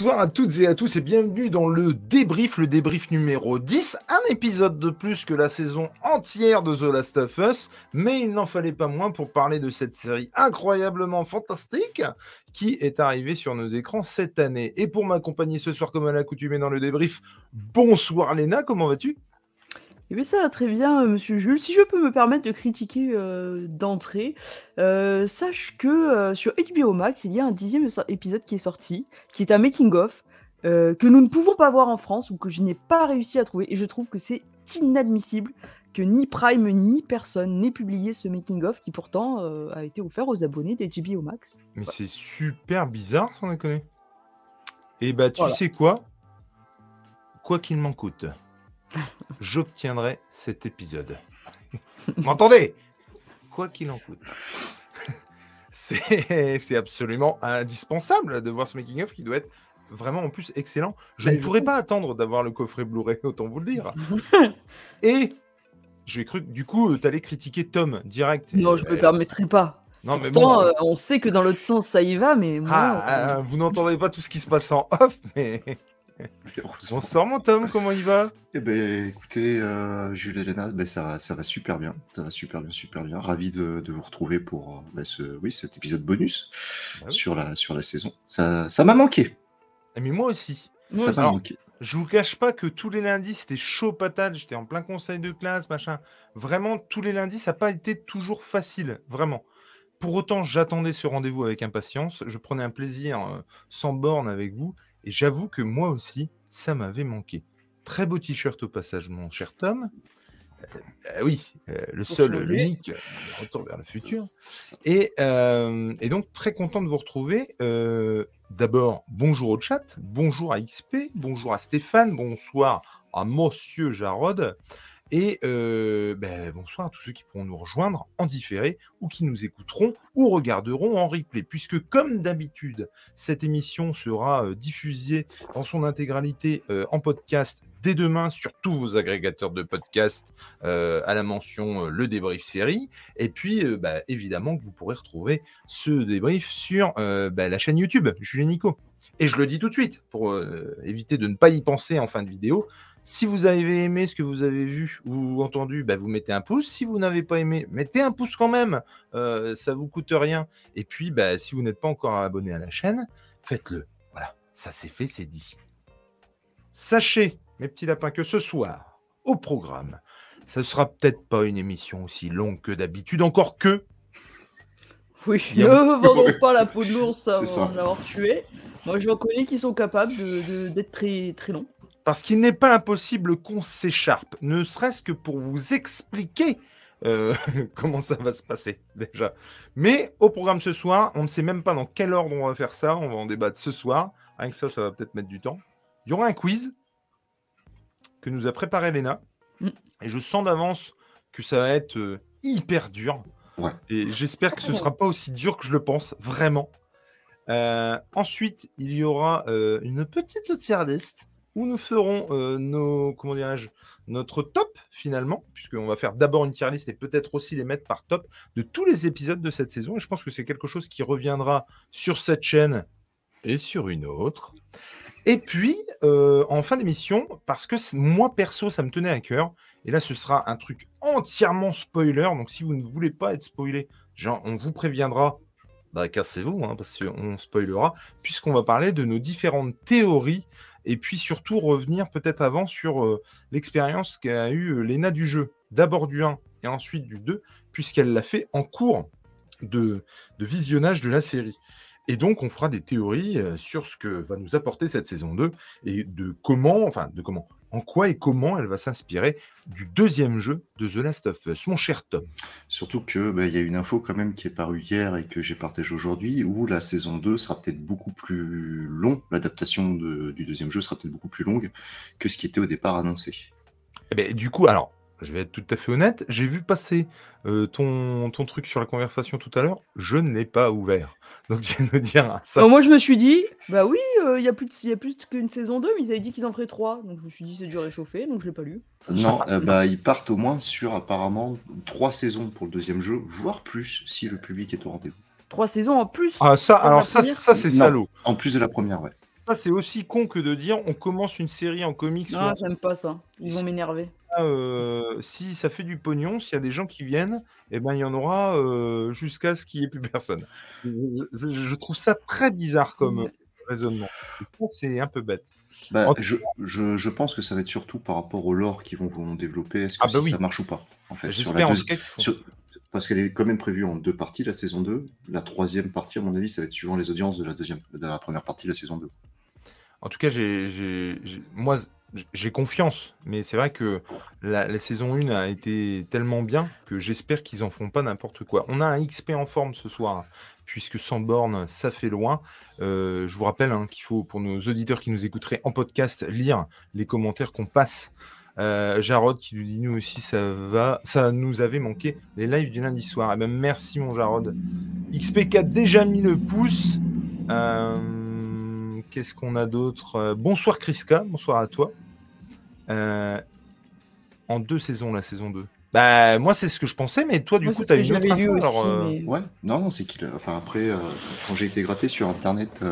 Bonsoir à toutes et à tous et bienvenue dans le débrief numéro 10, un épisode de plus que la saison entière de The Last of Us, mais il n'en fallait pas moins pour parler de cette série incroyablement fantastique qui est arrivée sur nos écrans cette année. Et pour m'accompagner ce soir comme à l'accoutumée dans le débrief, bonsoir Léna, comment vas-tu ? Eh bien, ça va très bien, monsieur Jules. Si je peux me permettre de critiquer d'entrée, sache que sur HBO Max, il y a un 10e épisode qui est sorti, qui est un making-of, que nous ne pouvons pas voir en France ou que je n'ai pas réussi à trouver. Et je trouve que c'est inadmissible que ni Prime, ni personne n'ait publié ce making-of qui pourtant a été offert aux abonnés d'HBO Max. Mais ouais. C'est super bizarre, sans déconner. Et bah, tu sais quoi qu'il m'en coûte. J'obtiendrai cet épisode. M'entendez ? Quoi qu'il en coûte. C'est absolument indispensable de voir ce making-of qui doit être vraiment en plus excellent. Je ne pourrais pas attendre d'avoir le coffret Blu-ray, autant vous le dire. Et j'ai cru que du coup, tu allais critiquer Tom direct. Non, je ne me permettrai pas. Non, mais pourtant, bon, on sait que dans l'autre sens, ça y va, mais... vous n'entendez pas tout ce qui se passe en off, mais... Bonsoir mon Tom, comment il va ? Eh ben, écoutez, Jules et Léna, ben, ça va super bien, super bien. Ravi de vous retrouver pour cet épisode bonus sur la saison. Ça m'a manqué. Mais moi aussi. M'a manqué. Je vous cache pas que tous les lundis, c'était chaud patate, j'étais en plein conseil de classe, machin. Vraiment, tous les lundis, ça n'a pas été toujours facile, vraiment. Pour autant, j'attendais ce rendez-vous avec impatience, je prenais un plaisir sans borne avec vous. Et j'avoue que moi aussi, ça m'avait manqué. Très beau t-shirt au passage, mon cher Tom. Le seul, l'unique, retour vers le futur. Et donc, très content de vous retrouver. D'abord, bonjour au chat, bonjour à XP, bonjour à Stéphane, bonsoir à Monsieur Jarod. Et bonsoir à tous ceux qui pourront nous rejoindre en différé ou qui nous écouteront ou regarderont en replay. Puisque comme d'habitude, cette émission sera diffusée dans son intégralité en podcast dès demain sur tous vos agrégateurs de podcasts à la mention Le Débrief Série. Et puis évidemment que vous pourrez retrouver ce débrief sur la chaîne YouTube Julien Nico. Et je le dis tout de suite pour éviter de ne pas y penser en fin de vidéo. Si vous avez aimé ce que vous avez vu ou entendu, vous mettez un pouce. Si vous n'avez pas aimé, mettez un pouce quand même. Ça ne vous coûte rien. Et puis, si vous n'êtes pas encore abonné à la chaîne, faites-le. Voilà, ça c'est fait, c'est dit. Sachez, mes petits lapins, que ce soir, au programme, ça ne sera peut-être pas une émission aussi longue que d'habitude, encore que... Oui, ne vendons pas la peau de l'ours avant de l'avoir tué. Moi, je reconnais qu'ils sont capables d'être très, très longs. Parce qu'il n'est pas impossible qu'on s'écharpe, ne serait-ce que pour vous expliquer comment ça va se passer, déjà. Mais au programme ce soir, on ne sait même pas dans quel ordre on va faire ça, on va en débattre ce soir. Rien que ça va peut-être mettre du temps. Il y aura un quiz que nous a préparé Léna. Et je sens d'avance que ça va être hyper dur. Ouais. Et j'espère que ce ne sera pas aussi dur que je le pense, vraiment. Ensuite, il y aura une petite tier list où nous ferons notre top, finalement, puisqu'on va faire d'abord une tier list et peut-être aussi les mettre par top de tous les épisodes de cette saison. Et je pense que c'est quelque chose qui reviendra sur cette chaîne et sur une autre. Et puis, en fin d'émission, parce que moi, perso, ça me tenait à cœur. Et là, ce sera un truc entièrement spoiler. Donc, si vous ne voulez pas être spoilé, on vous préviendra. Cassez-vous, parce qu'on spoilera, puisqu'on va parler de nos différentes théories. Et puis surtout revenir peut-être avant sur l'expérience qu'a eue Léna du jeu, d'abord du 1 et ensuite du 2, puisqu'elle l'a fait en cours de visionnage de la série. Et donc on fera des théories sur ce que va nous apporter cette saison 2 et en quoi et comment elle va s'inspirer du deuxième jeu de The Last of Us, mon cher Tom. Surtout qu'il y a une info quand même qui est parue hier et que j'ai partagée aujourd'hui, où la saison 2 sera peut-être beaucoup plus longue, l'adaptation du deuxième jeu sera peut-être beaucoup plus longue que ce qui était au départ annoncé. Eh bien, du coup, alors, je vais être tout à fait honnête, j'ai vu passer ton truc sur la conversation tout à l'heure, je ne l'ai pas ouvert. Donc, je viens de dire ça. Non, moi, je me suis dit, il y a plus qu'une saison 2, mais ils avaient dit qu'ils en feraient 3. Donc, je me suis dit, c'est dur à réchauffer, donc je ne l'ai pas lu. Non, ils partent au moins sur, apparemment, 3 saisons pour le deuxième jeu, voire plus, si le public est au rendez-vous. 3 saisons en plus ? Ah, ça, alors ça, c'est salaud. En plus de la première, ouais. Ça, c'est aussi con que de dire on commence une série en comics. Non, ou... j'aime pas ça. Ils vont m'énerver. Si ça fait du pognon, s'il y a des gens qui viennent, eh ben, il y en aura jusqu'à ce qu'il n'y ait plus personne. Je trouve ça très bizarre comme raisonnement. C'est un peu bête. Bah, je pense que ça va être surtout par rapport au lore qu'ils vont développer. Est-ce que ça marche ou pas en fait, j'espère en tout cas. Parce qu'elle est quand même prévue en deux parties, la saison 2. La troisième partie, à mon avis, ça va être suivant les audiences de la première partie de la saison 2. En tout cas, moi, j'ai confiance. Mais c'est vrai que la saison 1 a été tellement bien que j'espère qu'ils n'en font pas n'importe quoi. On a un XP en forme ce soir, puisque sans borne, ça fait loin. Je vous rappelle qu'il faut, pour nos auditeurs qui nous écouteraient en podcast, lire les commentaires qu'on passe. Jarod qui nous dit nous aussi ça nous avait manqué les lives du lundi soir. Et ben merci mon Jarod. XP4 déjà mis le pouce. Qu'est-ce qu'on a d'autre? Bonsoir Kriska, bonsoir à toi. En deux saisons, la saison 2. Bah moi c'est ce que je pensais, mais toi du coup t'as une autre info alors. Mais... Ouais, non c'est qu'il. Enfin après quand j'ai été gratté sur internet,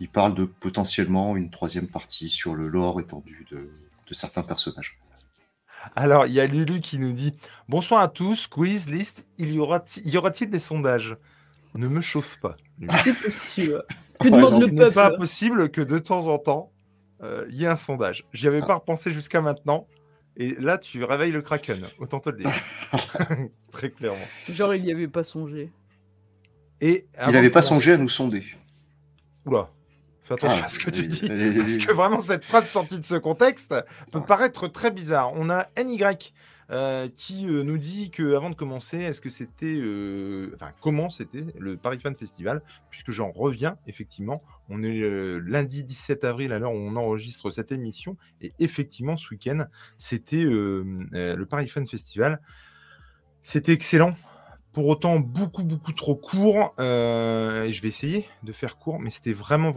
il parle de potentiellement une troisième partie sur le lore étendu de certains personnages. Alors, il y a Lulu qui nous dit « Bonsoir à tous, quiz, liste, y aura-t-il des sondages ?» Ne me chauffe pas. C'est possible. Que demande le peuple. Il n'est pas possible que de temps en temps, il y ait un sondage. J'y avais pas repensé jusqu'à maintenant. Et là, tu réveilles le Kraken. Autant te le dire. Très clairement. Genre, il n'y avait pas songé. Et il n'avait pas songé à nous sonder. Oula. Fais attention à ce que tu dis, parce que vraiment cette phrase sortie de ce contexte peut paraître très bizarre. On a NY qui nous dit qu'avant de commencer, comment c'était le Paris Fan Festival, puisque j'en reviens effectivement. On est lundi 17 avril à l'heure où on enregistre cette émission, et effectivement ce week-end, c'était le Paris Fan Festival. C'était excellent. Pour autant, beaucoup trop court. Et je vais essayer de faire court, mais c'était vraiment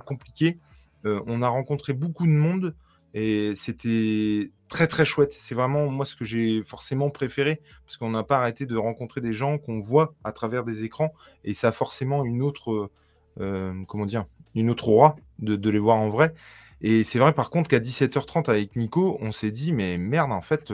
compliqué. On a rencontré beaucoup de monde et c'était très chouette. C'est vraiment moi ce que j'ai forcément préféré, parce qu'on n'a pas arrêté de rencontrer des gens qu'on voit à travers des écrans, et ça a forcément une autre, une autre aura de les voir en vrai. Et c'est vrai par contre qu'à 17h30 avec Nico, on s'est dit mais merde en fait.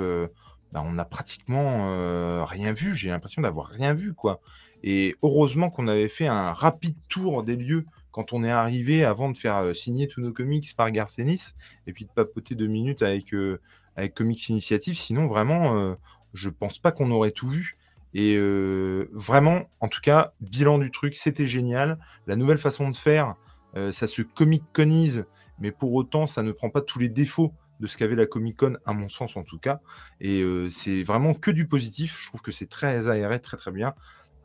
On n'a pratiquement rien vu. J'ai l'impression d'avoir rien vu, quoi. Et heureusement qu'on avait fait un rapide tour des lieux quand on est arrivé, avant de faire signer tous nos comics par Garcenis, et puis de papoter 2 minutes avec Comics Initiative. Sinon, vraiment, je pense pas qu'on aurait tout vu. Et vraiment, en tout cas, bilan du truc, c'était génial. La nouvelle façon de faire, ça se comic-conise, mais pour autant, ça ne prend pas tous les défauts de ce qu'avait la Comic-Con, à mon sens en tout cas. Et c'est vraiment que du positif. Je trouve que c'est très aéré, très bien.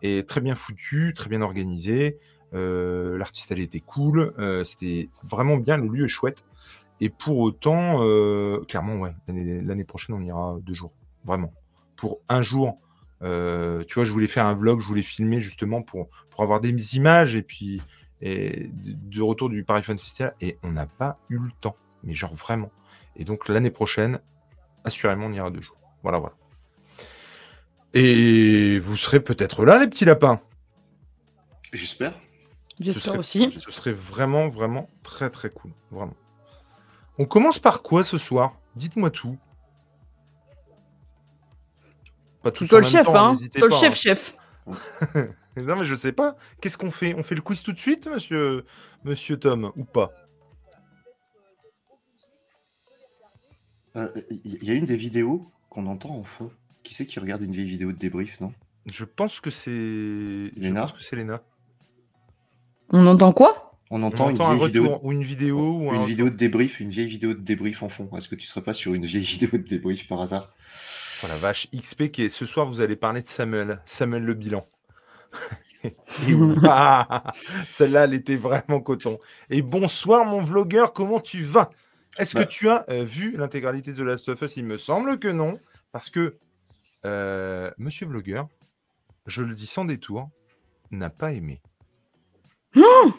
Et très bien foutu, très bien organisé. L'artiste, elle était cool. C'était vraiment bien. Le lieu est chouette. Et pour autant, clairement, ouais, l'année prochaine, on ira 2 jours. Vraiment. Pour 1 jour, tu vois, je voulais faire un vlog, je voulais filmer justement pour avoir des images et puis de retour du Paris Fan Festival. Et on n'a pas eu le temps. Mais genre vraiment. Et donc, l'année prochaine, assurément, on ira 2 jours. Voilà. Et vous serez peut-être là, les petits lapins. J'espère. J'espère aussi. Ce serait vraiment très cool. Vraiment. On commence par quoi ce soir ? Dites-moi tout. Pas tout le chef, hein. Toi le chef. Non, mais je sais pas. Qu'est-ce qu'on fait ? On fait le quiz tout de suite, monsieur Tom, ou pas ? Il y a une des vidéos qu'on entend en fond. Qui c'est qui regarde une vieille vidéo de débrief, non ? Je pense que c'est Léna. On entend quoi ? On entend une vidéo de débrief, une vieille vidéo de débrief en fond. Est-ce que tu serais pas sur une vieille vidéo de débrief par hasard ? Oh la vache, XP qui est ce soir, vous allez parler de Samuel le bilan. Celle-là, elle était vraiment coton. Et bonsoir mon vlogueur, comment tu vas ? Est-ce que tu as vu l'intégralité de The Last of Us ? Il me semble que non, parce que Monsieur Vlogueur, je le dis sans détour, n'a pas aimé. Non !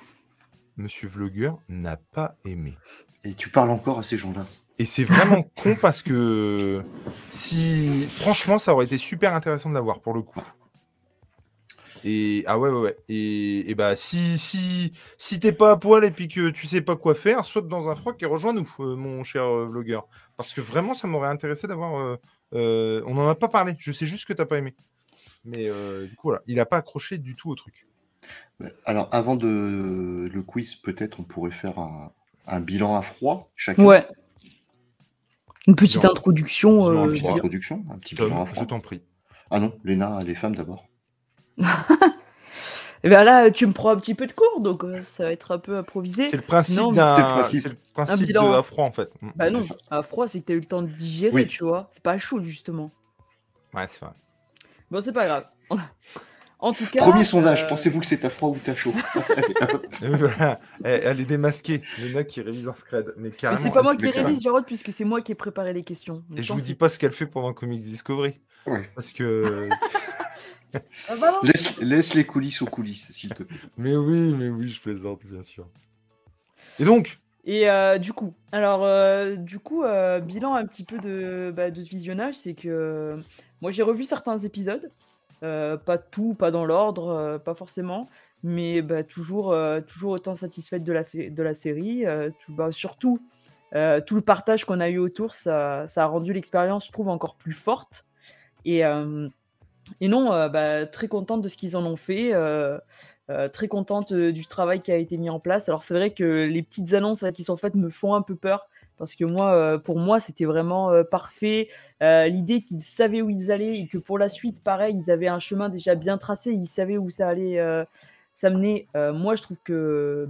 Monsieur Vlogueur n'a pas aimé. Et tu parles encore à ces gens-là. Et c'est vraiment con parce que si, franchement, ça aurait été super intéressant de l'avoir pour le coup. Et ah ouais. Et bah si t'es pas à poil et puis que tu sais pas quoi faire, saute dans un froc et rejoins-nous, mon cher vlogueur. Parce que vraiment, ça m'aurait intéressé d'avoir. On en a pas parlé. Je sais juste que t'as pas aimé. Mais du coup, voilà, il a pas accroché du tout au truc. Alors, avant de le quiz, peut-être on pourrait faire un bilan à froid chacun. Ouais. Une petite introduction. Un petit bilan à froid. Je t'en prie. Ah non, Léna, les femmes d'abord. Et bien là, tu me prends un petit peu de cours, donc ça va être un peu improvisé. C'est le principe c'est le principe bilan à froid, en fait. Bah non, à froid, c'est que t'as eu le temps de digérer, oui. Tu vois. C'est pas à chaud, justement. Ouais, c'est vrai. Bon, c'est pas grave. En tout cas, premier sondage, pensez-vous que c'est à froid ou t'as chaud? Voilà. Elle est démasquée. Léna qui révise un scred. Mais c'est pas moi qui révise, Jérôme, puisque c'est moi qui ai préparé les questions. Et je vous dis pas ce qu'elle fait pendant Comics Discovery. Ouais. Parce que... Ah bah laisse les coulisses aux coulisses, s'il te plaît. Mais oui, je plaisante, bien sûr. Et donc? Et du coup, bilan un petit peu de visionnage, c'est que moi j'ai revu certains épisodes, pas tout, pas dans l'ordre, pas forcément, mais bah, toujours autant satisfaite de la série, surtout tout le partage qu'on a eu autour, ça a rendu l'expérience, je trouve, encore plus forte. Et non, très contente de ce qu'ils en ont fait, très contente du travail qui a été mis en place. Alors c'est vrai que les petites annonces qui sont faites me font un peu peur, parce que pour moi, c'était vraiment parfait. L'idée qu'ils savaient où ils allaient et que pour la suite, pareil, ils avaient un chemin déjà bien tracé, ils savaient où ça allait s'amener. Moi, je trouve que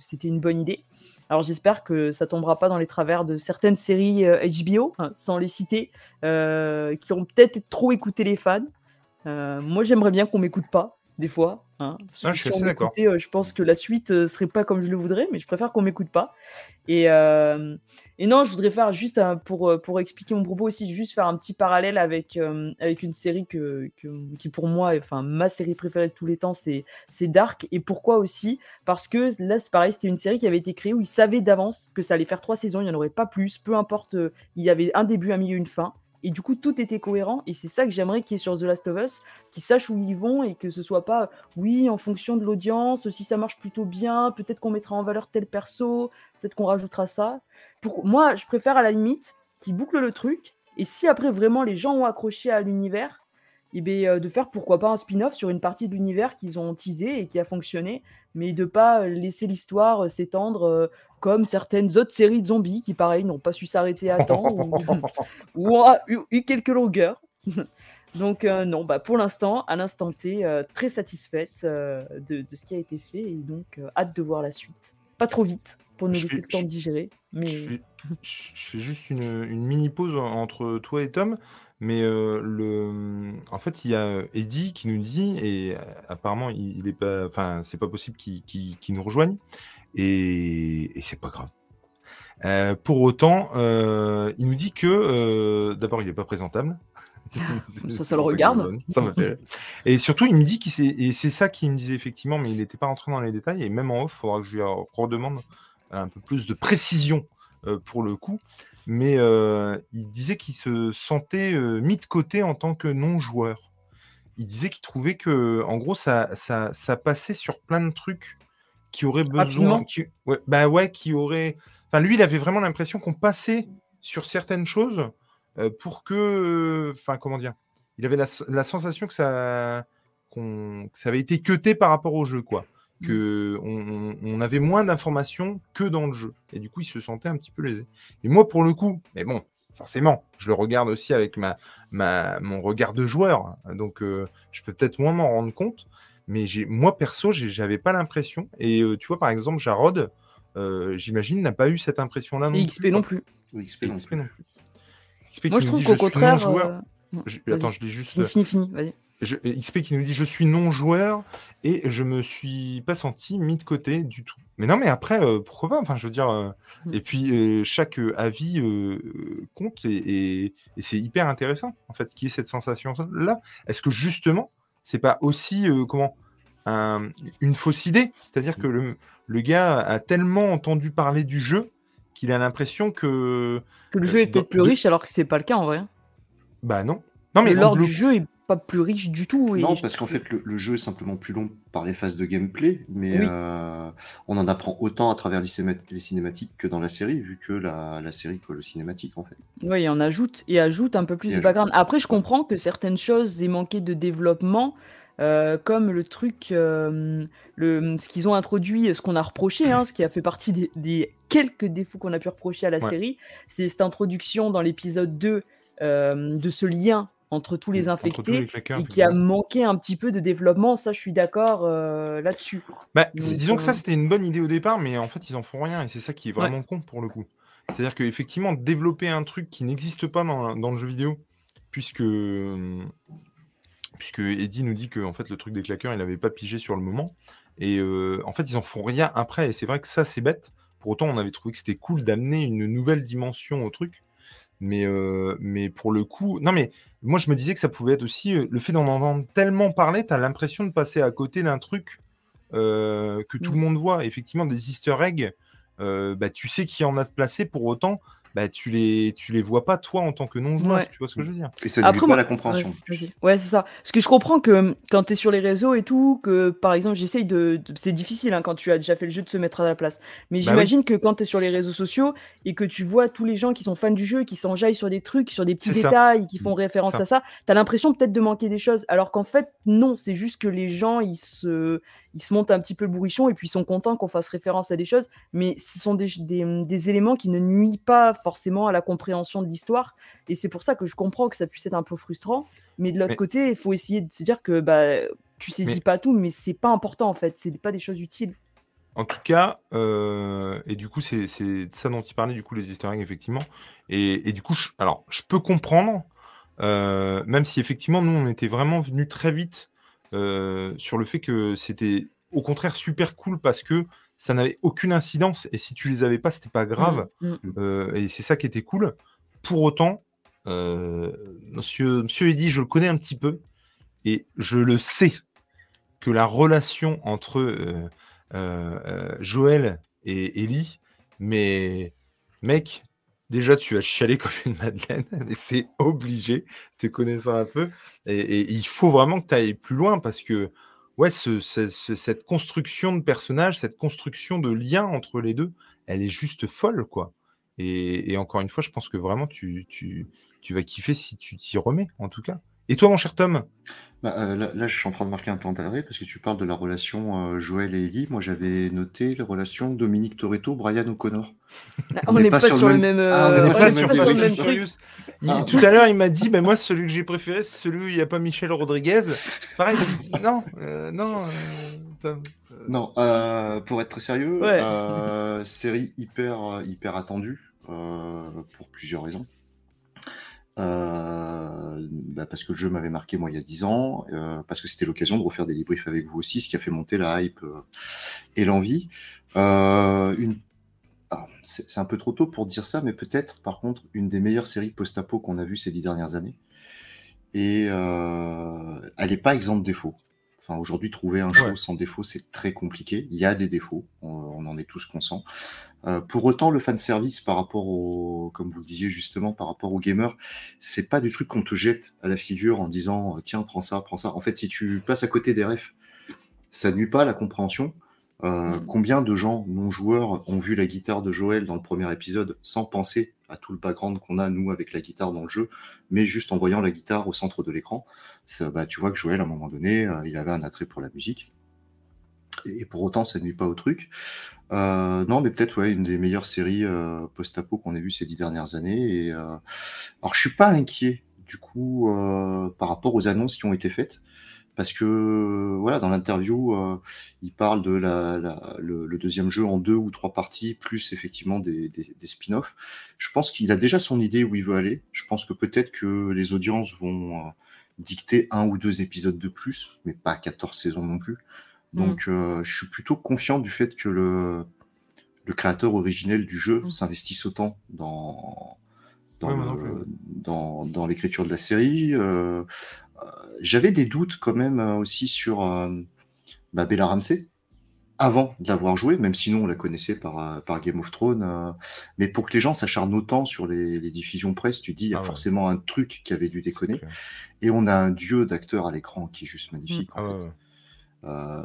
c'était une bonne idée. Alors j'espère que ça tombera pas dans les travers de certaines séries HBO, sans les citer, qui ont peut-être trop écouté les fans. Moi, j'aimerais bien qu'on m'écoute pas, des fois. Je suis assez d'accord. Je pense que la suite serait pas comme je le voudrais, mais je préfère qu'on m'écoute pas. Et non, je voudrais faire juste, pour expliquer mon propos aussi, juste faire un petit parallèle avec une série qui pour moi, enfin ma série préférée de tous les temps, c'est Dark. Et pourquoi aussi? Parce que là, c'est pareil, c'était une série qui avait été créée où ils savaient d'avance que ça allait faire 3 saisons, il n'y en aurait pas plus, peu importe, il y avait un début, un milieu, une fin. Et du coup, tout était cohérent, et c'est ça que j'aimerais qu'il y ait sur The Last of Us, qu'ils sachent où ils vont, et que ce soit pas, oui, en fonction de l'audience, si ça marche plutôt bien, peut-être qu'on mettra en valeur tel perso, peut-être qu'on rajoutera ça. Moi, je préfère à la limite qu'ils bouclent le truc, et si après vraiment les gens ont accroché à l'univers, et bien, de faire pourquoi pas un spin-off sur une partie de l'univers qu'ils ont teasé et qui a fonctionné, mais de pas laisser l'histoire s'étendre comme certaines autres séries de zombies qui, pareil, n'ont pas su s'arrêter à temps ou ont eu quelques longueurs. Donc non, pour l'instant, à l'instant T, très satisfaite de ce qui a été fait, et donc hâte de voir la suite. Pas trop vite pour nous laisser le temps de digérer. Mais... Je fais juste une mini pause entre toi et Tom. Mais en fait, il y a Eddie qui nous dit, et apparemment, il est pas, enfin, c'est pas possible qu'il nous rejoigne, et c'est pas grave. Pour autant, il nous dit que d'abord, il est pas présentable. ça le regarde. Ça m'a fait. Et surtout, il me dit et c'est ça qu'il me disait effectivement, mais il n'était pas rentré dans les détails. Et même en off, il faudra que je lui redemande un peu plus de précision pour le coup. Mais il disait qu'il se sentait mis de côté en tant que non-joueur. Il disait qu'il trouvait que, en gros, ça passait sur plein de trucs qui auraient besoin... Enfin, lui, il avait vraiment l'impression qu'on passait sur certaines choses pour que... Enfin, comment dire ? Il avait la sensation que ça avait été cuté par rapport au jeu, quoi. qu'on avait moins d'informations que dans le jeu. Et du coup, il se sentait un petit peu lésé. Et moi, pour le coup, mais bon, forcément, je le regarde aussi avec mon regard de joueur. Donc, je peux peut-être moins m'en rendre compte. Mais moi, perso, j'avais pas l'impression. Et tu vois, par exemple, Jarod, j'imagine, n'a pas eu cette impression-là. Et XP non plus. XP non plus. Moi, je trouve qu'au contraire... Attends, je l'ai juste... Fini, vas-y. XP qui nous dit « Je suis non-joueur et je me suis pas senti mis de côté du tout. » Mais non, mais après, pourquoi pas ? Enfin, je veux dire... Et puis, chaque avis compte et c'est hyper intéressant, en fait, qu'il y ait cette sensation-là. Est-ce que, justement, c'est pas aussi, une fausse idée ? C'est-à-dire que le gars a tellement entendu parler du jeu qu'il a l'impression que... Que le jeu est peut-être plus riche, alors que c'est pas le cas, en vrai. Bah non. Non, mais l'or du jeu est pas plus riche du tout. Et... Non, parce qu'en fait, le jeu est simplement plus long par les phases de gameplay, mais oui. On en apprend autant à travers les cinématiques que dans la série, vu que la série colle aux cinématiques, en fait. Oui, et on ajoute, un peu plus de background. Après, je comprends que certaines choses aient manqué de développement, comme le truc, ce qu'ils ont introduit, ce qu'on a reproché, ce qui a fait partie des quelques défauts qu'on a pu reprocher à la série, c'est cette introduction dans l'épisode 2 de ce lien entre tous les infectés et qui a manqué un petit peu de développement. Ça, je suis d'accord là-dessus. Disons que ça, c'était une bonne idée au départ, mais en fait, ils n'en font rien et c'est ça qui est vraiment con pour le coup. C'est-à-dire qu'effectivement, développer un truc qui n'existe pas dans le jeu vidéo, puisque Eddie nous dit que en fait, le truc des claqueurs, il n'avait pas pigé sur le moment et en fait, ils n'en font rien après et c'est vrai que ça, c'est bête. Pour autant, on avait trouvé que c'était cool d'amener une nouvelle dimension au truc. Mais pour le coup, non, mais moi je me disais que ça pouvait être aussi le fait d'en entendre tellement parler, t'as l'impression de passer à côté d'un truc que tout le monde voit. Effectivement, des easter eggs, tu sais qu'il y en a de placé, pour autant, tu les vois pas toi en tant que non-joueur. Tu vois ce que je veux dire? Et ça dilue pas la compréhension. Ouais, c'est ça. Parce que je comprends que quand t'es sur les réseaux et tout, que par exemple, j'essaye c'est difficile quand tu as déjà fait le jeu de se mettre à la place. Mais j'imagine que quand t'es sur les réseaux sociaux et que tu vois tous les gens qui sont fans du jeu, qui s'enjaillent sur des trucs, sur des petits détails, qui font référence à ça, t'as l'impression peut-être de manquer des choses. Alors qu'en fait, non, c'est juste que les gens, ils se montent un petit peu le bourrichon et puis ils sont contents qu'on fasse référence à des choses. Mais ce sont des éléments qui ne nuisent pas forcément à la compréhension de l'histoire et c'est pour ça que je comprends que ça puisse être un peu frustrant, mais de l'autre côté il faut essayer de se dire que tu saisis pas tout, mais c'est pas important en fait, c'est pas des choses utiles en tout cas, et du coup c'est ça dont il parlait, du coup les easter eggs effectivement, et du coup je peux comprendre, même si effectivement nous on était vraiment venus très vite sur le fait que c'était au contraire super cool parce que ça n'avait aucune incidence, et si tu les avais pas, c'était pas grave, et c'est ça qui était cool. Pour autant, Monsieur Eddy, je le connais un petit peu, et je le sais, que la relation entre Joël et Ellie, mais mec, déjà tu as chialé comme une madeleine, mais c'est obligé, te connaissant un peu, et il faut vraiment que tu ailles plus loin, parce que ouais, cette construction de personnages, cette construction de lien entre les deux, elle est juste folle, quoi. Et encore une fois, je pense que vraiment, tu vas kiffer si tu t'y remets, en tout cas. Et toi, mon cher Tom ? Là, je suis en train de marquer un plan d'arrêt, parce que tu parles de la relation Joël et Ellie. Moi, j'avais noté la relation Dominique Toretto-Brian O'Connor. On n'est pas sur le même... On n'est pas sur le même truc. Tout à l'heure, il m'a dit, moi, celui que j'ai préféré, c'est celui où il n'y a pas Michel Rodriguez. C'est pareil, pour être très sérieux, série hyper, hyper attendue, pour plusieurs raisons. Parce que le jeu m'avait marqué moi il y a 10 ans, parce que c'était l'occasion de refaire des débriefs avec vous aussi, ce qui a fait monter la hype et l'envie. C'est un peu trop tôt pour dire ça, mais peut-être par contre une des meilleures séries post-apo qu'on a vues ces 10 dernières années, et elle n'est pas exempte de défauts. Enfin, aujourd'hui, trouver un show sans défaut, c'est très compliqué. Il y a des défauts, on en est tous conscients. Pour autant, le fanservice, par rapport au, comme vous le disiez justement, par rapport aux gamers, c'est pas du truc qu'on te jette à la figure en disant « Tiens, prends ça, prends ça ». En fait, si tu passes à côté des refs, ça nuit pas à la compréhension. Combien de gens non-joueurs ont vu la guitare de Joël dans le premier épisode sans penser à tout le background qu'on a, nous, avec la guitare dans le jeu, mais juste en voyant la guitare au centre de l'écran, ça, tu vois que Joël, à un moment donné, il avait un attrait pour la musique. Et pour autant, ça ne nuit pas au truc. Non, mais peut-être, une des meilleures séries post-apo qu'on ait vues ces 10 dernières années. Et, alors, je ne suis pas inquiet, du coup, par rapport aux annonces qui ont été faites, parce que, dans l'interview, il parle de le deuxième jeu en 2 ou 3 parties, plus effectivement des spin-offs. Je pense qu'il a déjà son idée où il veut aller. Je pense que peut-être que les audiences vont dicter 1 ou 2 épisodes de plus, mais pas 14 saisons non plus. Donc, je suis plutôt confiant du fait que le créateur originel du jeu s'investisse autant dans l'écriture de la série. J'avais des doutes quand même aussi sur Bella Ramsey, avant de l'avoir joué, même si nous on la connaissait par Game of Thrones, mais pour que les gens s'acharnent autant sur les diffusions presse, tu dis il y a forcément un truc qui avait dû déconner, et on a un duo d'acteurs à l'écran qui est juste magnifique en fait.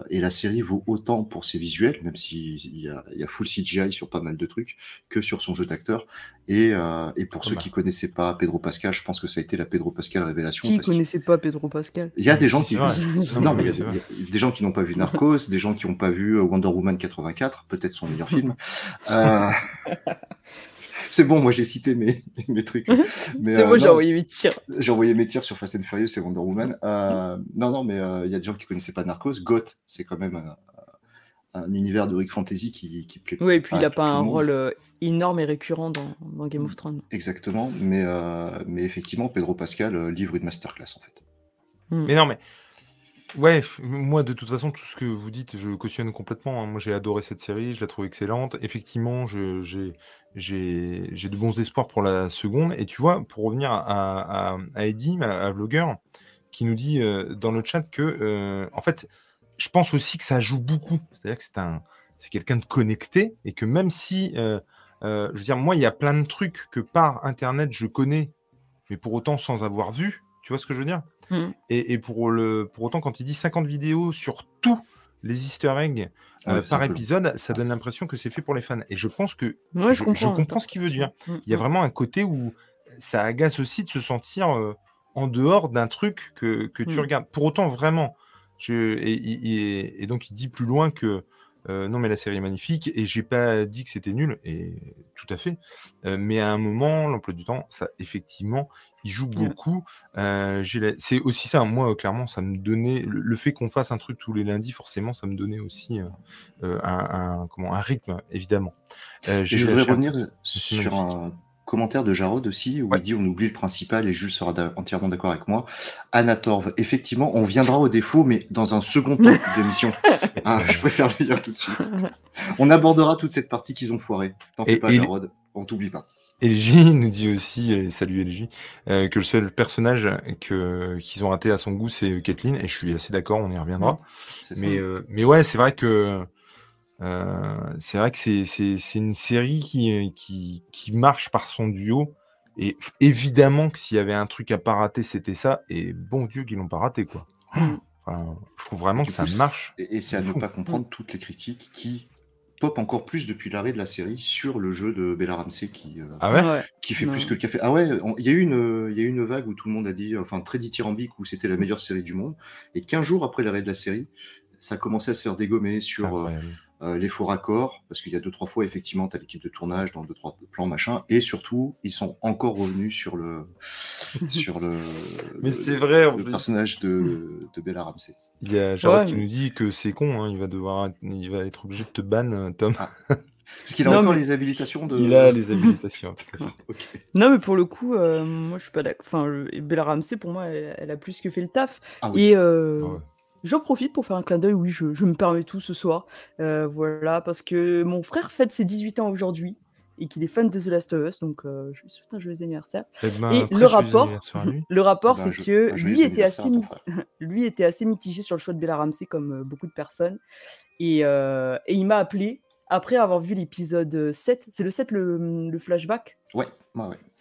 Et la série vaut autant pour ses visuels, même s'il y a full CGI sur pas mal de trucs, que sur son jeu d'acteur. Et pour ceux qui connaissaient pas Pedro Pascal, je pense que ça a été la Pedro Pascal révélation. Qui connaissait pas Pedro Pascal ? Il y a des gens qui non, mais il y a des gens qui n'ont pas vu Narcos, des gens qui n'ont pas vu Wonder Woman 84, peut-être son meilleur film. C'est bon, moi j'ai cité mes trucs. Mais, c'est moi, j'ai envoyé mes tirs. J'ai envoyé mes tirs sur Fast and Furious et Wonder Woman. Non, mais il y a des gens qui ne connaissaient pas Narcos. Goth, c'est quand même un univers de Rick Fantasy qui plaît. Oui, et puis il n'a pas un rôle énorme et récurrent dans Game of Thrones. Exactement, mais effectivement, Pedro Pascal livre une masterclass en fait. Mais non, mais. Ouais, moi de toute façon, tout ce que vous dites, je cautionne complètement, hein. Moi j'ai adoré cette série, je la trouve excellente. Effectivement, j'ai de bons espoirs pour la seconde. Et tu vois, pour revenir à Eddy, à Vlogueur, qui nous dit dans le chat que, en fait, je pense aussi que ça joue beaucoup. C'est-à-dire que c'est quelqu'un de connecté et que même si, je veux dire, moi il y a plein de trucs que par Internet je connais, mais pour autant sans avoir vu. Tu vois ce que je veux dire ? Et pour autant, quand il dit 50 vidéos sur tous les easter eggs par épisode, ça donne l'impression que c'est fait pour les fans. Et je pense que je comprends ce qu'il veut dire. Il y a vraiment un côté où ça agace aussi de se sentir en dehors d'un truc que tu regardes. Pour autant, vraiment. Et donc, il dit plus loin que non, mais la série est magnifique et j'ai pas dit que c'était nul. Et tout à fait. Mais à un moment, l'emploi du temps, ça, effectivement... Il joue beaucoup. C'est aussi ça. Moi, clairement, ça me donnait le fait qu'on fasse un truc tous les lundis. Forcément, ça me donnait aussi un rythme, évidemment. Je voudrais revenir sur un commentaire de Jarod aussi où il dit on oublie le principal et Jules sera entièrement d'accord avec moi. Anna Torv, effectivement, on viendra au défaut, mais dans un second temps d'émission. Je préfère le dire tout de suite. On abordera toute cette partie qu'ils ont foirée. T'en fais pas, Jarod. On t'oublie pas. LJ nous dit aussi, et salut LJ, que le seul personnage qu'ils ont raté à son goût, c'est Kathleen, et je suis assez d'accord, on y reviendra. Mais ouais, c'est vrai que c'est une série qui marche par son duo, et évidemment que s'il y avait un truc à pas rater, c'était ça, et bon Dieu qu'ils l'ont pas raté, quoi. Enfin, je trouve vraiment que ça marche. Et c'est à ne pas comprendre toutes les critiques qui... pop encore plus depuis l'arrêt de la série sur le jeu de Bella Ramsey qui fait plus que le café. Ah ouais, il y a eu une vague où tout le monde a dit, enfin très dithyrambique, où c'était la meilleure série du monde. Et 15 jours après l'arrêt de la série, ça commençait à se faire dégommer sur les faux raccords, parce qu'il y a 2-3 fois, effectivement, tu as l'équipe de tournage dans 2-3 plans, machin. Et surtout, ils sont encore revenus sur le, mais c'est vrai, le personnage de Bella Ramsey. Il y a Jarod qui nous dit que c'est con, hein, il va être obligé de te ban, Tom. Parce qu'il a encore les habilitations de... Il a les habilitations. Okay. Non, mais pour le coup, moi, je suis pas d'accord. Enfin, Bella Ramsey, pour moi, elle a plus que fait le taf. Ah, oui. Et j'en profite pour faire un clin d'œil. Oui, je me permets tout ce soir. Voilà, parce que mon frère fête ses 18 ans aujourd'hui et qu'il est fan de The Last of Us, donc je lui souhaite un joyeux anniversaire. Et le rapport, c'est que lui était assez mitigé sur le choix de Bella Ramsey, comme beaucoup de personnes, et il m'a appelé après avoir vu l'épisode 7, c'est le 7, le flashback. Ouais.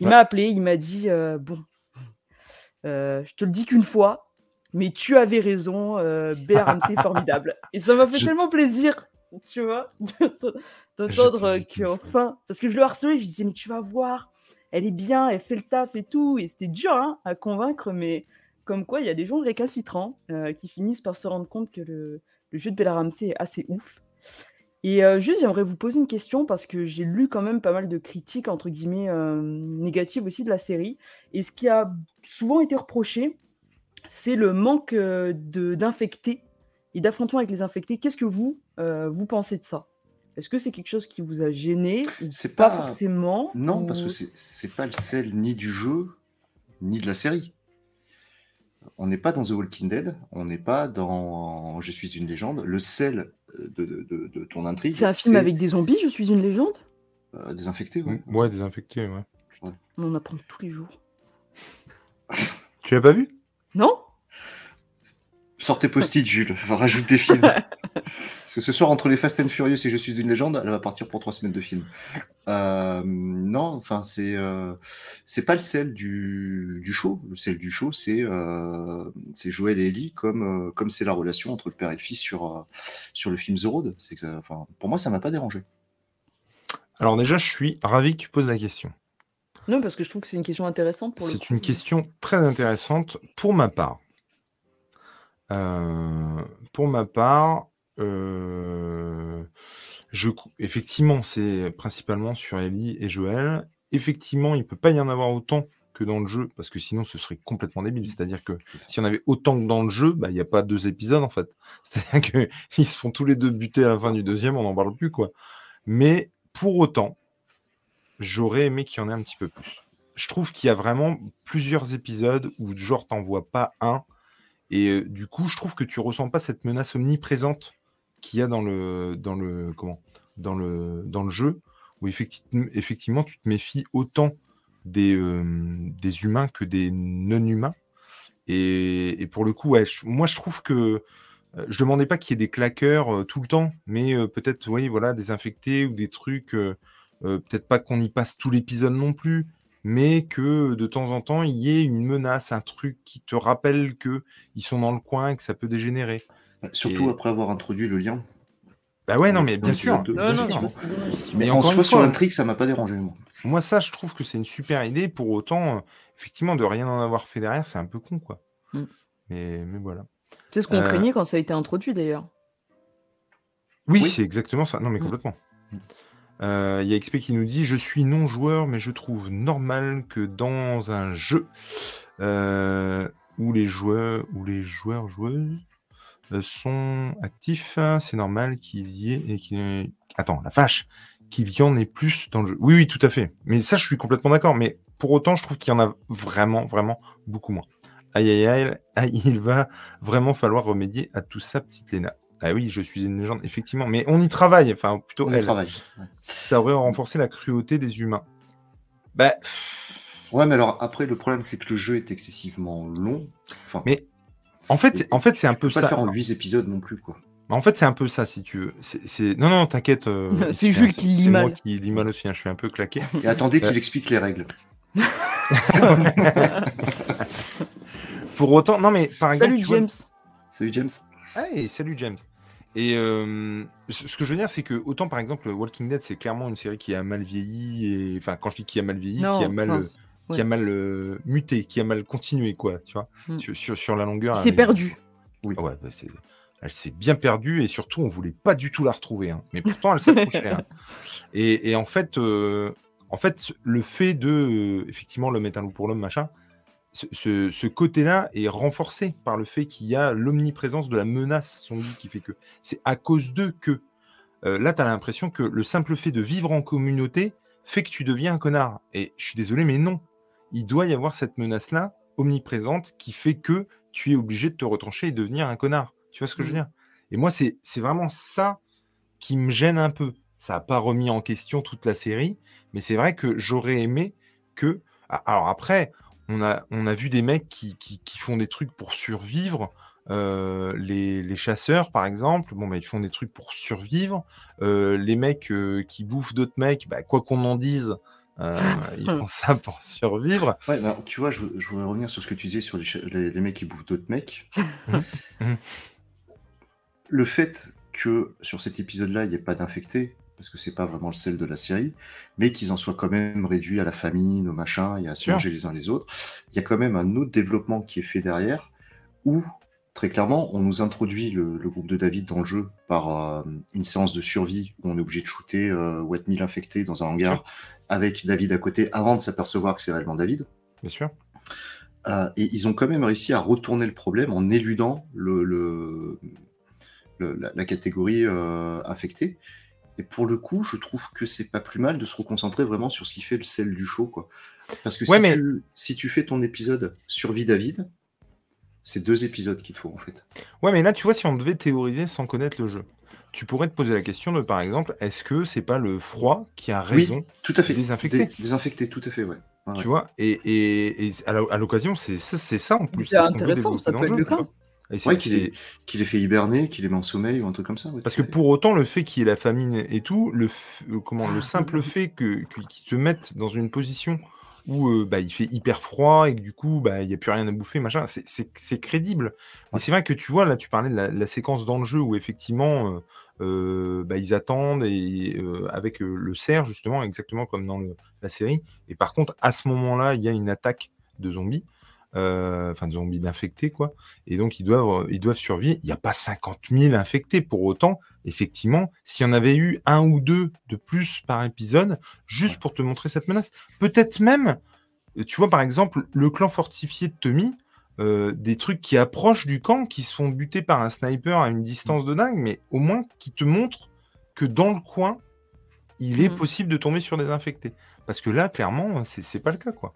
Il m'a appelé, il m'a dit je te le dis qu'une fois, mais tu avais raison, Bella Ramsey est formidable. Et ça m'a fait tellement plaisir, tu vois, d'entendre qu'enfin... Parce que je le harcelais, je lui disais, mais tu vas voir, elle est bien, elle fait le taf et tout. Et c'était dur à convaincre, mais comme quoi, il y a des gens récalcitrants qui finissent par se rendre compte que le jeu de Bella Ramsey est assez ouf. Et juste, j'aimerais vous poser une question, parce que j'ai lu quand même pas mal de critiques, entre guillemets, négatives aussi de la série. Et ce qui a souvent été reproché, c'est le manque d'infectés et d'affrontement avec les infectés. Qu'est-ce que vous pensez de ça ? Est-ce que c'est quelque chose qui vous a gêné ? C'est pas forcément. Non, parce que c'est pas le sel ni du jeu ni de la série. On n'est pas dans The Walking Dead, on n'est pas dans Je suis une légende. Le sel de ton intrigue. C'est un film avec des zombies, Je suis une légende ? Des infectés, oui. Ouais, des infectés, ouais. On apprend tous les jours. Tu l'as pas vu ? Non ? Sortez post-it, Jules, on va rajouter des films. Parce que ce soir, entre les Fast and Furious et Je suis une légende, elle va partir pour 3 semaines de film. Non, enfin, c'est pas le sel du show. Le sel du show, c'est Joël et Ellie, comme c'est la relation entre le père et le fils sur le film The Road. C'est que ça, enfin, pour moi, ça m'a pas dérangé. Alors déjà, je suis ravi que tu poses la question. Non, parce que je trouve que c'est une question intéressante. C'est une question très intéressante pour ma part. Effectivement, c'est principalement sur Ellie et Joël. Effectivement, il ne peut pas y en avoir autant que dans le jeu, parce que sinon, ce serait complètement débile. C'est-à-dire que s'il y en avait autant que dans le jeu, bah, il n'y a pas 2 épisodes, en fait. C'est-à-dire qu'ils se font tous les 2 buter à la fin du 2e, on n'en parle plus, quoi. Mais pour autant, j'aurais aimé qu'il y en ait un petit peu plus. Je trouve qu'il y a vraiment plusieurs épisodes où, genre, t'en vois pas un. Et du coup, je trouve que tu ressens pas cette menace omniprésente qu'il y a dans le jeu, où effectivement tu te méfies autant des humains que des non-humains. Et pour le coup, ouais, moi je trouve que je demandais pas qu'il y ait des claqueurs tout le temps, mais peut-être, oui, voilà, des infectés ou des trucs. Peut-être pas qu'on y passe tout l'épisode non plus, mais que de temps en temps, il y ait une menace, un truc qui te rappelle qu'ils sont dans le coin et que ça peut dégénérer. Surtout après avoir introduit le lien. Bah ouais, non, mais bien sûr. Mais en soi, sur l'intrigue, ça m'a pas dérangé. Moi, ça, je trouve que c'est une super idée. Pour autant, effectivement, de rien en avoir fait derrière, c'est un peu con, quoi. Mm. Mais voilà. C'est ce qu'on craignait quand ça a été introduit, d'ailleurs. Oui, c'est exactement ça. Non, mais complètement. Mm. Il y a XP qui nous dit « Je suis non-joueur, mais je trouve normal que dans un jeu où les joueurs joueuses sont actifs, c'est normal qu'il y ait... Qu'il y en ait plus dans le jeu. » Oui, tout à fait. Mais ça, je suis complètement d'accord. Mais pour autant, je trouve qu'il y en a vraiment, vraiment beaucoup moins. Aïe, il va vraiment falloir remédier à tout ça, petite Léna. Ah oui, Je suis une légende, effectivement. Mais on y travaille, enfin plutôt on elle. Travaille. Ouais. Ça aurait renforcé la cruauté des humains. Bah... Ouais, mais alors après, le problème, c'est que le jeu est excessivement long. Enfin, mais en fait c'est un peu ça. Tu peux pas le faire en 8 épisodes non plus, quoi. En fait, c'est un peu ça, si tu veux. Non, t'inquiète. C'est Jules qui lit mal. C'est moi qui lis mal aussi, hein. Je suis un peu claqué. Et attendez qu'il explique les règles. Pour autant, non mais par exemple... Salut James. Hey, salut James. Et ce que je veux dire, c'est que autant par exemple Walking Dead, c'est clairement une série qui a mal vieilli, et enfin quand je dis qui a mal vieilli, qui a mal muté, qui a mal continué, quoi, tu vois, sur la longueur. C'est perdu. Oui. Ah ouais, elle s'est bien perdue et surtout on voulait pas du tout la retrouver, hein. Mais pourtant elle s'accrochait. Hein. Et en fait, le fait de effectivement l'homme est un loup pour l'homme, machin. Ce côté-là est renforcé par le fait qu'il y a l'omniprésence de la menace zombie qui fait que c'est à cause d'eux que là t'as l'impression que le simple fait de vivre en communauté fait que tu deviens un connard, et je suis désolé mais non, il doit y avoir cette menace-là omniprésente qui fait que tu es obligé de te retrancher et devenir un connard, tu vois ce que je veux dire, et moi c'est vraiment ça qui me gêne un peu. Ça n'a pas remis en question toute la série, mais c'est vrai que j'aurais aimé que, alors après on a vu des mecs qui font des trucs pour survivre. Les chasseurs, par exemple, bon, bah, ils font des trucs pour survivre. Les mecs qui bouffent d'autres mecs, bah, quoi qu'on en dise, ils font ça pour survivre. Ouais, bah, tu vois, je voudrais revenir sur ce que tu disais sur les mecs qui bouffent d'autres mecs. Le fait que sur cet épisode-là, il n'y ait pas d'infectés, parce que c'est pas vraiment le sel de la série, mais qu'ils en soient quand même réduits à la famine, au machin, et à se manger les uns les autres. Il y a quand même un autre développement qui est fait derrière, où, très clairement, on nous introduit le groupe de David dans le jeu par une séance de survie, où on est obligé de shooter ou être 1000 infectés dans un hangar, avec David à côté, avant de s'apercevoir que c'est réellement David. Bien sûr. Et ils ont quand même réussi à retourner le problème en éludant la catégorie infectée. Et pour le coup, je trouve que c'est pas plus mal de se reconcentrer vraiment sur ce qui fait le sel du show, quoi. Parce que si tu fais ton épisode Survie David, c'est 2 épisodes qu'il te faut, en fait. Ouais, mais là, tu vois, si on devait théoriser sans connaître le jeu, tu pourrais te poser la question de, par exemple, est-ce que c'est pas le froid qui a raison de désinfecter ? Désinfecter, tout à fait, ouais. Ah, ouais. Tu vois, et à l'occasion, c'est ça, en plus. C'est intéressant, ça peut être le cas. Ouais, qu'il les fait hiberner, qu'il les met en sommeil ou un truc comme ça. Ouais. Parce que pour autant, le fait qu'il y ait la famine et tout, le simple fait qu'ils te mettent dans une position où il fait hyper froid et que du coup, il n'y a plus rien à bouffer, machin, c'est crédible. Mais c'est vrai que tu vois, là, tu parlais de la séquence dans le jeu où effectivement, ils attendent et avec le cerf, justement, exactement comme dans la série. Et par contre, à ce moment-là, il y a une attaque de zombies. De zombies d'infectés, quoi. Et donc, ils doivent survivre. Il n'y a pas 50 000 infectés. Pour autant, effectivement, s'il y en avait eu un ou deux de plus par épisode, juste pour te montrer cette menace. Peut-être même, tu vois, par exemple, le clan fortifié de Tommy, des trucs qui approchent du camp, qui se font buter par un sniper à une distance de dingue, mais au moins qui te montrent que dans le coin, il est possible de tomber sur des infectés. Parce que là, clairement, c'est pas le cas, quoi.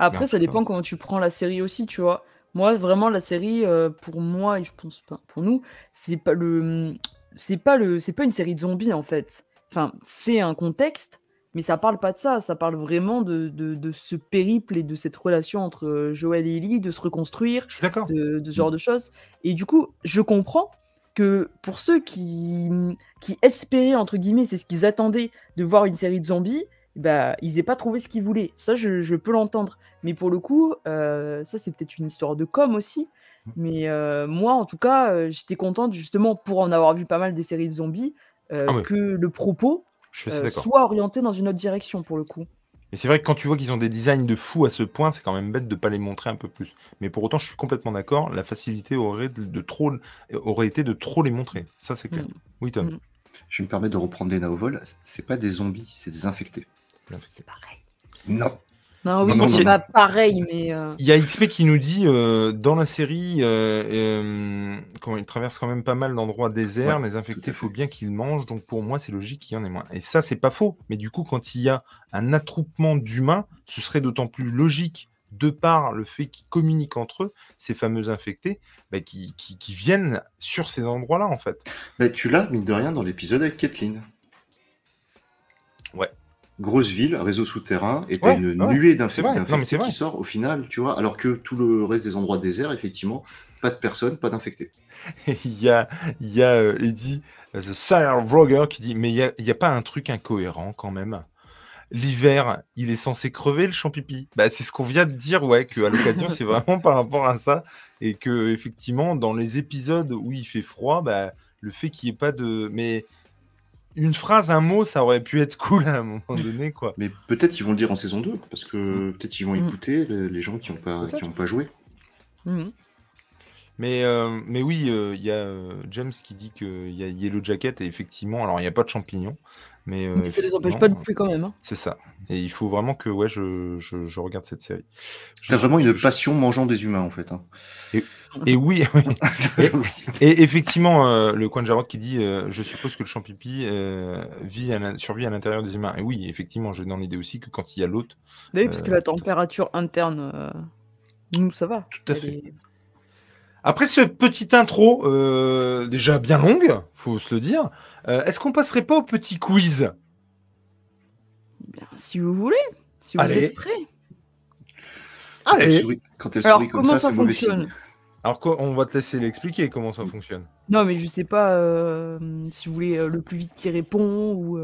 Après, ça dépend comment tu prends la série aussi, tu vois. Moi, vraiment, la série, pour moi, et je pense pas pour nous, c'est pas une série de zombies, en fait. Enfin, c'est un contexte, mais ça parle pas de ça. Ça parle vraiment de ce périple et de cette relation entre Joël et Ellie, de se reconstruire, de ce genre de choses. Et du coup, je comprends que pour ceux qui espéraient, entre guillemets, c'est ce qu'ils attendaient, de voir une série de zombies, ils n'aient pas trouvé ce qu'ils voulaient. Ça, je peux l'entendre. Mais pour le coup, ça, c'est peut-être une histoire de com' aussi. Mais moi, en tout cas, j'étais contente, justement, pour en avoir vu pas mal des séries de zombies, que le propos soit orienté dans une autre direction, pour le coup. Mais c'est vrai que quand tu vois qu'ils ont des designs de fous à ce point, c'est quand même bête de ne pas les montrer un peu plus. Mais pour autant, je suis complètement d'accord, la facilité aurait été de trop les montrer. Ça, c'est clair. Oui, Tom. Je me permets de reprendre Léna au vol. C'est pas des zombies, c'est des infectés. C'est pareil. Non, c'est pas pareil, mais... Il y a XP qui nous dit, dans la série, ils traversent quand même pas mal d'endroits déserts, les infectés, il faut bien qu'ils mangent, donc pour moi, c'est logique qu'il y en ait moins. Et ça, c'est pas faux, mais du coup, quand il y a un attroupement d'humains, ce serait d'autant plus logique, de par le fait qu'ils communiquent entre eux, ces fameux infectés, qui viennent sur ces endroits-là, en fait. Tu l'as, mine de rien, dans l'épisode avec Kathleen. Ouais. Grosse ville, réseau souterrain, et t'as une nuée d'infectés qui sort au final, tu vois, alors que tout le reste des endroits déserts, effectivement, pas de personnes, pas d'infectés. Il y a Eddie, The Sire Vlogger, qui dit « Mais il n'y a pas un truc incohérent, quand même ?» L'hiver, il est censé crever, le champipi. C'est ce qu'on vient de dire, qu'à l'occasion, c'est vraiment par rapport à ça. Et que, effectivement, dans les épisodes où il fait froid, le fait qu'il n'y ait pas de... Mais une phrase, un mot, ça aurait pu être cool à un moment donné, quoi. Mais peut-être qu'ils vont le dire en saison 2, parce que peut-être ils vont écouter les gens qui n'ont pas joué. Mais oui, il y a James qui dit qu'il y a Yellow Jacket, et effectivement, alors il n'y a pas de champignons. Mais ça les empêche pas de bouffer quand même. Hein. C'est ça. Et il faut vraiment que je regarde cette série. T'as vraiment une passion mangeant des humains, en fait. Hein. Et oui. et effectivement, le coin de Jarod qui dit je suppose que le champipi survit à l'intérieur des humains. Et oui, effectivement, j'ai dans l'idée aussi que quand il y a l'hôte. Oui, parce que la température interne, nous, ça va. Tout à fait. Après ce petit intro, déjà bien longue, faut se le dire, est-ce qu'on passerait pas au petit quiz ? Bien, si vous voulez, si vous êtes prêts. Allez. Quand elle sourit comme ça, c'est mauvais signe. Alors on va te laisser l'expliquer comment ça fonctionne. Non, mais je sais pas si vous voulez le plus vite qui répond ou.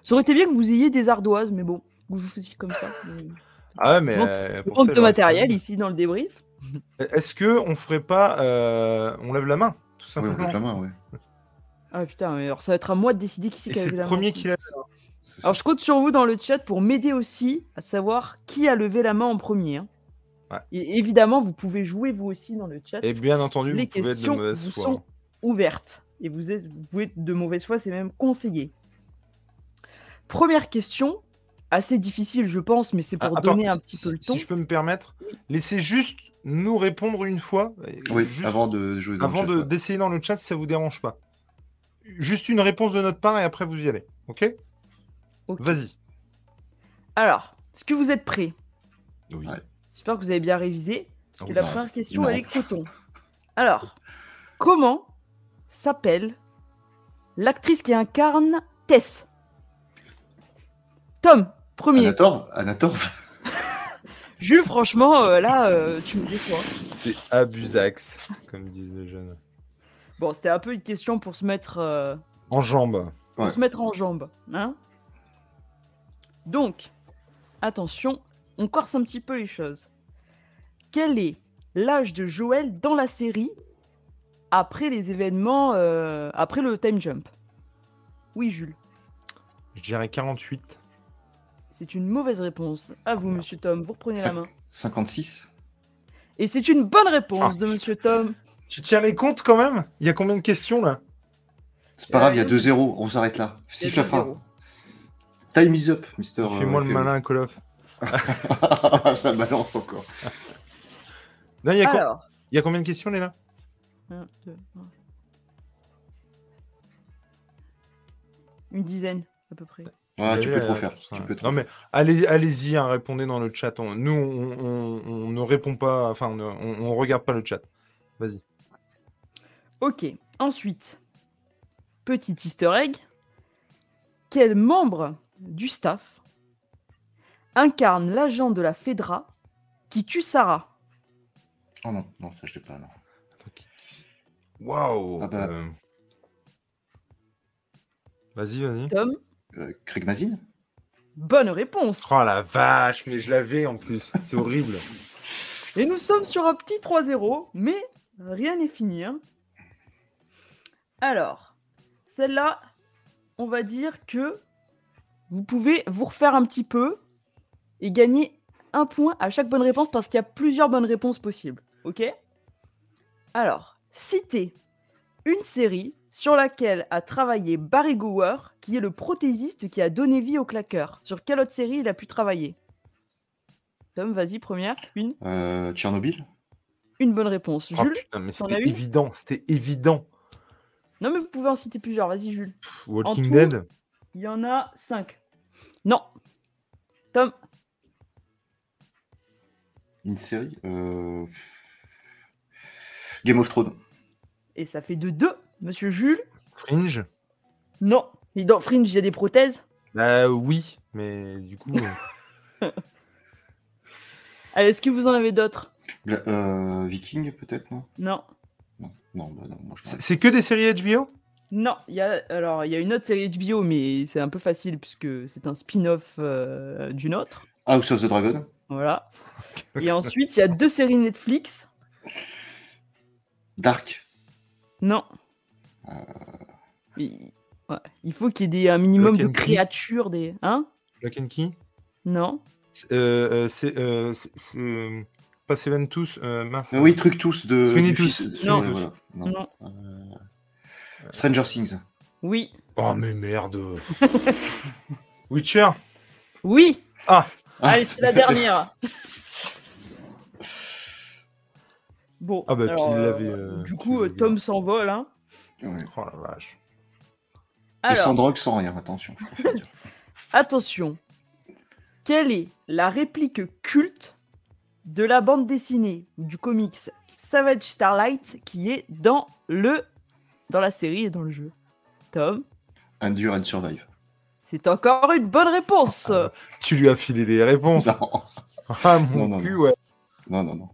Ça aurait été bien que vous ayez des ardoises, mais bon, vous faisiez comme ça. Mais manque de matériel ici dans le débrief. Est-ce qu'on ferait pas on lève la main, tout simplement. Oui, on lève la main, oui. Ah putain, mais alors ça va être à moi de décider qui c'est qui a levé la main. C'est le premier qui lève. Alors je compte sur vous dans le chat pour m'aider aussi à savoir qui a levé la main en premier. Hein. Ouais. Et évidemment, vous pouvez jouer vous aussi dans le chat. Et bien entendu, les questions vous sont ouvertes. Et vous pouvez être de mauvaise foi, c'est même conseillé. Première question. Assez difficile, je pense, mais c'est pour donner un petit peu le ton. Si je peux me permettre, laissez juste nous répondre une fois. Oui, avant de jouer dans le chat. Avant d'essayer dans le chat, si ça ne vous dérange pas. Juste une réponse de notre part et après vous y allez. OK. Vas-y. Alors, est-ce que vous êtes prêts ? Oui. Ouais. J'espère que vous avez bien révisé. Oh, la première question, elle est coton. Alors, comment s'appelle l'actrice qui incarne Tess ? Tom, premier. Anna Torv. Jules, franchement, là, tu me dis quoi ? C'est abusax, comme disent les jeunes. Bon, c'était un peu une question pour se mettre... en jambes. Pour se mettre en jambes, hein ? Donc, attention, on corse un petit peu les choses. Quel est l'âge de Joël dans la série après les événements, après le time jump ? Oui, Jules. Je dirais 48. C'est une mauvaise réponse. À vous, monsieur Tom, vous reprenez la main. 56. Et c'est une bonne réponse de monsieur Tom. Tu tiens les comptes quand même ? Il y a combien de questions là ? C'est pas grave, il y a 2-0, on s'arrête là. Siffle la fin. Time is up, mister. Fais-moi le malin, Call of. Ça balance encore. Non, il y a il y a combien de questions, Léna ? 1, 2, 3. Une dizaine, à peu près. Ouais, tu peux trop faire. Non, mais allez-y, hein, répondez dans le chat. Nous, on ne répond pas, enfin, on ne regarde pas le chat. Vas-y. Ok, ensuite, petit easter egg. Quel membre du staff incarne l'agent de la Fedra qui tue Sarah ? Oh non, non, ça je l'ai pas, non. Waouh ! Ah bah... Vas-y. Tom ? Craig Mazin ? Bonne réponse. Oh la vache, mais je l'avais en plus. C'est horrible. Et nous sommes sur un petit 3-0, mais rien n'est fini. Hein. Alors, celle-là, on va dire que vous pouvez vous refaire un petit peu et gagner un point à chaque bonne réponse parce qu'il y a plusieurs bonnes réponses possibles. Ok ? Alors, citez une série sur laquelle a travaillé Barry Gower, qui est le prothésiste qui a donné vie au claqueur. Sur quelle autre série il a pu travailler ? Tom, vas-y, première. Une. Tchernobyl. Une bonne réponse. Oh, Jules, putain, mais c'était évident. Non, mais vous pouvez en citer plusieurs. Vas-y, Jules. Walking Dead. Il y en a 5. Non. Tom. Une série Game of Thrones. Et ça fait 2-2. Monsieur Jules. Fringe. Non. Et dans Fringe, il y a des prothèses. Oui, mais du coup... Allez, est-ce que vous en avez d'autres ? Viking, peut-être, non, moi, je... C'est que des séries HBO ? Non, il y a une autre série HBO, mais c'est un peu facile, puisque c'est un spin-off d'une autre. House of the Dragon. Voilà. Et ensuite, il y a 2 séries Netflix. Dark. Non. Il faut qu'il y ait un minimum de créatures. Des... Hein ? Lock and Key ? Non. C'est pas Seven tous, oui, truc tous de Sweeney tous. Non. Stranger Things. Oui. Oh mais merde. Witcher. Oui. Ah. Allez, c'est la dernière. Bon. Ah bah alors, puis il l'avait. Du coup, Tom s'envole, hein. Ouais. Oh la vache. Alors... Et sans drogue, sans rien. Attention. Je préfère dire. Attention. Quelle est la réplique culte de la bande dessinée du comics Savage Starlight qui est dans la série et dans le jeu ? Tom ? Endure and Survive. C'est encore une bonne réponse. Tu lui as filé les réponses. Non. Ah mon cul, ouais. Non.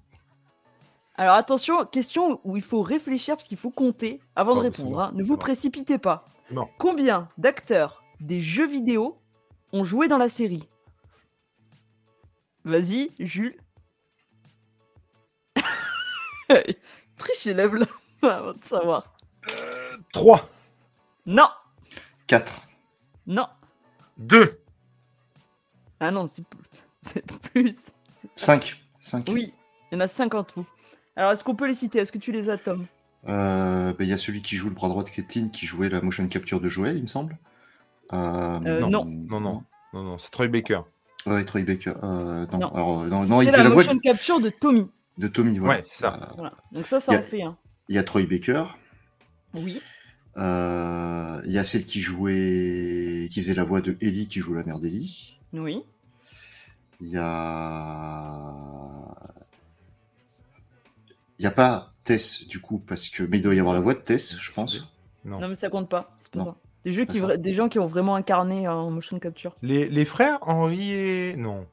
Alors attention, question où il faut réfléchir parce qu'il faut compter avant de répondre. Hein. Ne vous précipitez pas. Non. Combien d'acteurs des jeux vidéo ont joué dans la série ? Vas-y, Jules. Triche, il lève la main avant de savoir. 3. Non. 4. Non. 2. Ah non, c'est plus. 5. Oui, il y en a 5 en tout. Alors, est-ce qu'on peut les citer ? Est-ce que tu les as, Tom ? Y a celui qui joue le bras droit de Caitlin, qui jouait la motion capture de Joël, il me semble. Non, c'est Troy Baker. Ouais, Troy Baker. Non. Alors, non, c'est la motion capture de Tommy. De Tommy, voilà. Ouais, c'est ça. Voilà. Donc ça en fait. Il y a Troy Baker. Oui. Il y a celle qui faisait la voix de Ellie, qui joue la mère d'Ellie. Oui. Il y a pas Tess, du coup, parce que... Mais il doit y avoir la voix de Tess, je pense. Non, mais ça compte pas. C'est pas ça. Des gens qui ont vraiment incarné en motion capture. Les frères Henri et... Non.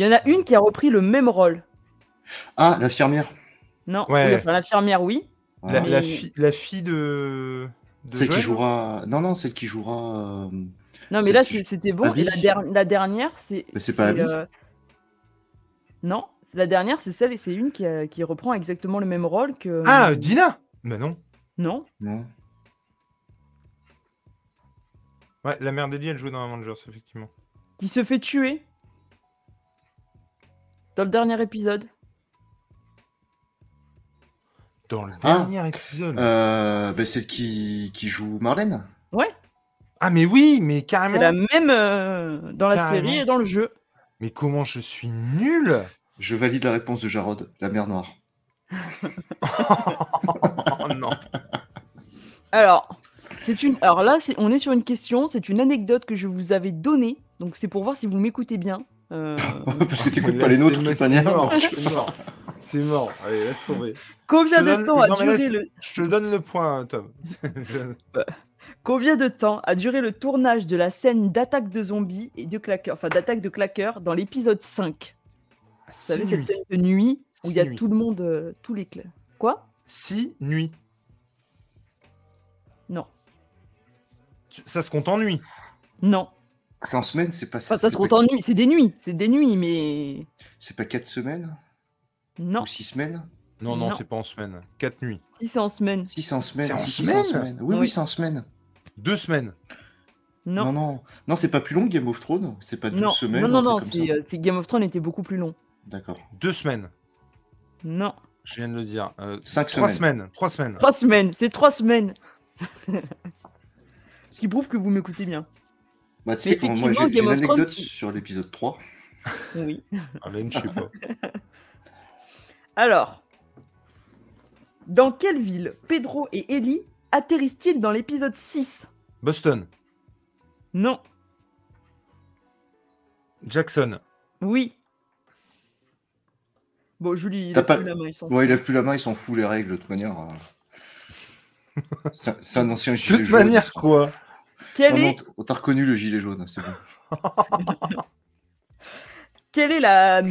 Il y en a une qui a repris le même rôle. Ah, l'infirmière. Non, ouais. Oui, enfin, l'infirmière, oui. Ouais. Mais... la fille de celle qui jouera. Non, celle qui jouera. Non, mais là, c'était bon. Et la dernière, c'est. Mais c'est pas Abby. Non, la dernière, c'est celle et c'est une qui reprend exactement le même rôle que. Ah, Dina. Mais non. Ouais, la mère d'Ellie, elle joue dans Avengers, effectivement. Qui se fait tuer dans le dernier épisode. Bah celle qui joue Marlène. Ouais. Ah mais oui, mais carrément. C'est la même dans la série et dans le jeu. Mais comment je suis nul. Je valide la réponse de Jarod, la mer noire. Oh non. Alors, on est sur une question, c'est une anecdote que je vous avais donnée, donc c'est pour voir si vous m'écoutez bien. Parce que t'écoutes pas les nôtres, c'est mort. C'est mort. Allez, laisse tomber. Combien de temps a duré le... Je te donne le point, Tom. Combien de temps a duré le tournage de la scène d'attaque de zombies et de claqueurs, enfin d'attaque de claqueurs dans l'épisode 5? Vous savez, cette scène de nuit où il y a tout le monde, tous les claqueurs. Quoi? 6 nuits. Non. Ça se compte en nuit? Non. C'est en semaine, c'est pas... ça se compte en nuit, c'est des nuits, mais... C'est pas 4 semaines? Non. Ou 6 semaines? Non, c'est pas en semaine. 4 nuits. Si c'est en semaine. C'est en semaine. Oui, c'est en semaine. 2 semaines? Non, c'est pas plus long, Game of Thrones. C'est pas 12 semaines. Non, c'est Game of Thrones était beaucoup plus long. D'accord. 2 semaines? Non. Je viens de le dire. 5 semaines. 3 semaines, c'est 3 semaines. Ce qui prouve que vous m'écoutez bien. Bah, tu sais, quand moi j'ai une anecdote sur l'épisode 3. Oui. Arlène, je sais pas. Alors, dans quelle ville Pedro et Ellie atterrissent-ils dans l'épisode 6? Boston. Non. Jackson. Oui. Bon, Julie, il lève plus la main, il s'en fout les règles, de toute manière. C'est un ancien gilet jaune. De toute manière, quoi. On t'a reconnu le gilet jaune, c'est bon. Quelle est la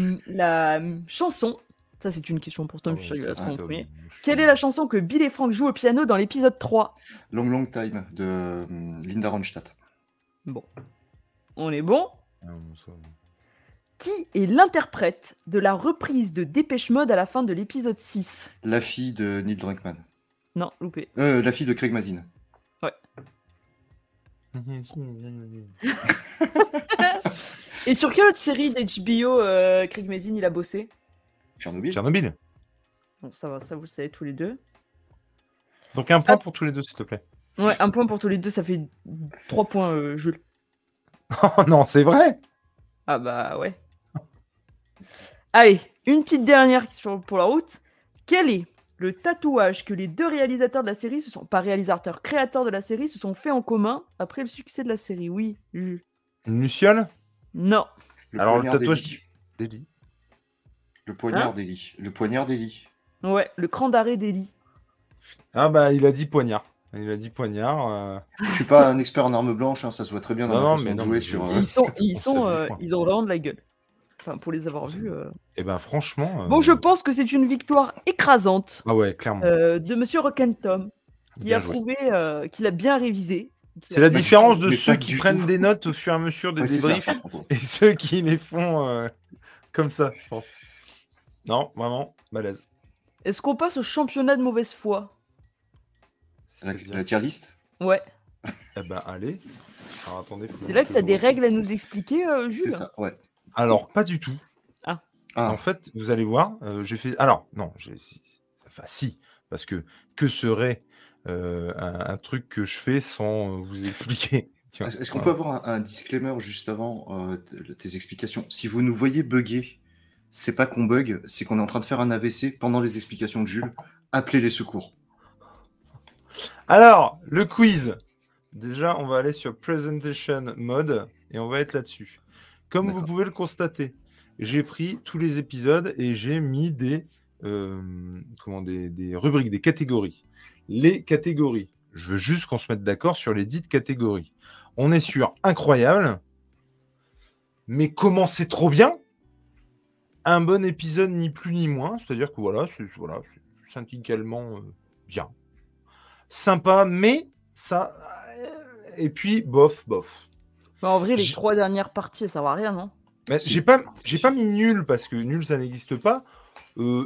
chanson? Ça, c'est une question pour Tom, je suis sûr qu'il va te tromper. Quelle est la chanson que Bill et Frank jouent au piano dans l'épisode 3? Long Long Time de Linda Ronstadt. Bon. On est bon. Qui est l'interprète de la reprise de Dépêche Mode à la fin de l'épisode 6? La fille de Neil Druckmann. Non, loupé. La fille de Craig Mazin. Ouais. Et sur quelle autre série d'HBO Craig Mazin il a bossé? Tchernobyl. Bon, ça va, ça vous le savez tous les deux. Donc un point pour tous les deux, s'il te plaît. Ouais, un point pour tous les deux, ça fait 3 points, Jules. Oh non, c'est vrai? Ah bah ouais. Allez, une petite dernière pour la route. Quel est le tatouage que les deux réalisateurs de la série créateurs de la série se sont fait en commun après le succès de la série? Oui, Jules. Une luciole? Non. Alors le tatouage d'Ellie. Le poignard d'Ellie. Ouais, le cran d'arrêt d'Ellie. Ah bah, il a dit poignard. Je suis pas un expert en armes blanches, hein, ça se voit très bien dans la façon de jouer sur... Ils ont vraiment de la gueule. Enfin, pour les avoir vus... Eh ben, franchement... Bon, je pense que c'est une victoire écrasante. Ah ouais, clairement. De Monsieur Rock'n'Tom, qui a prouvé qu'il a bien révisé. C'est la différence de ceux qui prennent des notes au fur et à mesure des débriefs et ceux qui les font... Comme ça, je pense. Non, vraiment, malaise. Est-ce qu'on passe au championnat de mauvaise foi? La tier list? Ouais. Eh ben, allez. Alors, attendez. C'est là que t'as des règles à nous expliquer, Jules? C'est ça, ouais. Alors, pas du tout. Ah. En fait, vous allez voir, j'ai fait... Alors, non, parce que serait un truc que je fais sans vous expliquer? Est-ce qu'on peut avoir un disclaimer juste avant tes explications? Si vous nous voyez bugger, c'est pas qu'on bug, c'est qu'on est en train de faire un AVC pendant les explications de Jules. Appelez les secours. Alors, le quiz. Déjà, on va aller sur Presentation Mode et on va être là-dessus. Comme vous pouvez le constater, j'ai pris tous les épisodes et j'ai mis des rubriques, des catégories. Les catégories. Je veux juste qu'on se mette d'accord sur les dites catégories. On est sur incroyable, mais comment c'est trop bien, un bon épisode, ni plus ni moins. C'est-à-dire que voilà, c'est syndicalement bien. Sympa, mais ça... Et puis, bof. Bah en vrai, les trois dernières parties, ça va rien, non ? Bah, j'ai pas mis nul, parce que nul, ça n'existe pas.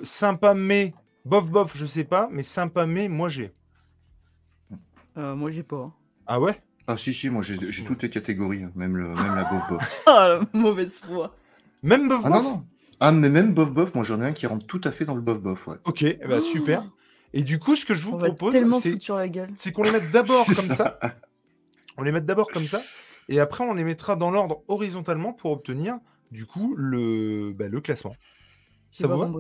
Sympa, mais... Bof, je sais pas, mais sympa, mais moi, j'ai. Moi, j'ai pas. Hein. Ah ouais ? Ah si, moi, j'ai toutes les catégories, hein. même la bof. Ah, la mauvaise foi. Même bof. Ah non. Ah, mais même bof, moi, j'en ai un qui rentre tout à fait dans le bof, ouais. Ok, bah super. Et du coup, ce que je vous propose, c'est qu'on les mette d'abord comme ça. On les mette d'abord comme ça, et après, on les mettra dans l'ordre horizontalement pour obtenir, du coup, le classement. J'ai ça vous va ?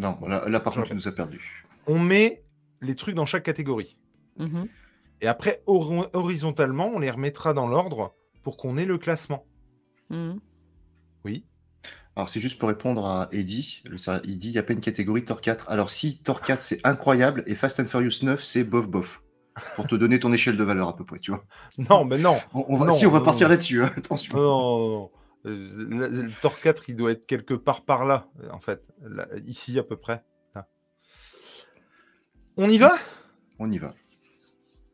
Non, là par contre, tu nous as perdu. On met les trucs dans chaque catégorie. Mmh. Et après, horizontalement, on les remettra dans l'ordre pour qu'on ait le classement. Mmh. Oui. Alors, c'est juste pour répondre à Eddy. Il dit, il n'y a pas une catégorie Thor 4. Alors, si, Thor 4, c'est incroyable, et Fast and Furious 9, c'est bof. Pour te donner ton échelle de valeur, à peu près, tu vois. Non, mais non. On va partir là-dessus, hein. Attention. Non. Le Thor 4, il doit être quelque part par là, en fait. Là, ici, à peu près. Là. On y va.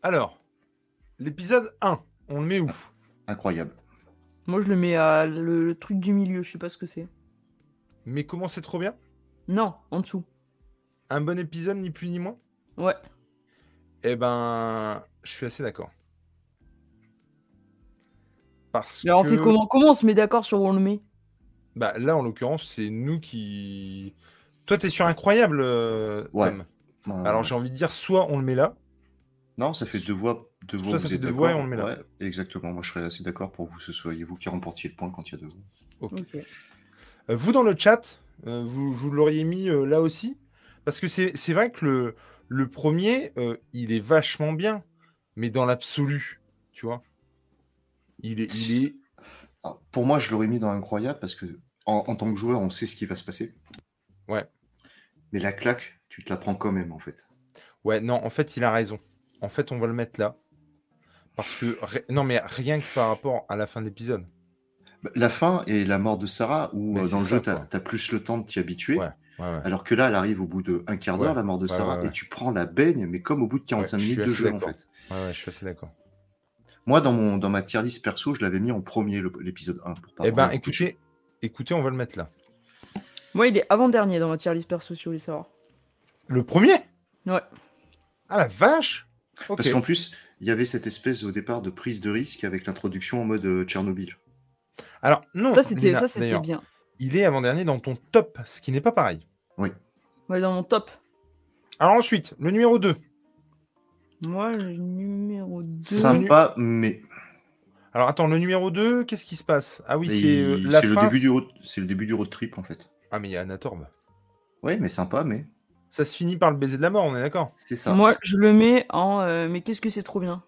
Alors, l'épisode 1, on le met où ? Incroyable. Moi, je le mets à le truc du milieu, je sais pas ce que c'est. Mais comment c'est trop bien ? Non, en dessous. Un bon épisode, ni plus ni moins ? Ouais. Eh ben, je suis assez d'accord. Parce que... on fait comment on se met d'accord sur où on le met ? Bah, là, en l'occurrence, c'est nous qui... Toi, t'es sur Incroyable, ouais. Tom. Ouais. Alors, j'ai envie de dire, soit on le met là, non, ça fait deux voix, vous êtes d'accord. Et on le met là. Ouais, exactement, moi je serais assez d'accord pour que ce soyez vous qui remportiez le point quand il y a deux voix. Okay. Vous dans le chat, vous l'auriez mis là aussi, parce que c'est vrai que le premier, il est vachement bien, mais dans l'absolu, tu vois. Il est... Alors, pour moi, je l'aurais mis dans Incroyable, parce que en tant que joueur, on sait ce qui va se passer. Ouais. Mais la claque, tu te la prends quand même, en fait. Ouais, non, en fait, il a raison. En fait, on va le mettre là. Parce que... Non, mais rien que par rapport à la fin de l'épisode. La fin et la mort de Sarah, où dans le jeu, tu as plus le temps de t'y habituer. Ouais. Alors que là, elle arrive au bout d'un quart d'heure, la mort de Sarah, et tu prends la baigne, mais comme au bout de 45 minutes de jeu, en fait. Ouais, je suis assez d'accord. Moi, dans ma tier list perso, je l'avais mis en premier, l'épisode 1. Eh ben, écoutez, on va le mettre là. Moi, il est avant-dernier dans ma tier list perso, si vous voulez savoir. Le premier ? Ouais. Ah, la vache ! Okay. Parce qu'en plus, il y avait cette espèce au départ de prise de risque avec l'introduction en mode Tchernobyl. Alors, non, ça, c'était bien. Il est avant-dernier dans ton top, ce qui n'est pas pareil. Oui. Ouais, dans mon top. Alors ensuite, le numéro 2. Moi, le numéro 2... Sympa, mais... Alors attends, le numéro 2, qu'est-ce qui se passe ? Ah oui, c'est le début du road trip, en fait. Ah, mais il y a Anatorm. Oui, mais sympa, mais... Ça se finit par le baiser de la mort, on est d'accord ? C'est ça. Moi, je le mets en... mais qu'est-ce que c'est trop bien ?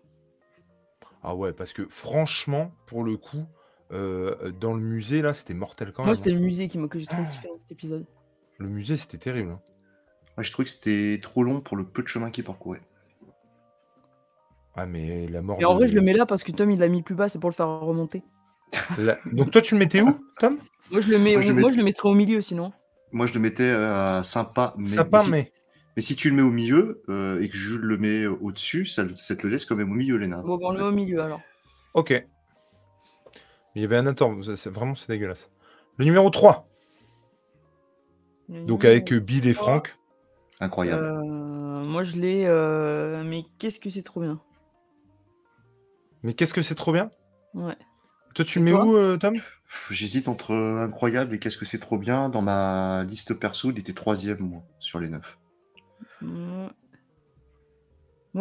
Ah ouais, parce que franchement, pour le coup, dans le musée, là, c'était mortel quand même. Moi, c'était le musée que j'ai trop kiffé dans cet épisode. Le musée, c'était terrible. Hein. Moi, je trouvais que c'était trop long pour le peu de chemin qu'il parcourait. Ah, mais la mort... Et en vrai, je le mets là parce que Tom, il l'a mis plus bas, c'est pour le faire remonter. Donc toi, tu le mettais où, Tom ? Moi, je le mettrais au milieu, sinon. Moi, je le mettais sympa, mais... Mais si tu le mets au milieu et que Jules le met au-dessus, ça te le laisse quand même au milieu, Léna. Bon, on le met au milieu, alors. Ok. Mais il y avait un attente. Vraiment, c'est dégueulasse. Le numéro 3. Donc, avec Bill et Franck. Incroyable. Moi, je l'ai... mais qu'est-ce que c'est trop bien. Mais qu'est-ce que c'est trop bien ? Ouais. Toi, tu le mets où, Tom ? J'hésite entre Incroyable et Qu'est-ce que c'est trop bien. Dans ma liste perso, il était 3e, moi, sur les 9. Moi,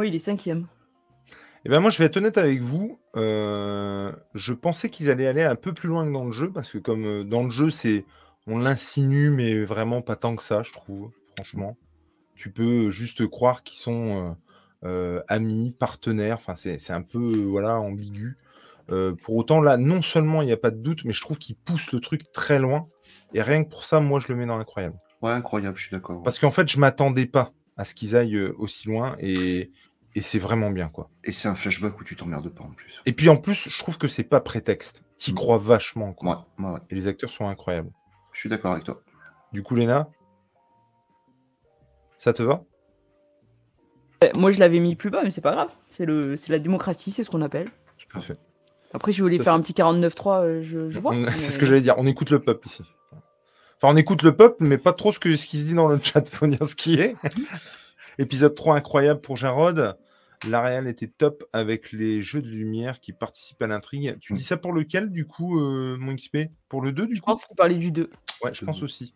il est 5e. Eh ben, moi, je vais être honnête avec vous. Je pensais qu'ils allaient aller un peu plus loin que dans le jeu, parce que comme dans le jeu, on l'insinue, mais vraiment pas tant que ça, je trouve, franchement. Tu peux juste croire qu'ils sont amis, partenaires. Enfin, c'est un peu ambigu. Pour autant, là, non seulement il n'y a pas de doute, mais je trouve qu'il pousse le truc très loin. Et rien que pour ça, moi, je le mets dans Incroyable. Ouais, Incroyable, je suis d'accord. Ouais. Parce qu'en fait, je ne m'attendais pas à ce qu'ils aillent aussi loin, et c'est vraiment bien, quoi. Et c'est un flashback où tu t'emmerdes pas, en plus. Et puis, en plus, je trouve que c'est pas prétexte. T'y crois vachement, quoi. Ouais. Et les acteurs sont incroyables. Je suis d'accord avec toi. Du coup, Léna, ça te va? Moi, je l'avais mis plus bas, mais c'est pas grave. C'est la démocratie, c'est ce qu'on appelle. Parfait. Après, je voulais faire un petit 49.3, je vois. C'est ce que j'allais dire. On écoute le peuple ici. Enfin, on écoute le peuple, mais pas trop ce qui se dit dans le chat. Faut dire ce qui est. Épisode 3 incroyable pour Jarod. La réal était top avec les jeux de lumière qui participent à l'intrigue. Tu dis ça pour lequel, du coup, mon XP? Pour le 2, du coup? Je pense qu'il parlait du 2. Ouais, je pense aussi.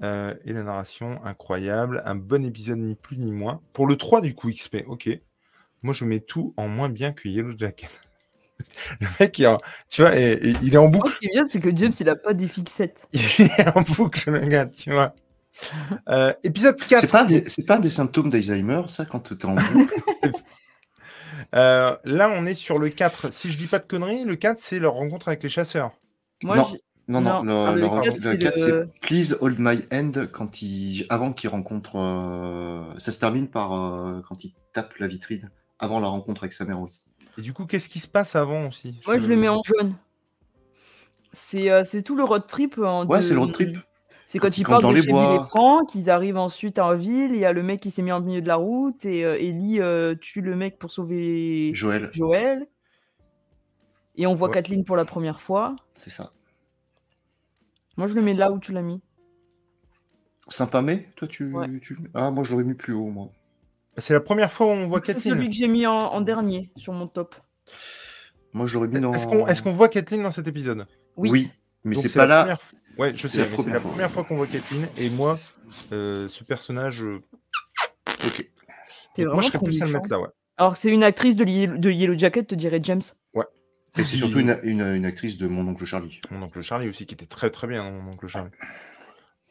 Et la narration, incroyable. Un bon épisode, ni plus ni moins. Pour le 3, du coup, XP, ok. Moi, je mets tout en moins bien que Yellow Jacket. Le mec, tu vois, il est en boucle. Ce qui est bien, c'est que James, il n'a pas des fixettes. Il est en boucle, le gars, tu vois. Épisode 4. C'est pas des symptômes d'Alzheimer, ça, quand tu es en boucle. Là, on est sur le 4. Si je dis pas de conneries, le 4, c'est leur rencontre avec les chasseurs. Moi, non, le 4, c'est Please Hold My Hand quand avant qu'il rencontre. Ça se termine par quand il tape la vitrine avant la rencontre avec sa mère. Oui. Et du coup, qu'est-ce qui se passe avant aussi? Moi, je le mets en jaune. C'est tout le road trip. C'est le road trip. C'est quand ils partent dans de chez lui les Francs, ils arrivent ensuite en ville, il y a le mec qui s'est mis en milieu de la route, et Ellie tue le mec pour sauver Joël. Et on voit Kathleen pour la première fois. C'est ça. Moi, je le mets là où tu l'as mis. Sympa, mais toi, tu... Ah, moi, je l'aurais mis plus haut, moi. C'est la première fois où on voit Kathleen. C'est celui que j'ai mis en dernier, sur mon top. Moi, je l'aurais mis dans... Est-ce qu'on voit Kathleen dans cet épisode? Oui, mais donc, c'est pas là... Ouais, je sais, c'est la première fois qu'on voit Kathleen, et moi, ce personnage... Ok. Moi, je serais plus à le mettre là, ouais. Alors, c'est une actrice de Yellow Jacket, te dirais, James. Ouais. Et c'est surtout une actrice de Mon Oncle Charlie. Mon Oncle Charlie aussi, qui était très très bien dans Mon Oncle Charlie.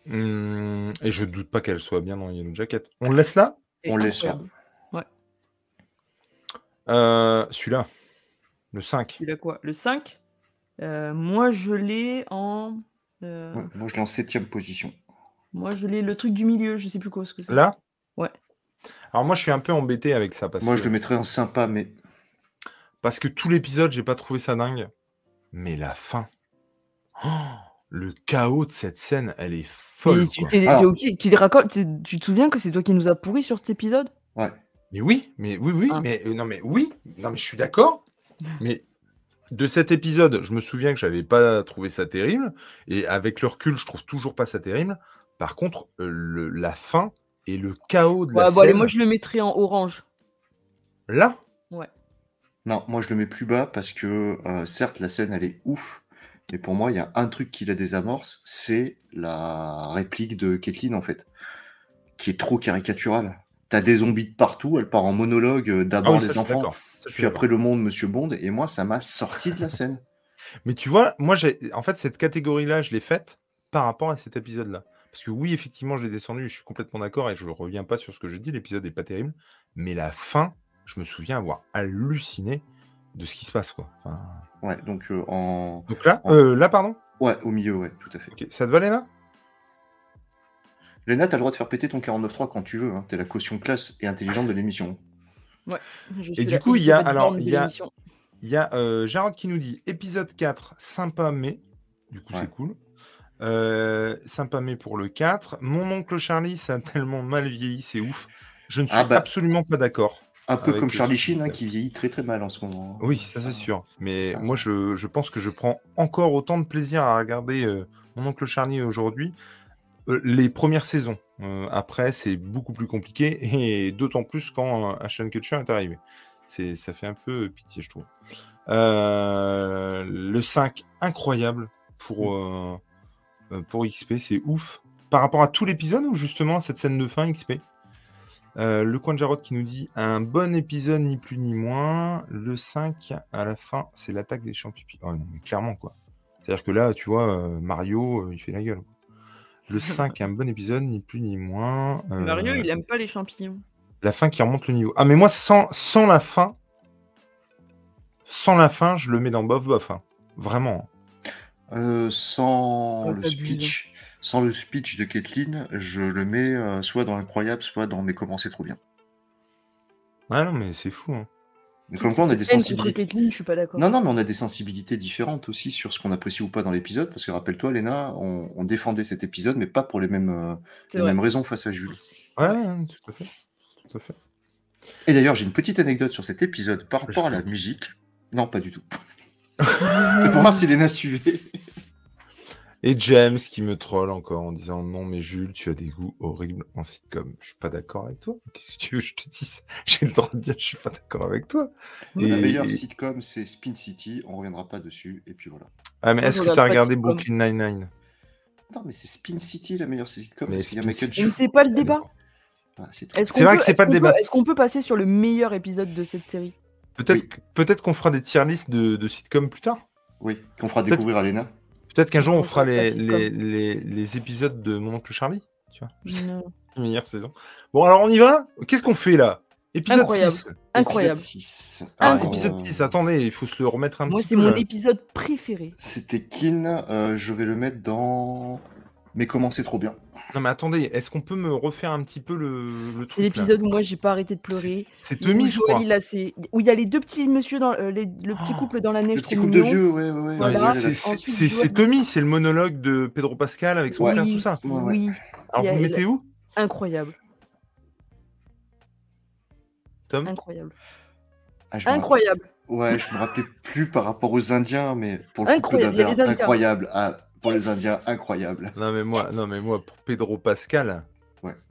Et je ne doute pas qu'elle soit bien dans Yellow Jacket. On le laisse là ? On le laisse là. Ouais. Celui-là, le 5. Celui-là quoi ? Le 5 ? Moi, je l'ai en... Ouais, moi, je l'ai en 7e position. Moi, je l'ai le truc du milieu, je sais plus quoi ce que c'est. Là ? Ouais. Alors moi, je suis un peu embêté avec ça. Parce moi, je le mettrais en sympa, mais... Parce que tout l'épisode, j'ai pas trouvé ça dingue. Mais la fin. Oh, le chaos de cette scène, elle est folle. Mais tu te souviens que c'est toi qui nous as pourri sur cet épisode ? Ouais. Mais je suis d'accord. Mais de cet épisode, je me souviens que j'avais pas trouvé ça terrible. Et avec le recul, je trouve toujours pas ça terrible. Par contre, la fin et le chaos de la scène. Allez, moi, je le mettrais en orange. Là ? Ouais. Non, moi je le mets plus bas parce que certes la scène elle est ouf, mais pour moi il y a un truc qui la désamorce, c'est la réplique de Kathleen en fait, qui est trop caricaturale. T'as des zombies de partout, elle part en monologue, d'abord les enfants, puis après le monde, Monsieur Bond, et moi ça m'a sorti de la scène. Mais tu vois, moi cette catégorie-là je l'ai faite par rapport à cet épisode-là. Parce que oui, effectivement je l'ai descendu, je suis complètement d'accord et je ne reviens pas sur ce que j'ai dit, l'épisode n'est pas terrible, mais la fin... Je me souviens avoir halluciné de ce qui se passe, quoi. Enfin... Ouais, donc en. Donc là, là, pardon. Ouais, au milieu, ouais, tout à fait. Okay. Ça te va, Léna ? Léna, t'as le droit de faire péter ton 49.3 quand tu veux. Hein. T'es la caution classe et intelligente de l'émission. Ouais. Et du coup, il y a Jarod qui nous dit épisode 4, sympa mais. Du coup, c'est cool. Sympa mais pour le 4. Mon oncle Charlie, ça a tellement mal vieilli, c'est ouf. Je ne suis absolument pas d'accord. Un peu comme Charlie Sheen qui vieillit très très mal en ce moment. Oui, ça c'est sûr. Mais moi je pense que je prends encore autant de plaisir à regarder Mon Oncle Charlie aujourd'hui. Les premières saisons. Après c'est beaucoup plus compliqué et d'autant plus quand Ashton Kutcher est arrivé. Ça fait un peu pitié je trouve. Le 5 incroyable pour XP, c'est ouf. Par rapport à tout l'épisode ou justement cette scène de fin XP ? Le coin de Jarod qui nous dit un bon épisode ni plus ni moins. Le 5 à la fin c'est l'attaque des champignons. Oh non mais clairement quoi, c'est à dire que là tu vois Mario il fait la gueule quoi. Le 5 un bon épisode ni plus ni moins. Mario il aime pas les champignons. La fin qui remonte le niveau. Ah mais moi sans la fin je le mets dans bof hein. Vraiment Sans le speech de Kathleen, je le mets soit dans l'incroyable, soit dans mes comments, c'est trop bien. Ouais, non, mais c'est fou. Hein. Mais comme quoi, on a des sensibilités. Je suis pas d'accord. Non, mais on a des sensibilités différentes aussi sur ce qu'on apprécie ou pas dans l'épisode. Parce que rappelle-toi, Léna, on défendait cet épisode, mais pas pour les mêmes raisons face à Jules. Ouais, tout à fait. Tout à fait. Et d'ailleurs, j'ai une petite anecdote sur cet épisode par rapport à la musique. Non, pas du tout. C'est pour voir si Léna suivait. Et James qui me troll encore en disant « Non, mais Jules, tu as des goûts horribles en sitcom. » Je suis pas d'accord avec toi. Qu'est-ce que tu veux que je te dise ? J'ai le droit de dire « Je suis pas d'accord avec toi. » La meilleure sitcom, c'est Spin City. On reviendra pas dessus. Et puis voilà. Ah, mais est-ce que tu as regardé Brooklyn Nine-Nine ? Non, mais c'est Spin City, la meilleure sitcom. Mais c'est pas le débat. Ah, c'est vrai que c'est pas le débat. Est-ce qu'on peut passer sur le meilleur épisode de cette série ? Peut-être qu'on fera des tier lists de sitcoms plus tard. Oui, qu'on fera découvrir à Léna. Peut-être qu'un jour, on fera les épisodes de Mon Oncle Charlie, tu vois. La meilleure saison. Bon, alors, on y va ? Qu'est-ce qu'on fait, là ? Épisode Incroyable. 6. Incroyable. Épisode 6, attendez, il faut se le remettre un petit peu. Moi, c'est mon épisode préféré. C'était Kin, je vais le mettre dans... Mais comment c'est trop bien. Non, mais attendez, est-ce qu'on peut me refaire un petit peu le truc ? C'est l'épisode où moi, j'ai pas arrêté de pleurer. C'est Tommy, je crois. Où il y a les deux petits monsieur, le petit couple dans la neige. Le petit couple de vieux, ouais. Voilà. C'est Tommy, c'est le monologue de Pedro Pascal avec son frère, tout ça. Oui. Alors, vous le mettez où ? Incroyable. Tom ? Incroyable. Incroyable. Ouais, je me rappelais plus par rapport aux Indiens, mais pour le couple d'Indiens, incroyable. Pour les Indiens, incroyable. Non mais moi, pour Pedro Pascal,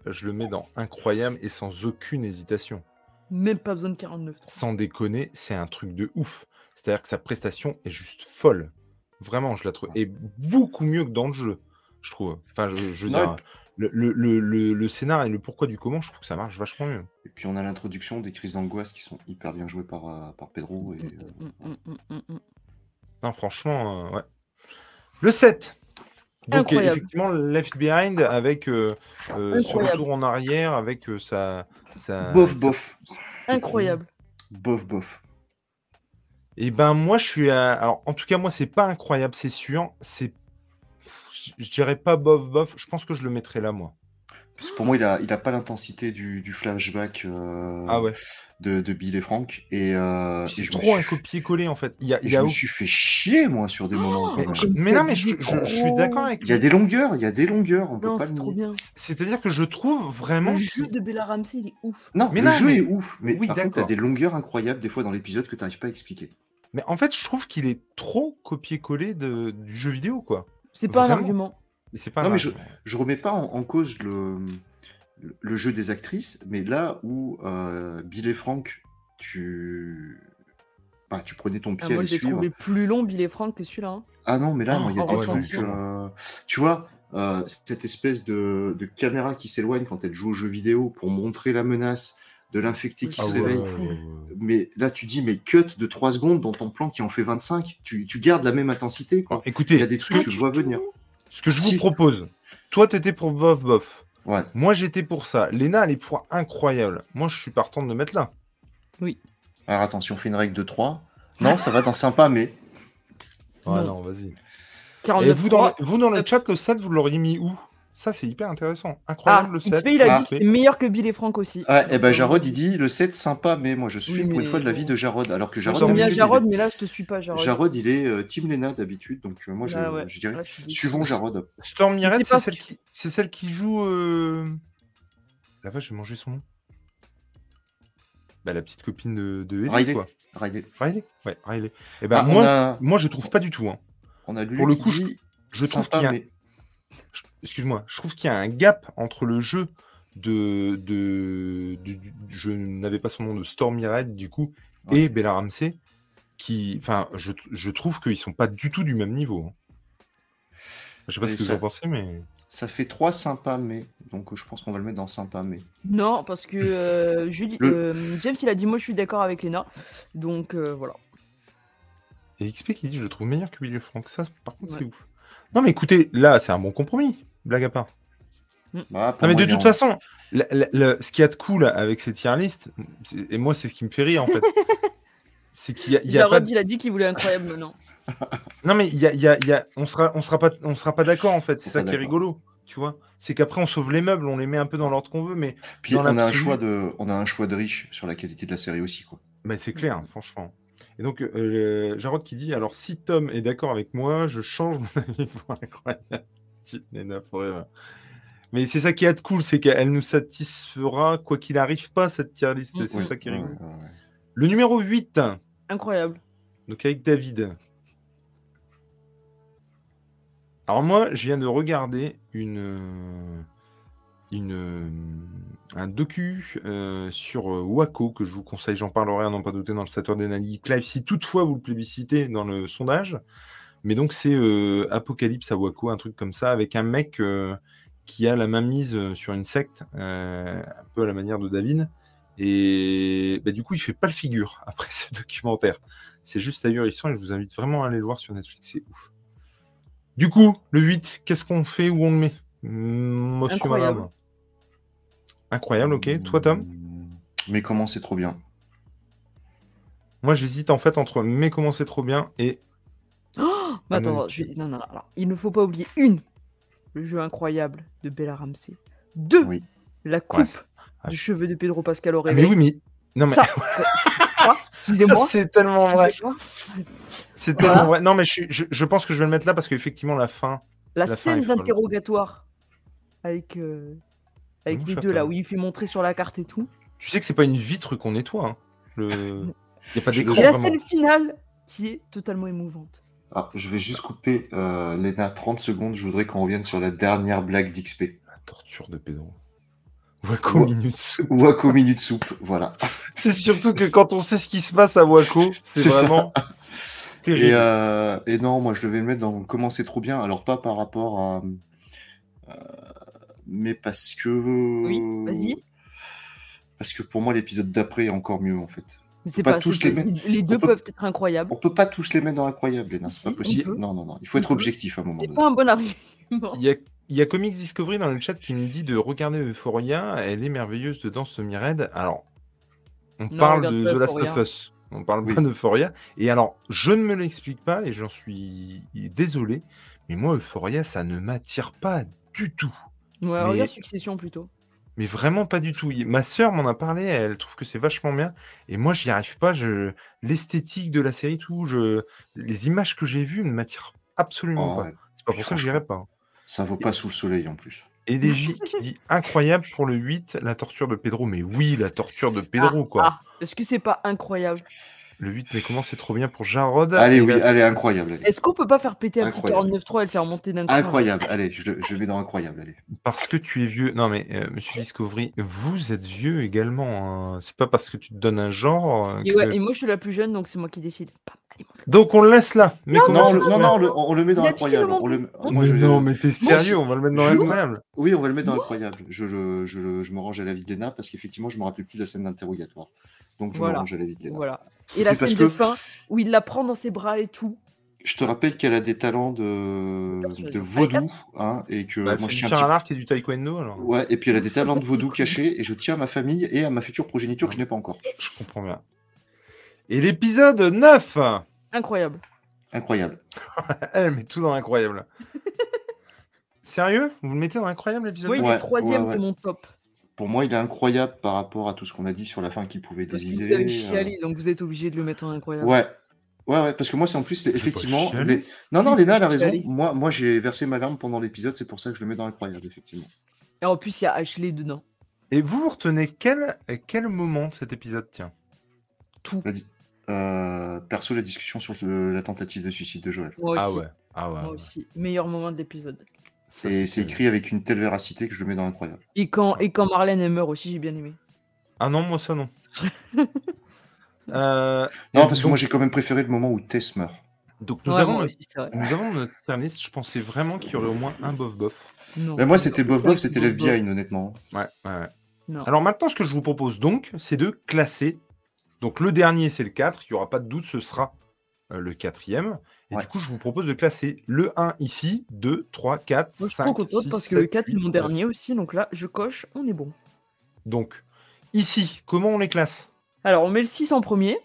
je le mets dans incroyable et sans aucune hésitation. Même pas besoin de 49. Sans déconner, c'est un truc de ouf. C'est-à-dire que sa prestation est juste folle. Vraiment, je la trouve. Et beaucoup mieux que dans le jeu, je trouve. Enfin, je veux dire, le scénar et le pourquoi du comment, je trouve que ça marche vachement mieux. Et puis on a l'introduction des crises d'angoisse qui sont hyper bien jouées par Pedro. Et, Non, franchement, ouais. Le 7. Donc effectivement, Left Behind avec ce retour en arrière, avec sa... Bof. Incroyable. Bof. Et ben moi, je suis... Alors en tout cas, moi, c'est pas incroyable, c'est sûr. C'est... Je dirais pas bof. Je pense que je le mettrais là, moi. Parce que pour moi, il a pas l'intensité du flashback de Bill et Frank. C'est trop un copier-coller, en fait. Je me suis fait chier, moi, sur des moments. Mais je suis d'accord avec toi. Il y a des longueurs, on peut pas le nier. C'est-à-dire que je trouve vraiment... Le jeu de Bella Ramsey, il est ouf. Le jeu est ouf, mais oui, par contre, t'as des longueurs incroyables, des fois, dans l'épisode, que t'arrives pas à expliquer. Mais en fait, je trouve qu'il est trop copier-coller du jeu vidéo, quoi. C'est pas un argument. Mais je remets pas en cause le jeu des actrices, mais là où Bill et Frank, tu prenais ton pied à les suivre. Moi, j'ai trouvé plus long Bill et Frank que celui-là. Hein. Ah non, mais là, il y a des trucs... tu vois, cette espèce de caméra qui s'éloigne quand elle joue aux jeux vidéo pour montrer la menace de l'infecté qui se réveille. Mais là, tu dis, mais cut de 3 secondes dans ton plan qui en fait 25. Tu gardes la même intensité, quoi. Écoutez, il y a des trucs que tu vois venir. Ce que je vous propose, toi t'étais pour bof. Ouais. Moi j'étais pour ça. Léna, elle est pour incroyable. Moi je suis partant de le mettre là. Oui. Alors attention, on fait une règle de 3. Non, ça va dans sympa, mais. Ouais, non, vas-y. 49, et vous dans le chat, le 7, vous l'auriez mis où ? Ça c'est hyper intéressant. Incroyable le 7. XP, il a dit que c'est meilleur que Bill et Frank aussi. Ah, et ben Jarod il dit le 7 sympa, mais moi je suis pour une fois de l'avis de Jarod. Alors que Jarod, mais là je te suis pas, Jarod. Jarod il est Team Léna d'habitude, donc moi je dirais suivons Jarod. Storm Mirette, c'est celle qui joue. La vache, j'ai mangé son nom. Bah, la petite copine de Ellie, quoi. Riley. Ouais, Riley. Et ben moi je trouve pas du tout. On a lu pour le coup, je trouve qu'il y a... Excuse-moi, je trouve qu'il y a un gap entre le jeu je n'avais pas son nom, de Stormy Red, du coup, et Bella Ramsey, qui... Enfin, je trouve qu'ils sont pas du tout du même niveau. Je sais pas ce que vous en pensez, mais... Ça fait 3 sympas, mais... Donc, je pense qu'on va le mettre dans sympa, mais... Non, parce que James, il a dit, moi, je suis d'accord avec Léna. Donc, voilà. Et XP qui dit, je le trouve meilleur que Billy Frank. Ça, par contre, c'est ouf. Non mais écoutez, là c'est un bon compromis, blague à part. Non mais de toute façon, ce qu'il y a de cool avec ces tier list, et moi c'est ce qui me fait rire en fait, c'est qu'il y a pas... Il a dit qu'il voulait incroyable maintenant. Non mais il y a... on sera pas d'accord en fait, c'est ça qui est rigolo, tu vois. C'est qu'après on sauve les meubles, on les met un peu dans l'ordre qu'on veut, mais puis on a un choix de riche sur la qualité de la série aussi quoi. Mais c'est clair, franchement. Et donc, Jarod qui dit, alors si Tom est d'accord avec moi, je change mon avis pour Incroyable Type Nena Forever. Mais c'est ça qui est cool, c'est qu'elle nous satisfera quoi qu'il arrive pas, cette tier list. C'est ça qui est rigolo. Ouais. Le numéro 8. Incroyable. Donc avec David. Alors moi, je viens de regarder un docu sur Waco que je vous conseille, j'en parlerai à n'en pas douter dans le Saturday Night Live, si toutefois vous le plébiscitez dans le sondage. Mais donc c'est Apocalypse à Waco, un truc comme ça, avec un mec qui a la main mise sur une secte, un peu à la manière de David. Et bah, du coup, il fait pas le figure après ce documentaire. C'est juste ahurissant et je vous invite vraiment à aller le voir sur Netflix, c'est ouf. Du coup, le 8, qu'est-ce qu'on fait, où on le met? Monsieur Incroyable. Madame. Incroyable, ok. Toi, Tom? Mais comment c'est trop bien. Moi, j'hésite en fait entre mais comment c'est trop bien et... Oh bah attends, non. Il ne faut pas oublier une, le jeu incroyable de Bella Ramsey. Deux, la coupe du cheveu de Pedro Pascal Aurélie. Ah mais oui, mais... Non, mais... Ça excusez-moi. C'est tellement vrai. C'est tellement vrai. Non, mais je pense que je vais le mettre là parce qu'effectivement, la fin... La scène fin, d'interrogatoire avec les deux, là, où il fait montrer sur la carte et tout. Tu sais que c'est pas une vitre qu'on nettoie. Hein. Il n'y a pas d'écran. Et la scène finale qui est totalement émouvante. Ah, je vais juste couper, Léna, 30 secondes. Je voudrais qu'on revienne sur la dernière blague d'XP. La torture de Pedro. Waco Minute Soupe. Waco Minute Soupe, voilà. C'est surtout que quand on sait ce qui se passe à Waco, c'est vraiment... Ça. Terrible. Et non, moi je devais le mettre dans comment c'est trop bien. Alors pas par rapport à, mais parce que parce que pour moi l'épisode d'après est encore mieux en fait. Mais c'est pas tous les deux peuvent être incroyables. On peut pas tous les mettre dans incroyable, Léna. Si, c'est pas possible. Non. Il faut être objectif à un moment donné. C'est pas un bon argument. Il y a Comics Discovery dans le chat qui nous dit de regarder Euphoria. Elle est merveilleuse dedans, semi-raid. Alors, on parle de The Last of Us. On parle pas d'Euphoria. Et alors, je ne me l'explique pas et j'en suis désolé. Mais moi, Euphoria, ça ne m'attire pas du tout. Ouais, mais... regarde Succession plutôt. Mais vraiment pas du tout. Ma sœur m'en a parlé, elle trouve que c'est vachement bien. Et moi, j'y arrive pas. L'esthétique de la série, tout. Les images que j'ai vues ne m'attirent absolument pas. Ouais. C'est pas pour ça que j'irai pas. Ça vaut pas sous le soleil en plus. Et Lévi qui dit incroyable pour le 8, la torture de Pedro. Mais oui, la torture de Pedro, quoi. Est-ce que c'est pas incroyable? Le 8, mais comment c'est trop bien pour Jarod. Allez, allez, incroyable. Allez. Est-ce qu'on peut pas faire péter un petit 49.3 et le faire monter d'un coup? Incroyable, allez, je mets dans incroyable, allez. Parce que tu es vieux. Non, mais monsieur Discovery, vous êtes vieux également. Hein. C'est pas parce que tu te donnes un genre. Et moi, je suis la plus jeune, donc c'est moi qui décide. Donc on le laisse là. Mais on le met dans incroyable. Non, mais t'es sérieux, on va le mettre dans incroyable. Oui, on va le mettre dans incroyable. Je me range à l'avis de Léna parce qu'effectivement, je me rappelle plus de la scène d'interrogatoire. Donc je me range à l'avis de Léna. Voilà. Et la scène de fin où il la prend dans ses bras et tout. Je te rappelle qu'elle a des talents de vaudou, hein, et que moi je tiens à l'arc et du taekwondo. Alors. Ouais, et puis elle a des talents de vaudou cachés et je tiens à ma famille et à ma future progéniture que je n'ai pas encore. Je comprends bien. Et l'épisode 9. Incroyable. Elle met tout dans incroyable. Sérieux? Vous le mettez dans incroyable l'épisode? Oui, il est troisième de mon top. Pour moi, il est incroyable par rapport à tout ce qu'on a dit sur la fin qu'il pouvait déviser. Vous avez chialé, donc vous êtes obligé de le mettre en incroyable. Ouais, parce que moi, c'est en plus, effectivement... Non, Léna, elle a raison. Moi, j'ai versé ma larme pendant l'épisode, c'est pour ça que je le mets dans incroyable, effectivement. Et en plus, il y a Ashley dedans. Et vous retenez quel moment de cet épisode, tiens? Tout. Perso, la discussion sur la tentative de suicide de Joël. Moi aussi. Moi aussi. Meilleur moment de l'épisode. Ça, c'est écrit avec une telle véracité que je le mets dans incroyable. Et quand Marlène elle meurt aussi, j'ai bien aimé. Ah non, moi ça non. Non, parce que moi j'ai quand même préféré le moment où Tess meurt. Donc nous avons notre terniste. Je pensais vraiment qu'il y aurait au moins un bof-bof. Ben moi c'était bof-bof, c'était Left Behind honnêtement. Ouais. Non. Alors maintenant, ce que je vous propose donc, c'est de classer. Donc le dernier, c'est le 4, il n'y aura pas de doute, ce sera le quatrième. Et du coup, je vous propose de classer le 1 ici, 2, 3, 4, 5, 6, 7, 8. Je suis trop contente parce que le 4, c'est mon dernier aussi, donc là, je coche, on est bon. Donc, ici, comment on les classe? Alors, on met le 6 en premier.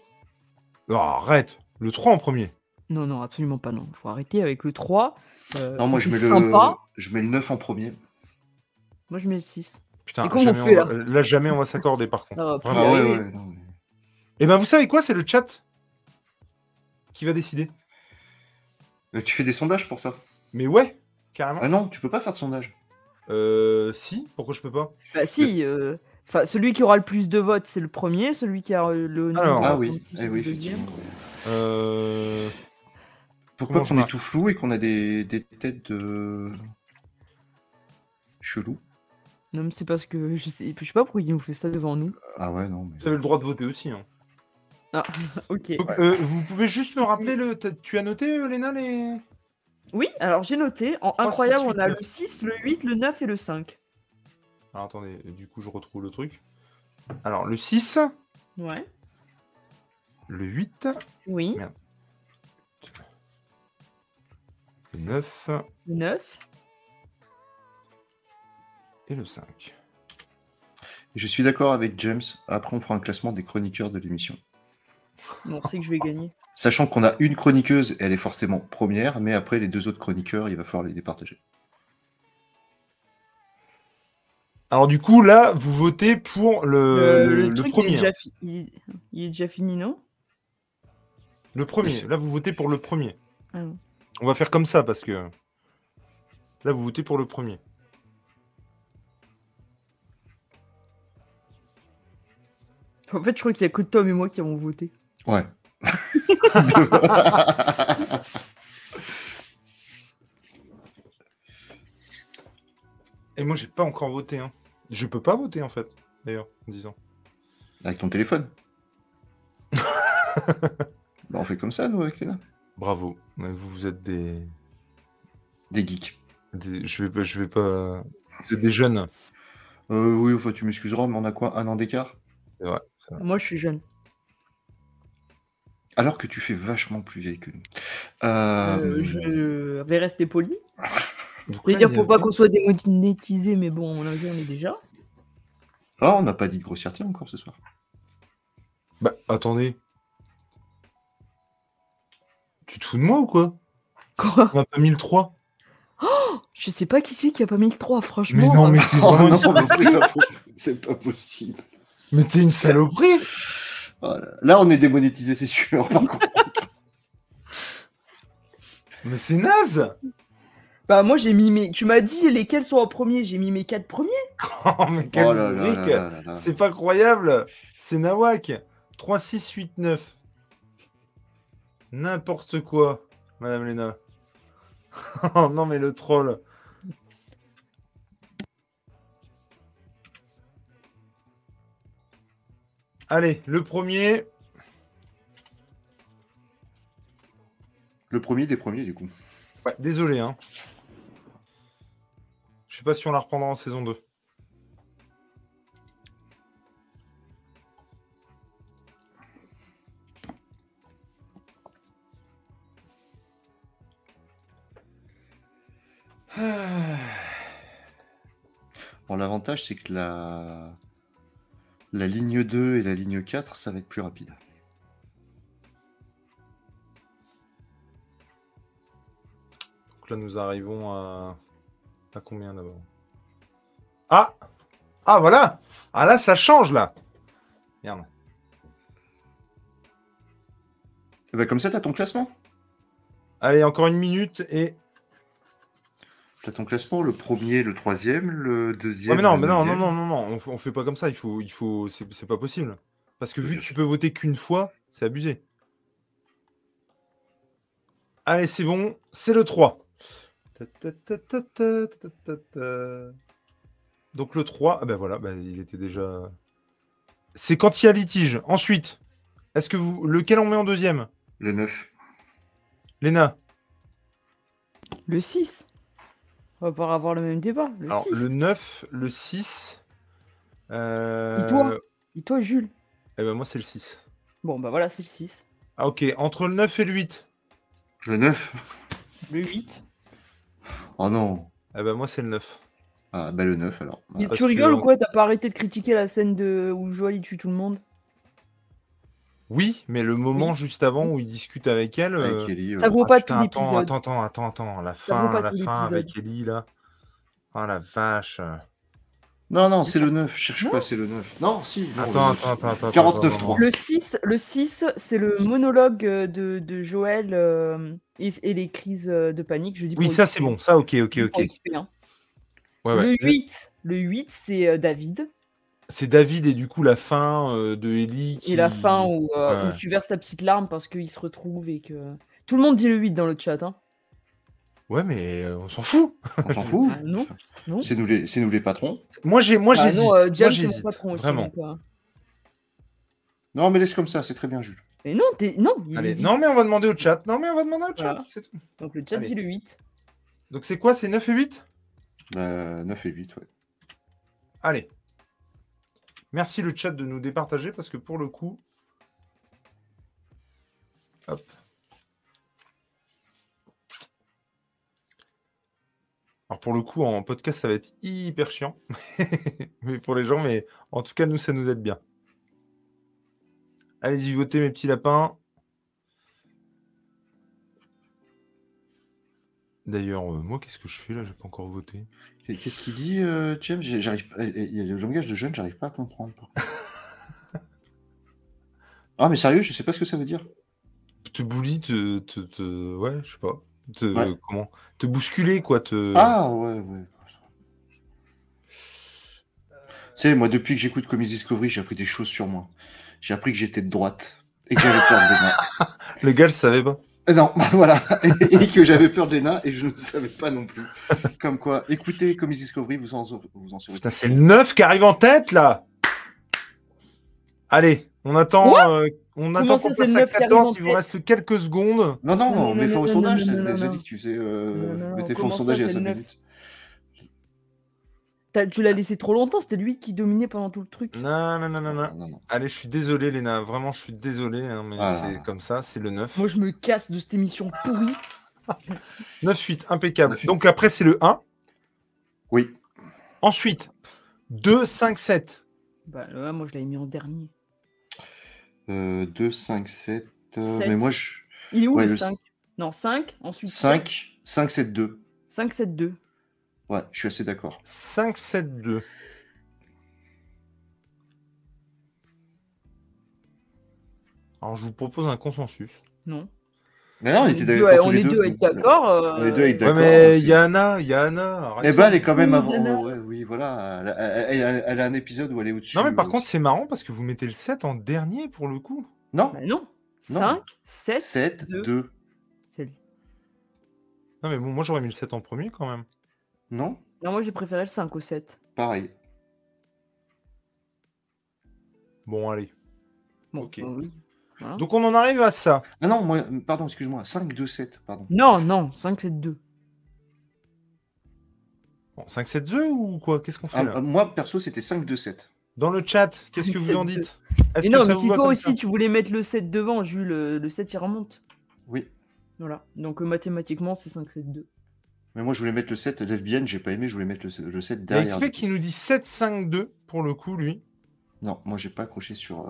Oh, arrête, le 3 en premier. Non, absolument pas, non. Il faut arrêter avec le 3. Non, moi, je mets le 9 en premier. Moi, je mets le 6. Putain, et comment on fait, là jamais on va s'accorder, par contre. Ah, ouais. Et ben vous savez quoi, c'est le chat qui va décider. Mais tu fais des sondages pour ça. Mais ouais, carrément. Ah non, tu peux pas faire de sondage. Si, pourquoi je peux pas ? Bah si, enfin, celui qui aura le plus de votes, c'est le premier, celui qui a le... Alors, ah oui, eh oui effectivement. Pourquoi qu'on est tout flou et qu'on a des têtes de... chelou ? Non, mais c'est parce que... Je sais pas pourquoi ils nous font ça devant nous. Ah ouais, non, mais... Vous avez le droit de voter aussi, hein. Ah, ok. Donc, ouais. Vous pouvez juste me rappeler, tu as noté, Léna, les... Oui, alors j'ai noté. En incroyable, 6, 8, on a 9. Le 6, le 8, le 9 et le 5. Alors attendez, du coup je retrouve le truc. Alors le 6. Ouais. Le 8. Oui. Merde. Le 9. Le 9. Et le 5. Je suis d'accord avec James. Après, on fera un classement des chroniqueurs de l'émission. On sait que je vais gagner. Sachant qu'on a une chroniqueuse, elle est forcément première, mais après les deux autres chroniqueurs, il va falloir les départager. Alors du coup, là, vous votez pour le truc, premier. Il est déjà fini, non ? Le premier. Là, vous votez pour le premier. Ah oui. On va faire comme ça, parce que... Là, vous votez pour le premier. En fait, je crois qu'il n'y a que Tom et moi qui avons voté. Ouais. Et moi, j'ai pas encore voté. Hein. Je peux pas voter, en fait, d'ailleurs, en disant. Avec ton téléphone. Bah, on fait comme ça, nous, avec Léna. Bravo. Vous êtes des... Des geeks. Je vais pas... Vous êtes des jeunes. Oui, enfin, tu m'excuseras, mais on a quoi, 1 an d'écart ? C'est vrai, c'est vrai. Moi, je suis jeune. Alors que tu fais vachement plus vieille que nous. Je vais rester poli. Je vais dire pour pas qu'on soit démonétisé, mais bon, on est déjà. Ah, on n'a pas dit de grossièreté encore ce soir. Bah, attendez. Tu te fous de moi ou quoi ? On n'a pas mis le 3. Oh, je sais pas qui c'est qui a pas mis le 3, franchement. Mais non, mais t'es vraiment... non, c'est pas possible. Mais t'es une saloperie. Voilà. Là, on est démonétisé, c'est sûr. Par contre. Mais c'est naze. Bah moi, j'ai mis mes... Tu m'as dit lesquels sont en premier. J'ai mis mes 4 premiers. Oh, mais quel truc. C'est pas croyable. C'est Nawak. 3, 6, 8, 9. N'importe quoi, Madame Léna. Oh non, mais le troll. Allez, le premier. Le premier des premiers, du coup. Ouais, désolé, hein. Je sais pas si on la reprendra en saison 2. Bon, l'avantage, c'est que la ligne 2 et la ligne 4, ça va être plus rapide. Donc là, nous arrivons à combien d'abord ? Ah, voilà ! Ah là, ça change, là ! Merde. Et bah, comme ça, t'as ton classement ? Allez, encore une minute et... T'as ton classement, le premier, le troisième, le deuxième... Ouais, mais non, non, on fait pas comme ça, il faut c'est pas possible. Parce que vu que tu peux voter qu'une fois, c'est abusé. Allez, c'est bon, c'est le 3. Donc le 3, ben voilà, il était déjà... C'est quand il y a litige. Ensuite, est-ce que vous... Lequel on met en deuxième ? Le 9. Léna ? Le 6. On va pouvoir avoir le même débat. Alors, 6. Le 9, le 6. Et toi, Jules ? Eh ben moi, c'est le 6. Bon, bah voilà, c'est le 6. Ah, ok. Entre le 9 et le 8. Le 9. Le 8. Oh non. Eh ben moi, c'est le 9. Ah, ben le 9, alors. Et tu rigoles ou quoi ? T'as pas arrêté de critiquer la scène où Joël il tue tout le monde ? Oui, mais le moment juste avant où il discute avec elle... Avec Ellie, ça vaut pas tout l'épisode. Attends, la fin avec Ellie, là. Oh, la vache. Non, non, c'est le 9. Je cherche pas, c'est le 9. Non, si. Non, attends. 49.3. Le 6, c'est le monologue de Joël et les crises de panique. Je dis oui, ça, c'est bon. Ça, ok. Ouais. Le 8, c'est David. C'est David et du coup la fin de Ellie. Qui... Et la fin où tu verses ta petite larme parce qu'ils se retrouvent et que... Tout le monde dit le 8 dans le chat, hein. Ouais, mais on s'en fout. On s'en fout. Ah, non. C'est nous les patrons. Moi, j'hésite. James, c'est mon patron aussi. Vraiment. Quoi. Non, mais laisse comme ça, c'est très bien, Jules. Mais non, Allez, non, mais on va demander au chat. Voilà. C'est tout. Donc le chat dit le 8. Donc c'est quoi, c'est 9 et 8 9 et 8, ouais. Allez. Merci le chat de nous départager parce que pour le coup... Hop. Alors pour le coup, en podcast, ça va être hyper chiant mais pour les gens, mais en tout cas, nous, ça nous aide bien. Allez-y, votez mes petits lapins. D'ailleurs, moi, qu'est-ce que je fais là ? J'ai pas encore voté. Qu'est-ce qu'il dit, James ? Il y a le langage de jeune, j'arrive pas à comprendre. Ah, mais sérieux, je sais pas ce que ça veut dire. Te bully, te... Ouais, je sais pas. Comment te bousculer, quoi. Ah, ouais. Tu sais, moi, depuis que j'écoute Comics Discovery, j'ai appris des choses sur moi. J'ai appris que j'étais de droite et que j'avais peur des nains. Le gars, le savait pas. Non, voilà. Et que j'avais peur des nains et je ne le savais pas non plus. Comme quoi, écoutez Comics Discovery, vous en saurez. Putain, c'est le 9 qui arrive en tête, là. Allez, on attend... On attend qu'on passe à 14, il vous reste quelques secondes. Non, on met fin au sondage, j'ai dit que tu faisais... Mettez fin au sondage il y a 5 minutes. Tu l'as laissé trop longtemps, c'était lui qui dominait pendant tout le truc. Non. Allez, je suis désolé, Léna, vraiment, je suis désolé, hein, mais c'est comme ça, c'est le 9. Moi, je me casse de cette émission pourrie. 9-8, impeccable. 9-8. Donc après, c'est le 1. Oui. Ensuite, 2-5-7. Bah là, moi, je l'avais mis en dernier. 2, 5, 7... 7. Mais moi, je... Il est où le 5 ? Non, 5, ensuite... 5, 7, 2. 5, 7, 2. Ouais, je suis assez d'accord. 5, 7, 2. Alors, je vous propose un consensus. Non. Mais non, on est deux à être d'accord. Ouais, mais Yana... Eh ben, elle est quand même avant... Oui, voilà. Elle a un épisode où elle est au-dessus. Non, mais par contre, c'est marrant parce que vous mettez le 7 en dernier, pour le coup. Non. Bah non. 5, 7, 2. Non, mais bon, moi, j'aurais mis le 7 en premier, quand même. Non, moi, j'ai préféré le 5 au 7. Pareil. Bon, allez. Bon, ok. Oui. Voilà. Donc on en arrive à ça. Ah non, moi, pardon, excuse-moi, 5, 2, 7, pardon. Non, 5, 7, 2. Bon, 5, 7, 2 ou quoi ? Qu'est-ce qu'on fait là ? Moi, perso, c'était 5, 2, 7. Dans le chat, qu'est-ce que vous en dites ? Et non, mais si toi aussi, tu voulais mettre le 7 devant, Jules, le 7, il remonte. Oui. Voilà, donc mathématiquement, c'est 5, 7, 2. Mais moi, je voulais mettre le 7, l'FBN, j'ai pas aimé, je voulais mettre le 7 derrière. XP qui nous dit 7, 5, 2, pour le coup, lui. Non, moi, j'ai pas accroché sur...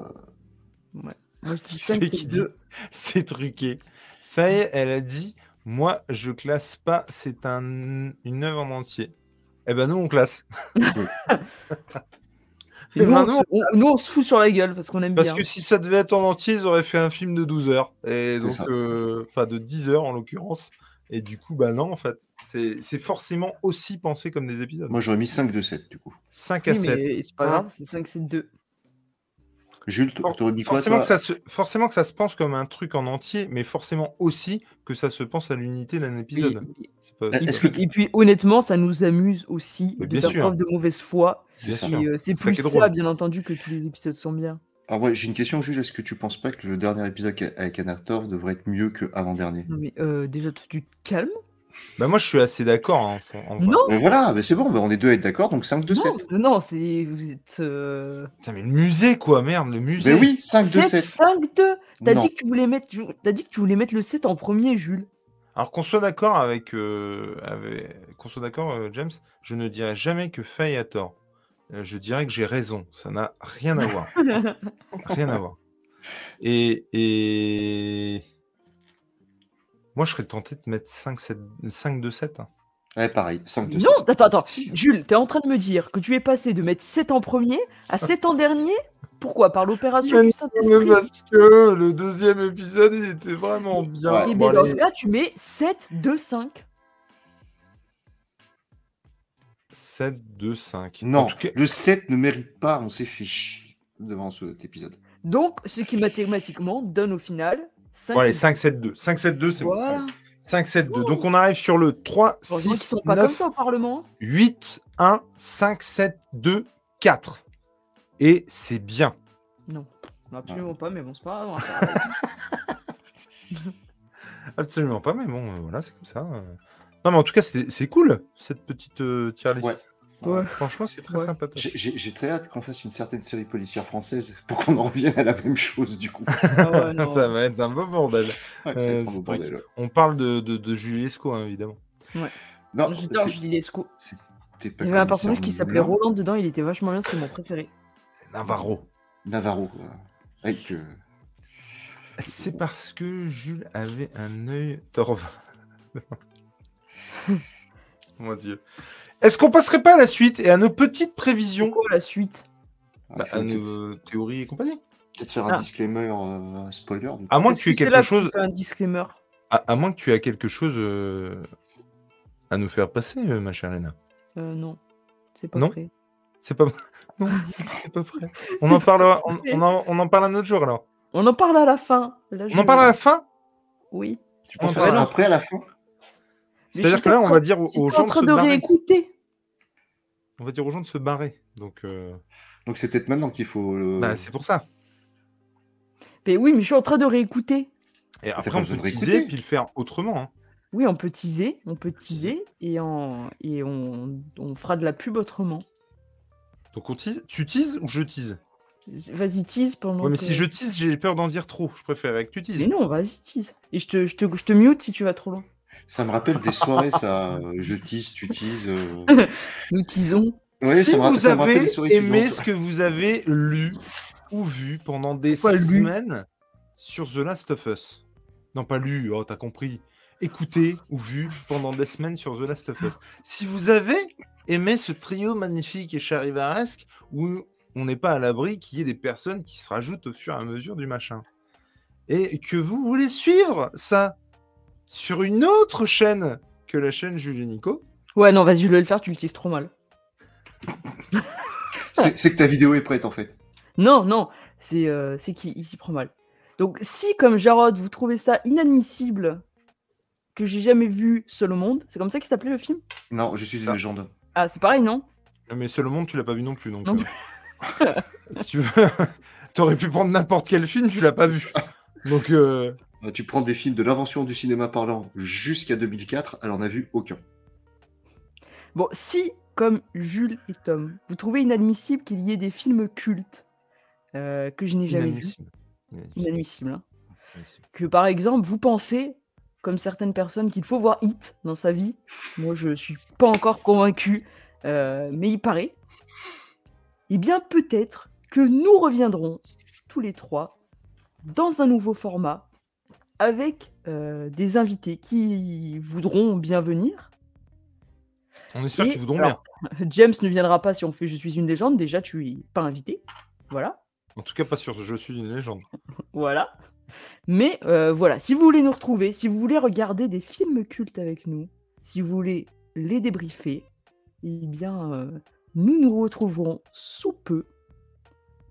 Ouais. Moi, je dis 5, c'est 2. C'est truqué. Faye, elle a dit « Moi, je classe pas, c'est une œuvre en entier. » Eh ben, nous, on classe. Et nous, on se fout sur la gueule, parce qu'on aime bien. Parce que si ça devait être en entier, ils auraient fait un film de 12 heures. Et donc, de 10 heures, en l'occurrence. Et du coup, bah non, en fait. C'est forcément aussi pensé comme des épisodes. Moi, j'aurais mis 5, 2, 7, du coup. 5 à 7. Mais c'est pas grave, c'est 5, 7, 2. Jules, t'aurais dit quoi, forcément, forcément que ça se pense comme un truc en entier, mais forcément aussi que ça se pense à l'unité d'un épisode. Et puis honnêtement, ça nous amuse aussi de faire preuve de mauvaise foi. C'est plus ça, bien entendu, que tous les épisodes sont bien. Alors ouais, j'ai une question, Jules, est-ce que tu penses pas que le dernier épisode avec Anartor devrait être mieux que avant-dernier ? Non mais déjà, tu te calmes. Bah moi je suis assez d'accord. En non. Mais voilà, mais c'est bon, on est deux à être d'accord, donc 5, 2, 7. Non, c'est... Vous êtes... Putain, mais le musée, quoi, merde, le musée. Mais oui, 5, 2, 7. 5, 2. T'as dit que tu voulais mettre le 7 en premier, Jules. Alors qu'on soit d'accord qu'on soit d'accord, James, je ne dirai jamais que Faye a tort. Je dirais que j'ai raison. Ça n'a rien à voir. Rien à voir. Et... Moi, je serais tenté de mettre 5, 2, 7. Hein. Ouais, pareil, 5 de 7. Non, attends. Jules, t'es en train de me dire que tu es passé de mettre 7 en premier à 7 en dernier ? Pourquoi ? Par l'opération du Saint-Esprit ? Parce que le deuxième épisode, il était vraiment bien. Et bon, dans ce cas, tu mets 7, 2, 5. 7, 2, 5. Non, en tout cas... le 7 ne mérite pas, on s'effiche devant cet épisode. Donc, ce qui mathématiquement donne au final 5. Voilà, 5, 7, 2. 5, 7, 2, c'est voilà. Bon. 5, 7, 2. Donc, on arrive sur le 3, 6, 9, 8, 1, 5, 7, 2, 4. Et c'est bien. Non, absolument pas, mais bon, c'est pas grave. Absolument pas, mais bon, voilà, c'est comme ça. Non, mais en tout cas, c'est cool, cette petite tier list. Ouais. Franchement, c'est très sympa. J'ai très hâte qu'on fasse une certaine série policière française pour qu'on en revienne à la même chose, du coup. Ah ouais, ça va être un beau bordel. Ouais, un beau bordel ouais. On parle de Julie Lescaut, hein, évidemment. Ouais. Non, j'adore Julie Lescaut. Il y avait un personnage qui s'appelait Roland dedans, il était vachement bien, c'était mon préféré. Navarro. Avec, c'est parce que Jules avait un œil torve. Mon Dieu. Est-ce qu'on passerait pas à la suite et à nos petites prévisions ? C'est quoi la suite ? À nos théories et compagnie. Peut-être faire un disclaimer, un spoiler. À moins que tu aies quelque chose. Un disclaimer. À moins que tu aies quelque chose à nous faire passer, ma chère Léna. Non, c'est pas vrai. C'est pas... Non, c'est pas prêt. On en parle un autre jour, alors. On en parle à la fin. On en parle à la fin ? Oui. Tu penses que ça après à la fin ? C'est-à-dire que là, on va dire aux gens de se barrer. On va dire aux gens de se barrer. Donc c'est peut-être maintenant qu'il faut... c'est pour ça. Mais oui, mais je suis en train de réécouter. Et après, on peut teaser, puis le faire autrement. Hein. Oui, on peut teaser. On peut teaser et on fera de la pub autrement. Donc on tease. Tu teases ou je tease ? Vas-y, tease pendant que... mais si je tease, j'ai peur d'en dire trop. Je préférerais que tu teases. Mais non, vas-y, tease. Et je te mute si tu vas trop loin. Ça me rappelle des soirées, ça. Je tease, tu teases. Nous teasons. Ouais, si vous avez aimé ce que vous avez lu ou vu pendant des semaines sur The Last of Us. Non, pas lu, t'as compris. Écouté ou vu pendant des semaines sur The Last of Us. Si vous avez... aimait ce trio magnifique et charivaresque où on n'est pas à l'abri qu'il y ait des personnes qui se rajoutent au fur et à mesure du machin. Et que vous voulez suivre ça sur une autre chaîne que la chaîne Julien Nico. Ouais, non, vas-y, je vais le faire, tu l'utilises trop mal. c'est que ta vidéo est prête, en fait. Non, c'est qu'il s'y prend mal. Donc, si, comme Jarod, vous trouvez ça inadmissible que j'ai jamais vu Seul au monde, c'est comme ça qu'il s'appelait le film ? Non, Je suis une légende. Ah, c'est pareil, non ? Mais Seul au monde, tu l'as pas vu non plus. Donc. Si tu veux, t'aurais pu prendre n'importe quel film, tu l'as pas vu. Donc, tu prends des films de l'invention du cinéma parlant jusqu'à 2004, alors on n'a vu aucun. Bon, si, comme Jules et Tom, vous trouvez inadmissible qu'il y ait des films cultes que je n'ai jamais vus. Inadmissible. Hein. Que par exemple, vous pensez... comme certaines personnes, qu'il faut voir Hit dans sa vie. Moi, je suis pas encore convaincu, mais il paraît. Eh bien, peut-être que nous reviendrons, tous les trois, dans un nouveau format, avec des invités qui voudront bien venir. On espère qu'ils voudront bien. James ne viendra pas si on fait « Je suis une légende ». Déjà, tu n'es pas invité. Voilà. En tout cas, pas sur « Je suis une légende ». Voilà. Mais voilà, si vous voulez nous retrouver, si vous voulez regarder des films cultes avec nous, si vous voulez les débriefer, eh bien, nous nous retrouverons sous peu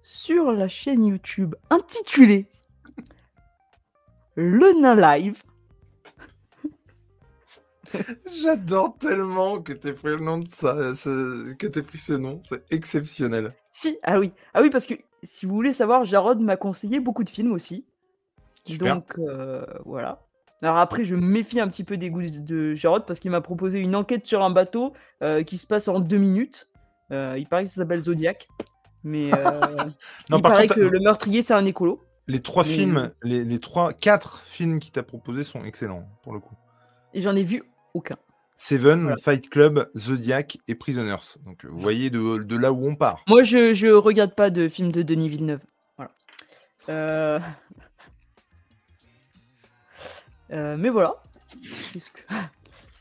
sur la chaîne YouTube intitulée Le Nain Live. J'adore tellement que t'aies pris le nom de ça, que t'aies pris ce nom, c'est exceptionnel. Ah oui, parce que si vous voulez savoir, Jarod m'a conseillé beaucoup de films aussi. Super. Donc voilà. Alors après, je me méfie un petit peu des goûts de Jarod parce qu'il m'a proposé une enquête sur un bateau qui se passe en 2 minutes. Il paraît que ça s'appelle Zodiac, mais non, il paraît que le meurtrier c'est un écolo. Les quatre films qu'il t'a proposé sont excellents pour le coup. Et j'en ai vu aucun. Seven, voilà. Fight Club, Zodiac et Prisoners. Donc vous voyez de là où on part. Moi, je regarde pas de films de Denis Villeneuve. Voilà. Mais voilà.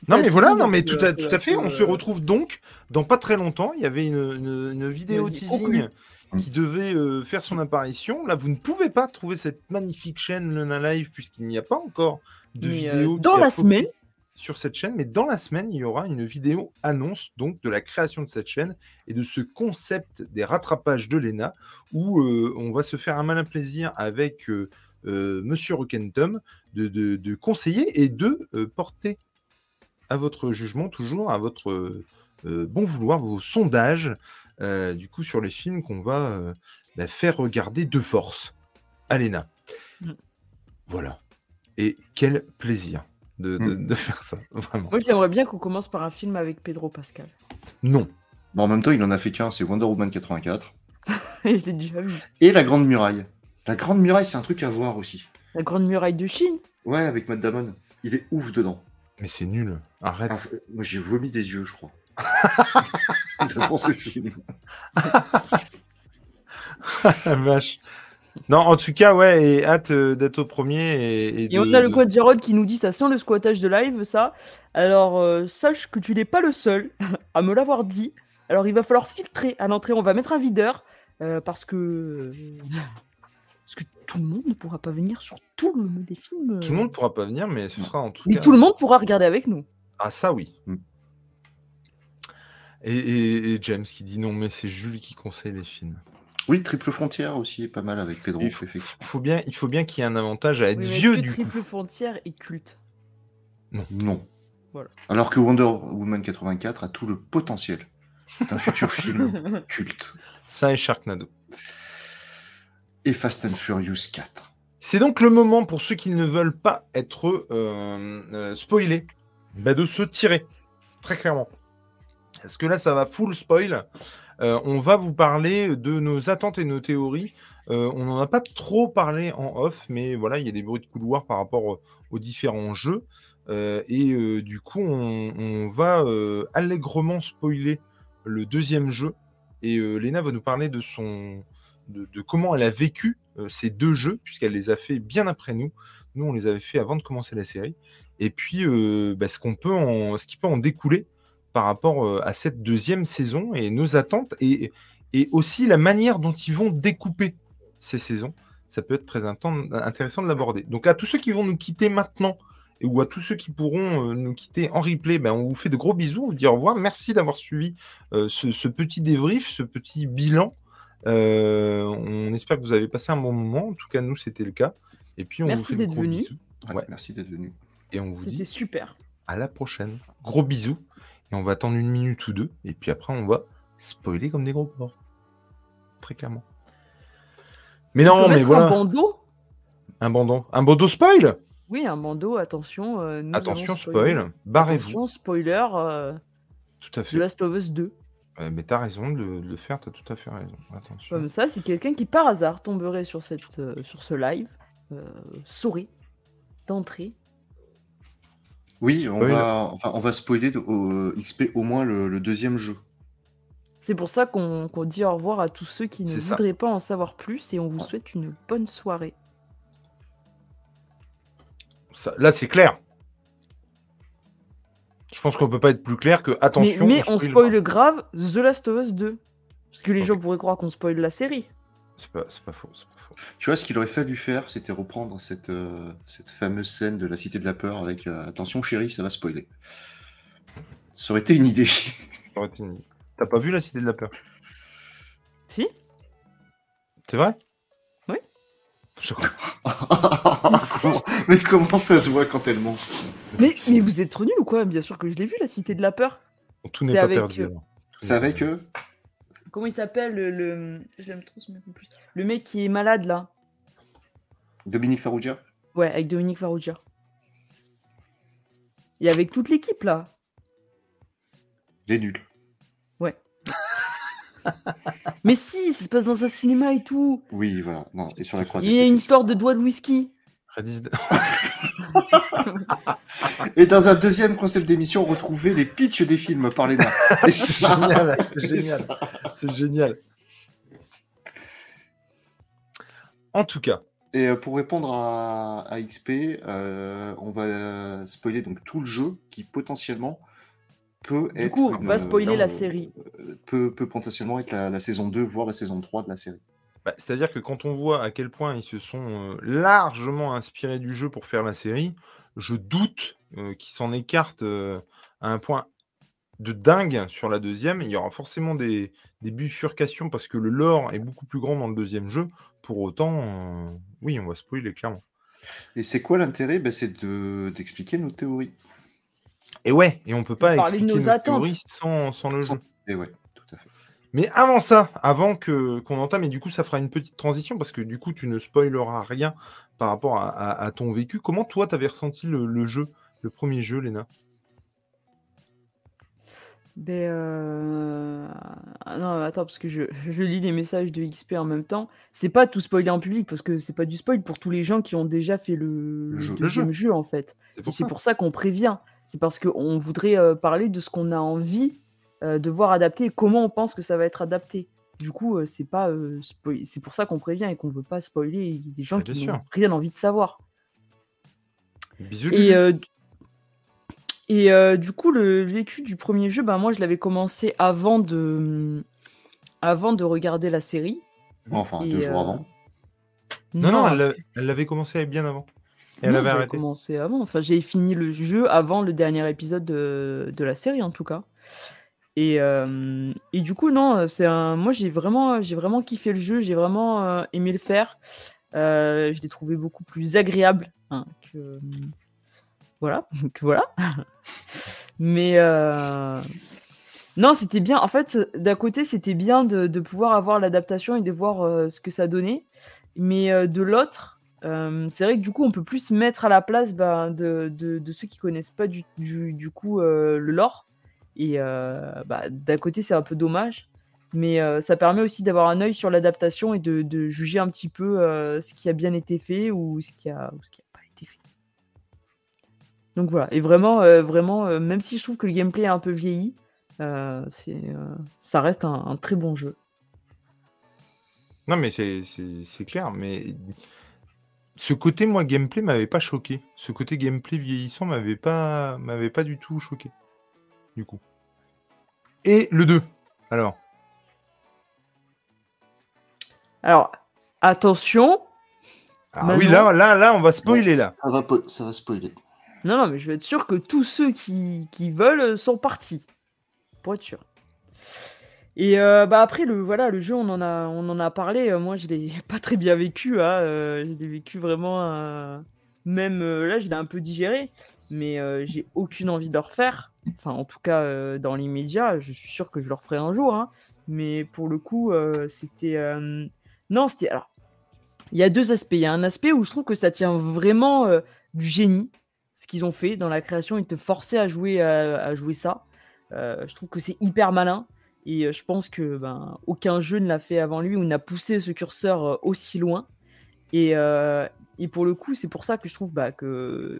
Non mais voilà, non mais tout à fait. On se retrouve donc dans pas très longtemps. Il y avait une vidéo teasing qui devait faire son apparition. Là, vous ne pouvez pas trouver cette magnifique chaîne Lena Live puisqu'il n'y a pas encore de vidéo dans la semaine sur cette chaîne. Mais dans la semaine, il y aura une vidéo annonce donc de la création de cette chaîne et de ce concept des rattrapages de Lena où on va se faire un malin plaisir avec Monsieur Roquentum de conseiller et de porter à votre jugement, toujours à votre bon vouloir, vos sondages du coup sur les films qu'on va faire regarder de force à Lena. Voilà. Et quel plaisir de faire ça, vraiment. Moi, j'aimerais bien qu'on commence par un film avec Pedro Pascal. Non. Bon, en même temps, il en a fait qu'un, c'est Wonder Woman 84. Il était déjà vu. Et La Grande Muraille. La Grande Muraille, c'est un truc à voir aussi. La Grande Muraille de Chine ? Ouais, avec Matt Damon. Il est ouf dedans. Mais c'est nul. Arrête. Ah, moi, j'ai vomi des yeux, je crois. Devant ce film. Vache. Non, en tout cas, ouais, et hâte d'être au premier. Et on a le quad Jarod qui nous dit ça sent le squattage de live, ça. Alors, sache que tu n'es pas le seul à me l'avoir dit. Alors, il va falloir filtrer à l'entrée. On va mettre un videur parce que tout le monde ne pourra pas venir sur tout le monde des films. Tout le monde ne pourra pas venir, mais ce sera en tout cas. Et tout le monde pourra regarder avec nous. Ah, ça, oui. Et James qui dit non, mais c'est Jules qui conseille les films. Oui, Triple Frontier aussi est pas mal avec Pedro. Il faut bien qu'il y ait un avantage à être vieux, du coup. Triple Frontier est culte. Non. Voilà. Alors que Wonder Woman 84 a tout le potentiel d'un futur film culte. Ça et Sharknado. Et Fast and Furious 4. C'est donc le moment pour ceux qui ne veulent pas être spoilés, de se tirer, très clairement. Parce que là, ça va full spoil. On va vous parler de nos attentes et nos théories. On n'en a pas trop parlé en off, mais voilà, il y a des bruits de couloir par rapport aux différents jeux. Et du coup, on va allègrement spoiler le deuxième jeu. Et Lena va nous parler de comment elle a vécu ces deux jeux, puisqu'elle les a fait bien après nous. Nous, on les avait fait avant de commencer la série. Et puis, ce qui peut en découler par rapport à cette deuxième saison et nos attentes et aussi la manière dont ils vont découper ces saisons. Ça peut être très intéressant de l'aborder. Donc à tous ceux qui vont nous quitter maintenant ou à tous ceux qui pourront nous quitter en replay, on vous fait de gros bisous, on vous dit au revoir. Merci d'avoir suivi ce petit débrief, ce petit bilan. On espère que vous avez passé un bon moment. En tout cas, nous, c'était le cas. Et puis, on vous fait de gros bisous. Ouais. Merci d'être venu. Et on vous dit super. À la prochaine. Gros bisous. Et on va attendre 1 minute ou 2, et puis après on va spoiler comme des gros porcs. Très clairement. Mais non, mais voilà. Un bandeau spoil ? Oui, un bandeau, attention. Attention, spoil. Barrez-vous. Attention, spoiler. Tout à fait. The Last of Us 2. Mais t'as raison de le faire, t'as tout à fait raison. Attention. Comme ça, si quelqu'un qui par hasard tomberait sur ce live, saurait d'entrée. Oui, on va spoiler au XP au moins le deuxième jeu. C'est pour ça qu'on dit au revoir à tous ceux qui ne voudraient pas en savoir plus et on vous souhaite une bonne soirée. Ça, là, c'est clair. Je pense qu'on peut pas être plus clair que attention. Mais on spoil grave The Last of Us 2. Parce que les gens pourraient croire qu'on spoil la série. C'est pas faux. Tu vois, ce qu'il aurait fallu faire, c'était reprendre cette fameuse scène de la Cité de la Peur avec « Attention chérie, ça va spoiler ». Ça aurait été une idée. T'as pas vu la Cité de la Peur ? Si. C'est vrai ? Oui. Mais comment ça se voit quand elle ment ? Mais vous êtes trop nuls ou quoi ? Bien sûr que je l'ai vu, la Cité de la Peur. Tout n'est pas perdu. C'est avec eux ? Comment il s'appelle je l'aime trop ce mec en plus. Le mec qui est malade là. Dominique Farrugia ? Ouais, avec Dominique Farrugia. Et avec toute l'équipe là. Des nuls. Ouais. Mais si, ça se passe dans un cinéma et tout. Oui, voilà. Non, et sur la croisée. Il y a une histoire de doigts de whisky. Et dans un deuxième concept d'émission, retrouver les pitchs des films par Lena. C'est génial, c'est génial. En tout cas, Et pour répondre à XP, on va spoiler donc tout le jeu qui potentiellement peut être... Du coup, on va spoiler la série. Peut potentiellement être la saison 2, voire la saison 3 de la série. Bah, c'est-à-dire que quand on voit à quel point ils se sont largement inspirés du jeu pour faire la série, je doute qu'ils s'en écartent à un point de dingue sur la deuxième. Il y aura forcément des bifurcations parce que le lore est beaucoup plus grand dans le deuxième jeu. Pour autant, oui, on va spoiler clairement. Et c'est quoi l'intérêt? C'est d'expliquer nos théories. Et ouais, et on ne peut pas expliquer nos théories sans le jeu. Et ouais, tout à fait. Mais avant ça, qu'on entame, et du coup ça fera une petite transition, parce que du coup tu ne spoileras rien par rapport à ton vécu. Comment toi t'avais ressenti le jeu, le premier jeu, Léna? Non, attends, parce que je lis les messages de XP en même temps. C'est pas tout spoiler en public, parce que c'est pas du spoil pour tous les gens qui ont déjà fait le jeu en fait. C'est pour ça qu'on prévient. C'est parce qu'on voudrait parler de ce qu'on a envie de voir adapté et comment on pense que ça va être adapté. Du coup, c'est pour ça qu'on prévient et qu'on veut pas spoiler. Il y a des gens qui n'ont rien envie de savoir. Bisous. Et du coup, le vécu du premier jeu, moi, je l'avais commencé avant de regarder la série. Enfin, 2 jours avant. Non, elle l'avait commencé bien avant. Et elle avait arrêté. Commencé avant. Enfin, j'ai fini le jeu avant le dernier épisode de la série, en tout cas. Et du coup, non, moi, j'ai vraiment kiffé le jeu. J'ai vraiment aimé le faire. Je l'ai trouvé beaucoup plus agréable que... Voilà. Mais non, c'était bien. En fait, d'un côté, c'était bien de pouvoir avoir l'adaptation et de voir ce que ça donnait. Mais de l'autre, c'est vrai que du coup, on peut plus se mettre à la place de ceux qui connaissent pas du coup le lore. Et d'un côté, c'est un peu dommage. Mais ça permet aussi d'avoir un œil sur l'adaptation et de juger un petit peu ce qui a bien été fait ou ce qui a pas été fait. Donc voilà, et vraiment, même si je trouve que le gameplay est un peu vieilli, ça reste un très bon jeu. Non mais c'est clair, mais ce côté, moi, gameplay m'avait pas choqué. Ce côté gameplay vieillissant m'avait pas du tout choqué, du coup. Et le 2, alors. Alors, attention. Ah Manon... oui, là, on va spoiler, là. Ça va spoiler. Non, mais je veux être sûr que tous ceux qui veulent sont partis. Pour être sûr. Et après, le jeu, on en a parlé. Moi, je ne l'ai pas très bien vécu. Je l'ai vécu vraiment... là, je l'ai un peu digéré. Mais j'ai aucune envie de le refaire. Enfin, en tout cas, dans l'immédiat, je suis sûr que je le referai un jour. Mais pour le coup, c'était... Non, c'était... Alors, il y a 2 aspects. Il y a un aspect où je trouve que ça tient vraiment du génie. Ce qu'ils ont fait dans la création, ils te forçaient à jouer ça. Je trouve que c'est hyper malin. Et je pense que aucun jeu ne l'a fait avant lui ou n'a poussé ce curseur aussi loin. Et pour le coup, c'est pour ça que je trouve que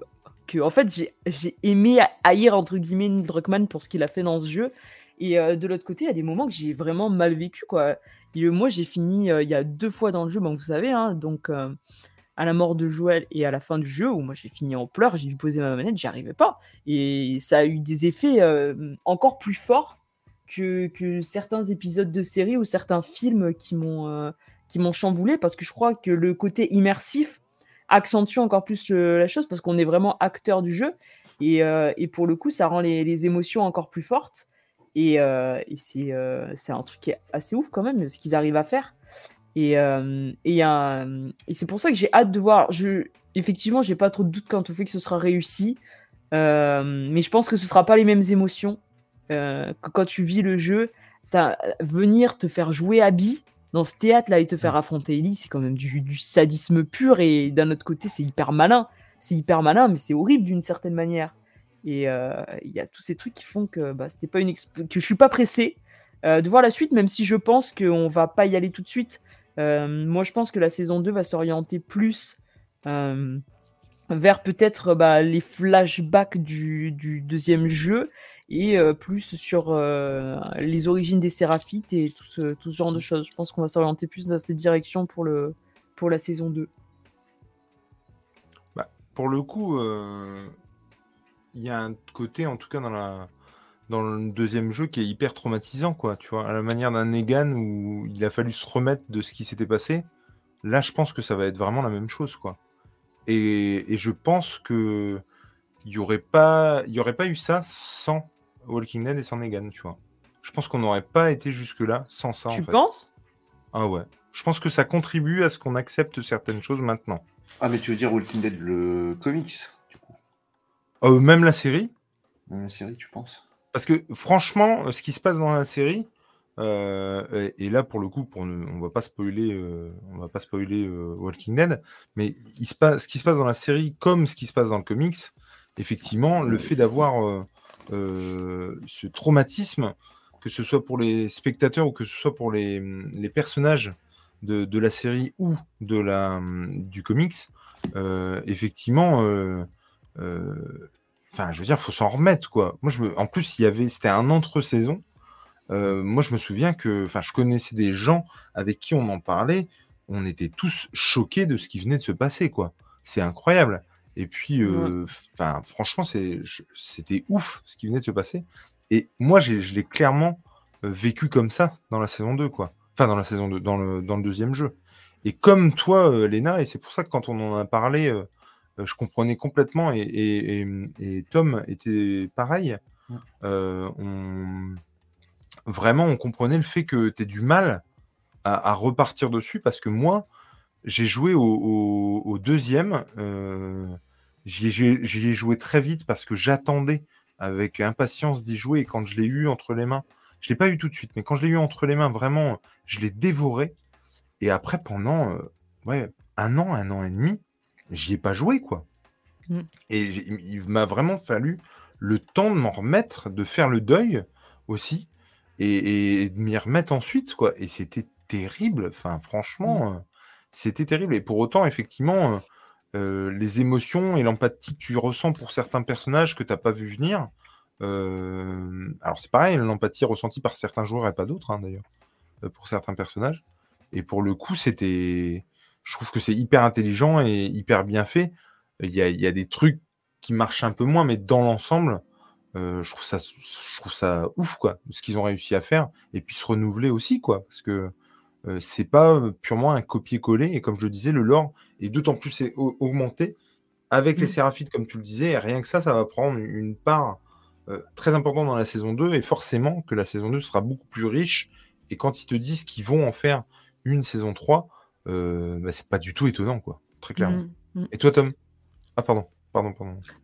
en fait, j'ai aimé haïr entre guillemets Neil Druckmann pour ce qu'il a fait dans ce jeu. Et de l'autre côté, il y a des moments que j'ai vraiment mal vécu, quoi. Et moi, j'ai fini il y a 2 fois dans le jeu, vous savez, donc... à la mort de Joël et à la fin du jeu, où moi j'ai fini en pleurs, j'ai dû poser ma manette, j'y arrivais pas. Et ça a eu des effets encore plus forts que certains épisodes de séries ou certains films qui m'ont chamboulé, parce que je crois que le côté immersif accentue encore plus la chose, parce qu'on est vraiment acteur du jeu, et pour le coup, ça rend les émotions encore plus fortes, et c'est un truc qui est assez ouf quand même, ce qu'ils arrivent à faire. Et c'est pour ça que j'ai hâte de voir. Effectivement, j'ai pas trop de doute quant au fait que ce sera réussi. Mais je pense que ce sera pas les mêmes émotions que quand tu vis le jeu. Putain, venir te faire jouer Abby dans ce théâtre-là et te faire affronter Ellie, c'est quand même du sadisme pur. Et d'un autre côté, c'est hyper malin. C'est hyper malin, mais c'est horrible d'une certaine manière. Et il y a tous ces trucs qui font que c'était pas que je suis pas pressé de voir la suite, même si je pense qu'on va pas y aller tout de suite. Moi, je pense que la saison 2 va s'orienter plus vers peut-être les flashbacks du 2e jeu et plus sur les origines des Séraphites et tout ce genre de choses. Je pense qu'on va s'orienter plus dans cette direction pour la saison 2. pour le coup, il y a un côté, en tout cas dans le deuxième jeu, qui est hyper traumatisant, quoi, tu vois, à la manière d'un Negan où il a fallu se remettre de ce qui s'était passé. Là, je pense que ça va être vraiment la même chose, quoi. Et je pense que il y aurait pas eu ça sans Walking Dead et sans Negan, tu vois. Je pense qu'on n'aurait pas été jusque-là sans ça. Tu penses ? Ah ouais. Je pense que ça contribue à ce qu'on accepte certaines choses maintenant. Ah, mais tu veux dire Walking Dead, le comics, du coup ? Même la série ? Même la série, tu penses ? Parce que franchement, ce qui se passe dans la série, et là pour le coup, on va pas spoiler Walking Dead, mais ce qui se passe dans la série comme ce qui se passe dans le comics, effectivement, le fait d'avoir ce traumatisme, que ce soit pour les spectateurs ou que ce soit pour les personnages de la série ou du comics, effectivement, enfin, je veux dire, faut s'en remettre, quoi. Moi, en plus, c'était un entre-saison. Moi, je me souviens je connaissais des gens avec qui on en parlait. On était tous choqués de ce qui venait de se passer, quoi. C'est incroyable. Et puis, franchement, c'était ouf ce qui venait de se passer. Et moi, je l'ai clairement vécu comme ça dans la saison 2, quoi. Enfin, dans la saison 2, dans le deuxième jeu. Et comme toi, Léna, et c'est pour ça que quand on en a parlé... je comprenais complètement, et Tom était pareil. Vraiment, on comprenait le fait que tu aies du mal à repartir dessus, parce que moi, j'ai joué au deuxième. J'y ai joué très vite parce que j'attendais avec impatience d'y jouer. Et quand je l'ai eu entre les mains, je ne l'ai pas eu tout de suite, mais quand je l'ai eu entre les mains, vraiment, je l'ai dévoré. Et après, pendant un an et demi, j'y ai pas joué, quoi. Et il m'a vraiment fallu le temps de m'en remettre, de faire le deuil aussi, et de m'y remettre ensuite, quoi. Et c'était terrible. Enfin, franchement, c'était terrible. Et pour autant, effectivement, les émotions et l'empathie que tu ressens pour certains personnages que t'as pas vu venir. Alors c'est pareil, l'empathie ressentie par certains joueurs et pas d'autres, hein, d'ailleurs, pour certains personnages. Et pour le coup, c'était... Je trouve que c'est hyper intelligent et hyper bien fait. Il y a des trucs qui marchent un peu moins, mais dans l'ensemble, je trouve ça ouf, quoi, ce qu'ils ont réussi à faire. Et puis se renouveler aussi, quoi, parce que c'est pas purement un copier-coller. Et comme je le disais, le lore est d'autant plus augmenté avec les Séraphites, comme tu le disais. Et rien que ça va prendre une part très importante dans la saison 2. Et forcément que la saison 2 sera beaucoup plus riche. Et quand ils te disent qu'ils vont en faire une saison 3... c'est pas du tout étonnant, quoi, très clairement. Et toi, Tom ? Ah, pardon.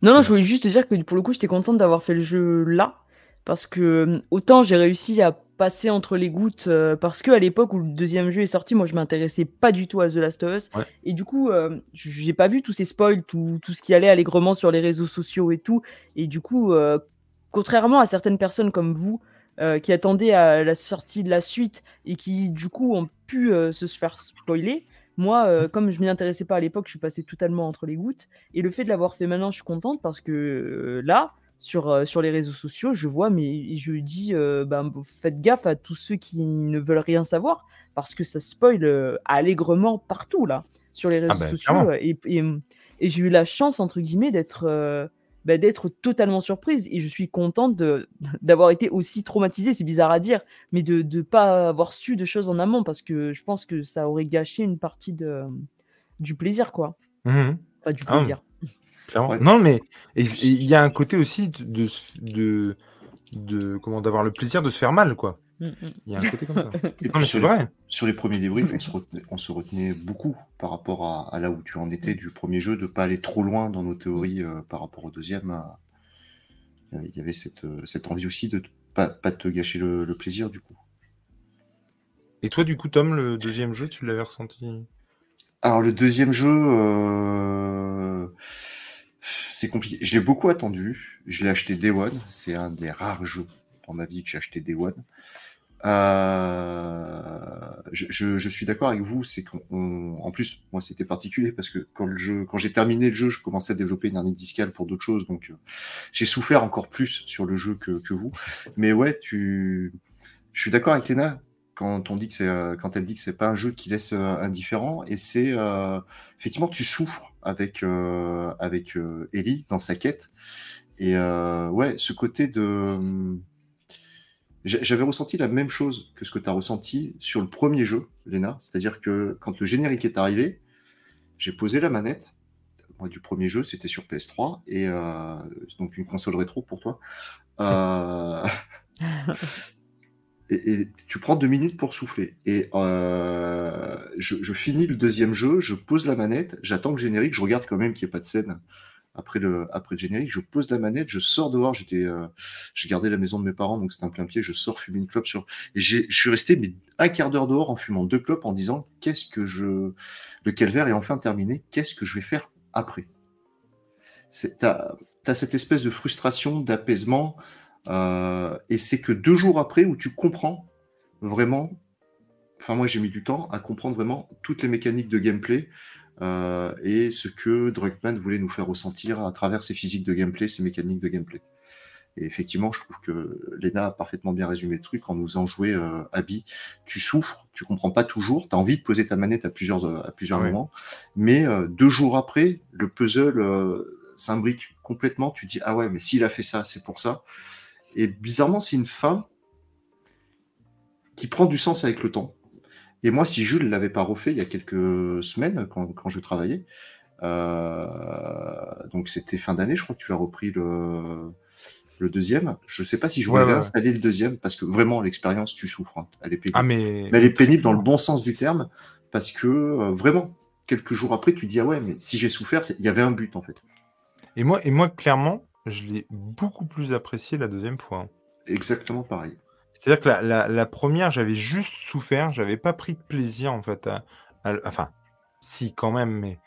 Non, je voulais juste te dire que pour le coup, j'étais contente d'avoir fait le jeu là, parce que autant j'ai réussi à passer entre les gouttes, parce qu'à l'époque où le deuxième jeu est sorti, moi, je m'intéressais pas du tout à The Last of Us, et du coup, j'ai pas vu tous ces spoils, tout ce qui allait allègrement sur les réseaux sociaux et tout, et du coup, contrairement à certaines personnes comme vous, qui attendaient à la sortie de la suite et qui du coup ont pu se faire spoiler. Moi, comme je m'y intéressais pas à l'époque, je suis passée totalement entre les gouttes, et le fait de l'avoir fait maintenant, je suis contente, parce que là, sur les réseaux sociaux, je vois, mais je dis faites gaffe à tous ceux qui ne veulent rien savoir, parce que ça spoil allègrement partout là sur les réseaux sociaux, et j'ai eu la chance, entre guillemets, d'être totalement surprise, et je suis contente d'avoir été aussi traumatisée, c'est bizarre à dire, mais de ne pas avoir su de choses en amont, parce que je pense que ça aurait gâché une partie du plaisir, quoi. Pas du plaisir. Ouais. Non, mais il y a un côté aussi d'avoir le plaisir de se faire mal, quoi. Il y a un côté comme ça. Sur les premiers débriefs, on se retenait beaucoup par rapport à là où tu en étais du premier jeu, de ne pas aller trop loin dans nos théories par rapport au deuxième. Il y avait cette envie aussi de ne pas te gâcher le plaisir, du coup. Et toi, du coup, Tom, le deuxième jeu, tu l'avais ressenti ? Alors, le deuxième jeu, c'est compliqué. Je l'ai beaucoup attendu. Je l'ai acheté Day One. C'est un des rares jeux dans ma vie que j'ai acheté Day One. Je suis d'accord avec vous, c'est qu'en plus, moi, c'était particulier, parce que quand j'ai terminé le jeu, je commençais à développer une hernie discale pour d'autres choses, donc j'ai souffert encore plus sur le jeu que vous. Mais ouais, je suis d'accord avec Léna. quand on dit que c'est, quand elle dit que c'est pas un jeu qui laisse indifférent, et c'est effectivement tu souffres avec Ellie dans sa quête, et ouais, ce côté de, j'avais ressenti la même chose que ce que tu as ressenti sur le premier jeu, Léna, c'est-à-dire que quand le générique est arrivé, j'ai posé la manette. Moi, du premier jeu, c'était sur PS3, et donc une console rétro pour toi. Et tu prends 2 minutes pour souffler. Et je finis le deuxième jeu, je pose la manette, j'attends le générique, je regarde quand même qu'il n'y ait pas de scène après le générique, je pose la manette, je sors dehors, j'ai gardé la maison de mes parents, donc c'était un plein pied, je sors fumer une clope sur... Et je suis resté mais un quart d'heure dehors en fumant 2 clopes en disant le calvaire est enfin terminé, qu'est-ce que je vais faire après ? T'as cette espèce de frustration, d'apaisement, et c'est que 2 jours après où tu comprends vraiment, enfin moi j'ai mis du temps à comprendre vraiment toutes les mécaniques de gameplay, et ce que Druckmann voulait nous faire ressentir à travers ses physiques de gameplay, ses mécaniques de gameplay. Et effectivement, je trouve que Léna a parfaitement bien résumé le truc en nous faisant jouer Abby. Tu souffres, tu comprends pas toujours, tu as envie de poser ta manette à plusieurs ouais. moments, mais 2 jours après, le puzzle s'imbrique complètement, tu dis « Ah ouais, mais s'il a fait ça, c'est pour ça ». Et bizarrement, c'est une fin qui prend du sens avec le temps. Et moi, si Jules ne l'avait pas refait il y a quelques semaines, quand je travaillais, donc c'était fin d'année, je crois que tu as repris le deuxième. Je ne sais pas si je voulais installer le deuxième, parce que vraiment, l'expérience, tu souffres. Hein. Elle est pénible. Mais elle est pénible dans le bon sens du terme, parce que vraiment, quelques jours après, tu dis « Ah ouais, mais si j'ai souffert, il y avait un but, en fait. » Et moi, clairement, je l'ai beaucoup plus apprécié la deuxième fois. Hein. Exactement pareil. C'est-à-dire que la première, j'avais juste souffert, j'avais pas pris de plaisir, en fait. Enfin, si, quand même, mais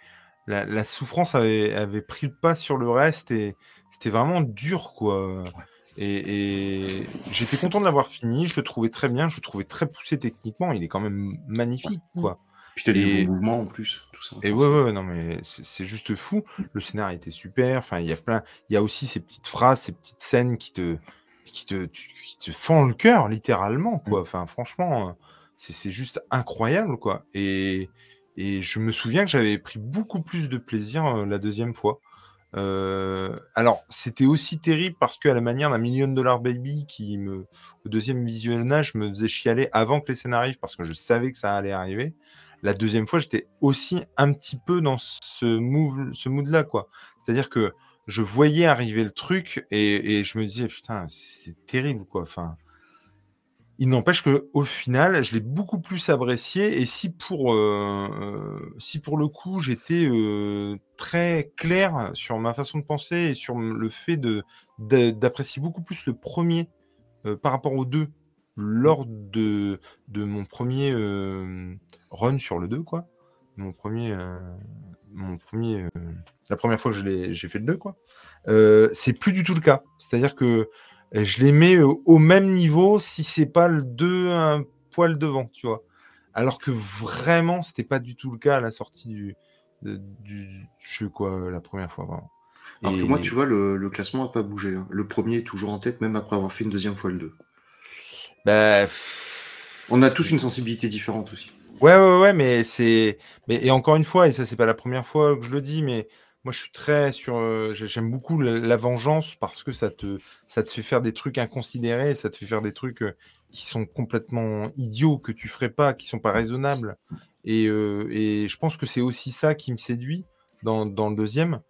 la souffrance avait pris le pas sur le reste, et c'était vraiment dur, quoi. Et j'étais content de l'avoir fini, je le trouvais très bien, je le trouvais très poussé techniquement, il est quand même magnifique, quoi. Puis t'as les mouvements, en plus, tout ça. Et ouais, non, mais c'est juste fou. Le scénario était super, enfin, il y a aussi ces petites phrases, ces petites scènes qui te fend le cœur, littéralement, quoi. Enfin, franchement, c'est juste incroyable, quoi. Et je me souviens que j'avais pris beaucoup plus de plaisir la deuxième fois. Alors, c'était aussi terrible parce qu'à la manière d'un $1 million baby qui, au deuxième visionnage, me faisait chialer avant que les scènes arrivent parce que je savais que ça allait arriver. La deuxième fois, j'étais aussi un petit peu dans ce mood-là, quoi. C'est-à-dire que je voyais arriver le truc et je me disais, putain, c'est terrible, quoi. Enfin, il n'empêche qu'au final, je l'ai beaucoup plus apprécié. Et si pour le coup, j'étais très clair sur ma façon de penser et sur le fait d'apprécier beaucoup plus le premier par rapport aux deux lors de mon premier run sur le 2, quoi. La première fois que j'ai fait le 2, quoi. C'est plus du tout le cas. C'est-à-dire que je les mets au même niveau si c'est pas le 2 un poil devant, tu vois. Alors que vraiment, c'était pas du tout le cas à la sortie du jeu, quoi, la première fois, vraiment. Alors que moi, tu vois, le classement a pas bougé. Hein. Le premier est toujours en tête, même après avoir fait une deuxième fois le 2. On a tous une sensibilité différente aussi. Ouais, mais c'est... Et encore une fois, et ça, c'est pas la première fois que je le dis, mais moi, je suis très sur... J'aime beaucoup la vengeance parce que ça te fait faire des trucs inconsidérés, ça te fait faire des trucs qui sont complètement idiots, que tu ferais pas, qui sont pas raisonnables. Et je pense que c'est aussi ça qui me séduit dans le deuxième.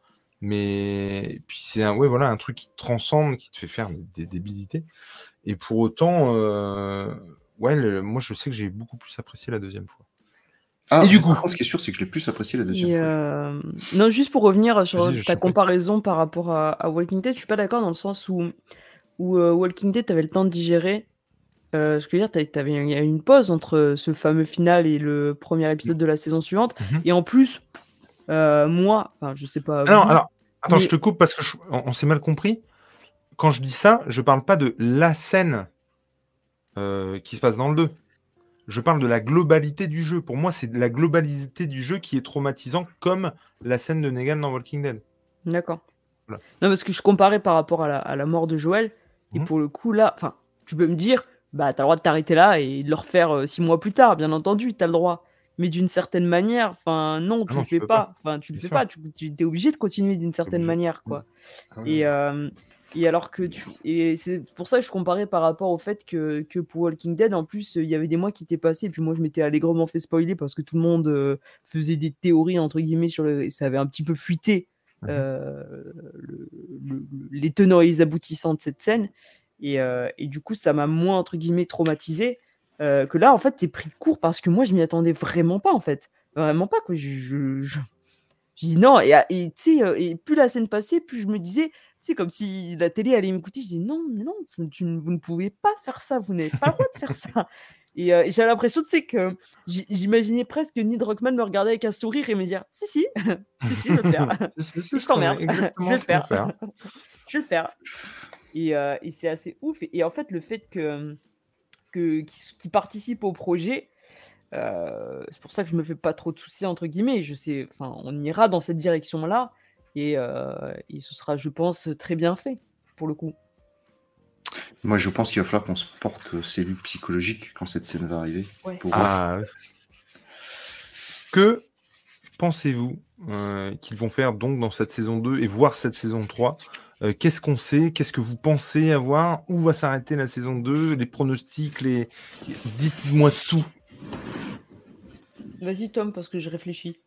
Mais puis c'est un truc qui te transcende, qui te fait faire des débilités. Et pour autant... moi, je sais que j'ai beaucoup plus apprécié la deuxième fois. Ah, et du coup, ce qui est sûr, c'est que je l'ai plus apprécié la deuxième fois. Non, juste pour revenir sur ta comparaison par rapport à Walking Dead, je suis pas d'accord dans le sens où Walking Dead, t'avais le temps de digérer. Je veux dire, il y a eu une pause entre ce fameux final et le premier épisode de la saison suivante. Mm-hmm. Et en plus, moi, enfin, je sais pas. Alors, attends, je te coupe parce qu'on s'est mal compris. Quand je dis ça, je parle pas de la scène qui se passe dans le 2. Je parle de la globalité du jeu. Pour moi, c'est la globalité du jeu qui est traumatisante, comme la scène de Negan dans Walking Dead. D'accord. Voilà. Non, parce que je comparais par rapport à la mort de Joël, et pour le coup, là, enfin, tu peux me dire, bah, t'as le droit de t'arrêter là et de le refaire 6 mois plus tard, bien entendu, t'as le droit. Mais d'une certaine manière, enfin, non, tu le fais pas. Enfin, tu le fais pas. Tu es obligé de continuer d'une certaine manière, quoi. Ah ouais. Et alors que et c'est pour ça que je comparais par rapport au fait que pour Walking Dead, en plus, il y avait des mois qui étaient passés. Et puis moi, je m'étais allègrement fait spoiler parce que tout le monde faisait des théories entre guillemets sur le. Ça avait un petit peu fuité les tenants et les aboutissants de cette scène. Et du coup, ça m'a moins entre guillemets traumatisé. Que là en fait t'es pris de court parce que moi je m'y attendais vraiment pas en fait, vraiment pas quoi, je dis non et tu sais et plus la scène passait plus je me disais c'est comme si la télé allait m'écouter, je dis vous ne pouvez pas faire ça, vous n'avez pas le droit de faire ça et j'avais l'impression tu sais que j'imaginais presque que Neil Druckmann me regarder avec un sourire et me dire si je vais le faire je t'emmerde, je vais le faire et c'est assez ouf et en fait le fait qui participent au projet, c'est pour ça que je me fais pas trop de soucis entre guillemets. Je sais, enfin, on ira dans cette direction-là et ce sera, je pense, très bien fait pour le coup. Moi, je pense qu'il va falloir qu'on se porte cellule psychologique quand cette scène va arriver. Ouais. Que pensez-vous qu'ils vont faire donc dans cette saison 2 et voire cette saison 3 ? Qu'est-ce qu'on sait ? Qu'est-ce que vous pensez avoir ? Où va s'arrêter la saison 2 ? Les pronostics, dites-moi tout. Vas-y Tom, parce que je réfléchis.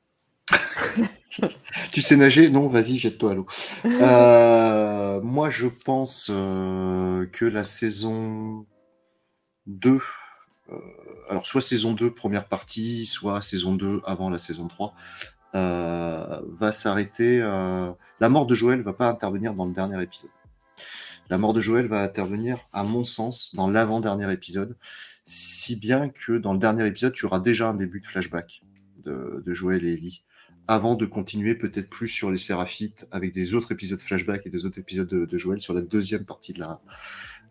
Tu sais nager ? Non, vas-y, jette-toi à l'eau. Moi, je pense que la saison 2... alors, soit saison 2, première partie, soit saison 2 avant la saison 3... va s'arrêter. La mort de Joël va pas intervenir dans le dernier épisode. La mort de Joël va intervenir, à mon sens, dans l'avant-dernier épisode, si bien que dans le dernier épisode, tu auras déjà un début de flashback de Joël et Ellie, avant de continuer peut-être plus sur les Séraphites avec des autres épisodes flashback et des autres épisodes de Joël sur la deuxième partie de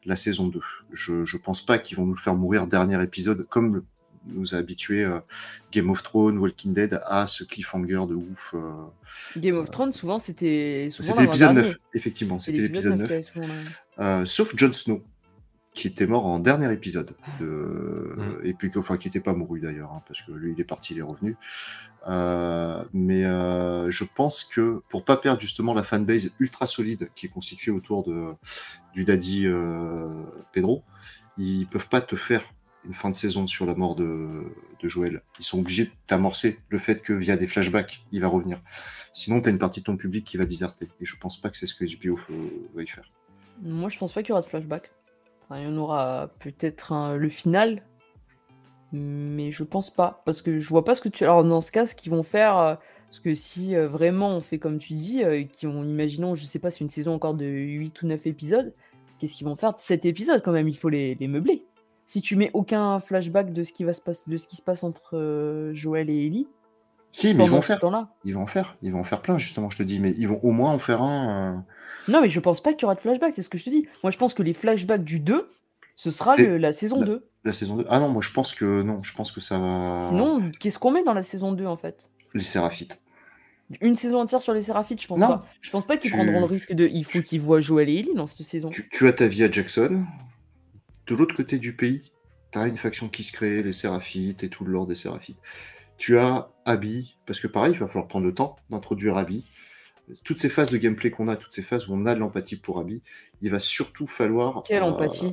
la saison 2. Je pense pas qu'ils vont nous faire mourir dernier épisode comme nous a habitué Game of Thrones, Walking Dead à ce cliffhanger de ouf. Game of Thrones, souvent, c'était l'épisode 9, effectivement. C'était l'épisode 9. Sauf Jon Snow, qui était mort en dernier épisode. Et puis, enfin, qui n'était pas mouru d'ailleurs, hein, parce que lui, il est parti, il est revenu. Mais je pense que, pour ne pas perdre justement la fanbase ultra solide qui est constituée autour du daddy Pedro, ils ne peuvent pas te faire une fin de saison sur la mort de Joël. Ils sont obligés d'amorcer le fait que via des flashbacks, il va revenir. Sinon, tu as une partie de ton public qui va déserter. Et je pense pas que c'est ce que HBO va y faire. Moi, je pense pas qu'il y aura de flashbacks. Enfin, il y en aura peut-être le final, mais je pense pas. Parce que je vois pas ce que tu... Alors, dans ce cas, ce qu'ils vont faire... parce que si vraiment on fait comme tu dis, imaginons, je sais pas, c'est une saison encore de 8 ou 9 épisodes, qu'est-ce qu'ils vont faire de 7 épisodes quand même ? Il faut les meubler. Si tu mets aucun flashback de ce qui va se passer, de ce qui se passe entre Joël et Ellie. Si, mais ils vont faire. Ils vont en faire plein, justement, je te dis. Mais ils vont au moins en faire un. Non, mais je pense pas qu'il y aura de flashback, c'est ce que je te dis. Moi, je pense que les flashbacks du 2, ce sera la saison 2. La saison 2. Ah non, moi, je pense que non. Je pense que ça va. Sinon, qu'est-ce qu'on met dans la saison 2, en fait ? Les Séraphites. Une saison entière sur les Séraphites, je pense pas. Je pense pas qu'ils prendront le risque de. Il faut qu'ils voient Joël et Ellie dans cette saison. Tu as ta vie à Jackson. De l'autre côté du pays, tu as une faction qui se crée, les Séraphites et tout le lore des Séraphites. Tu as Abby, parce que pareil, il va falloir prendre le temps d'introduire Abby. Toutes ces phases de gameplay qu'on a, toutes ces phases où on a de l'empathie pour Abby, il va surtout falloir... Quelle empathie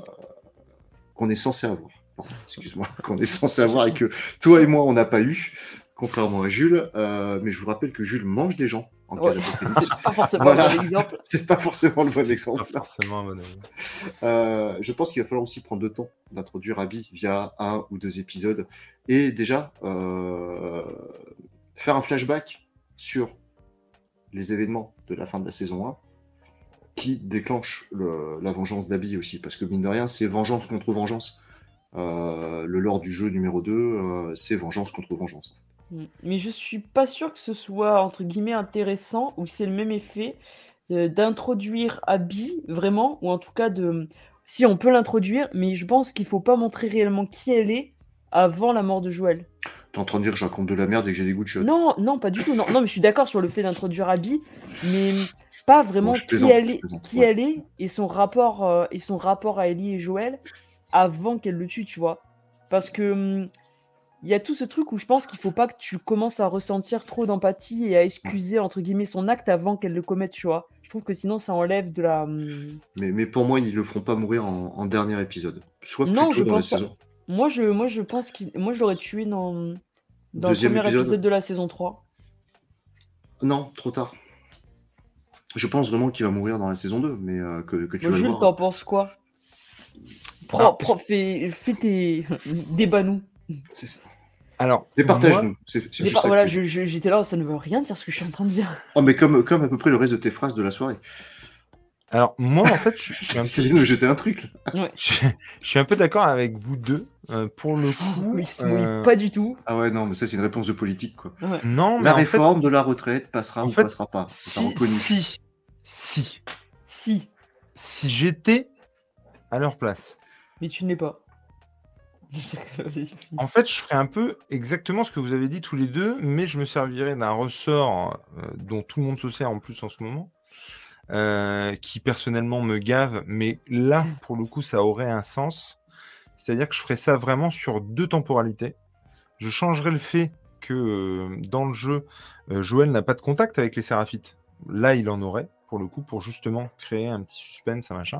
qu'on est censé avoir. Non, excuse-moi, qu'on est censé avoir et que toi et moi, on n'a pas eu, contrairement à Jules. Mais je vous rappelle que Jules mange des gens. C'est pas forcément l'exemple. C'est pas forcément le bon exemple. Pas forcément un bon exemple. Je pense qu'il va falloir aussi prendre le temps d'introduire Abby via 1 ou 2 épisodes et déjà faire un flashback sur les événements de la fin de la saison 1 qui déclenche la vengeance d'Abby aussi, parce que mine de rien, c'est vengeance contre vengeance. Le lore du jeu numéro 2, c'est vengeance contre vengeance. Mais je suis pas sûr que ce soit entre guillemets intéressant ou que c'est le même effet d'introduire Abby vraiment, ou en tout cas de si on peut l'introduire, mais je pense qu'il faut pas montrer réellement qui elle est avant la mort de Joël. T'es en train de dire que je raconte de la merde et que j'ai des goûts de chiottes. Non, non, pas du tout. Non, mais je suis d'accord sur le fait d'introduire Abby, mais pas vraiment qui elle est et son rapport à Ellie et Joël avant qu'elle le tue, tu vois. Parce que il y a tout ce truc où je pense qu'il faut pas que tu commences à ressentir trop d'empathie et à excuser, entre guillemets, son acte avant qu'elle le commette, tu vois. Je trouve que sinon, ça enlève de la... Mais pour moi, ils le feront pas mourir en dernier épisode. Soit plutôt dans la saison. Moi, je pense que je l'aurais tué dans le premier épisode de la saison 3. Non, trop tard. Je pense vraiment qu'il va mourir dans la saison 2, mais que tu vas le voir. Jules, t'en penses quoi ? Fais tes... Débat-nous. C'est ça. Alors, départage-nous. Voilà, j'étais là, ça ne veut rien dire ce que je suis en train de dire. Oh, mais comme à peu près le reste de tes phrases de la soirée. Alors, moi, en fait, je suis un peu... C'est de jeter un truc, là. Ouais. Je suis un peu d'accord avec vous deux, pour le coup. Mais pas du tout. Ah ouais, non, mais ça, c'est une réponse de politique, quoi. Ouais. Non, mais la réforme de la retraite passera ou passera pas. Si j'étais à leur place. Mais tu ne l'es pas. En fait, je ferais un peu exactement ce que vous avez dit tous les deux, mais je me servirais d'un ressort dont tout le monde se sert en plus en ce moment, qui personnellement me gave, mais là, pour le coup, ça aurait un sens. C'est-à-dire que je ferais ça vraiment sur deux temporalités. Je changerais le fait que dans le jeu, Joël n'a pas de contact avec les Séraphites. Là, il en aurait, pour le coup, pour justement créer un petit suspense, un machin.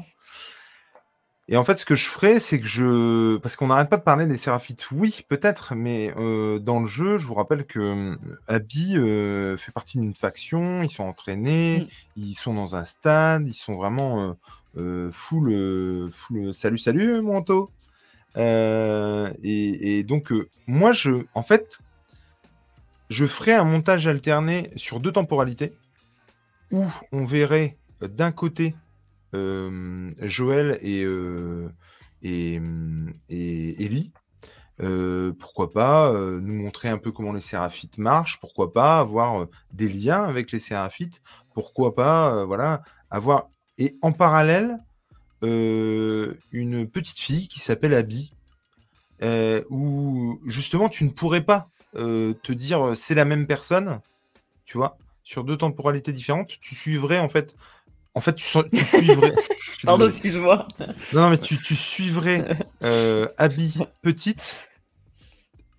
Et en fait, ce que je ferais, c'est que parce qu'on n'arrête pas de parler des Séraphites, oui, peut-être, mais dans le jeu, je vous rappelle que Abby fait partie d'une faction, ils sont entraînés, ils sont dans un stade, ils sont vraiment full salut, Monto. Et donc, moi, en fait, je ferais un montage alterné sur deux temporalités, où on verrait d'un côté... Joël et Ellie, pourquoi pas nous montrer un peu comment les Séraphites marchent, pourquoi pas avoir des liens avec les Séraphites, pourquoi pas avoir... Et en parallèle, une petite fille qui s'appelle Abby, où justement tu ne pourrais pas te dire c'est la même personne, tu vois, sur deux temporalités différentes, tu suivrais en fait, tu suivrais... Pardon, excuse-moi. Non, mais tu suivrais Abby petite,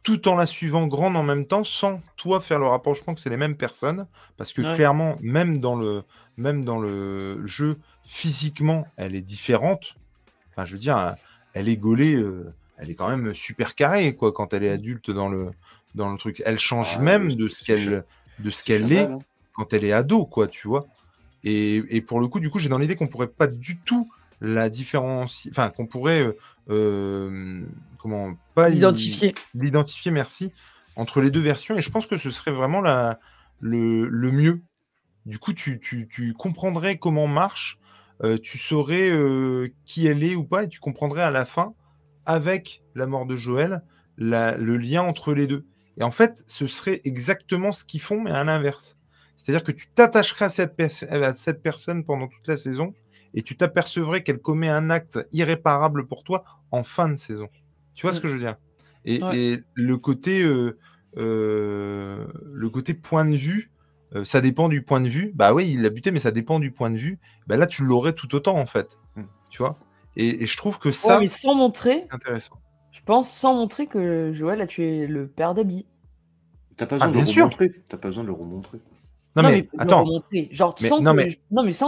tout en la suivant grande en même temps, sans toi faire le rapprochement que c'est les mêmes personnes, parce que clairement, même dans le jeu, physiquement, elle est différente. Enfin, je veux dire, elle est gaulée, elle est quand même super carrée, quoi, quand elle est adulte dans le truc. Elle change même de ce qu'elle est quand elle est ado, quoi, tu vois. Et pour le coup, du coup, j'ai dans l'idée qu'on pourrait pas du tout la différencier, enfin qu'on pourrait l'identifier, merci, entre les deux versions. Et je pense que ce serait vraiment le mieux. Du coup, tu comprendrais comment marche, tu saurais qui elle est ou pas, et tu comprendrais à la fin, avec la mort de Joël, le lien entre les deux. Et en fait, ce serait exactement ce qu'ils font, mais à l'inverse. C'est-à-dire que tu t'attacherais à cette personne pendant toute la saison et tu t'apercevrais qu'elle commet un acte irréparable pour toi en fin de saison. Tu vois ce que je veux dire ? Et le côté point de vue, ça dépend du point de vue. Bah oui, il l'a buté, mais ça dépend du point de vue. Bah là, tu l'aurais tout autant, en fait. Tu vois ? Et je trouve que ça... mais sans montrer... C'est intéressant. Je pense sans montrer que Joël a tué le père d'Abby. T'as pas besoin de le remontrer. Non mais attends. Sans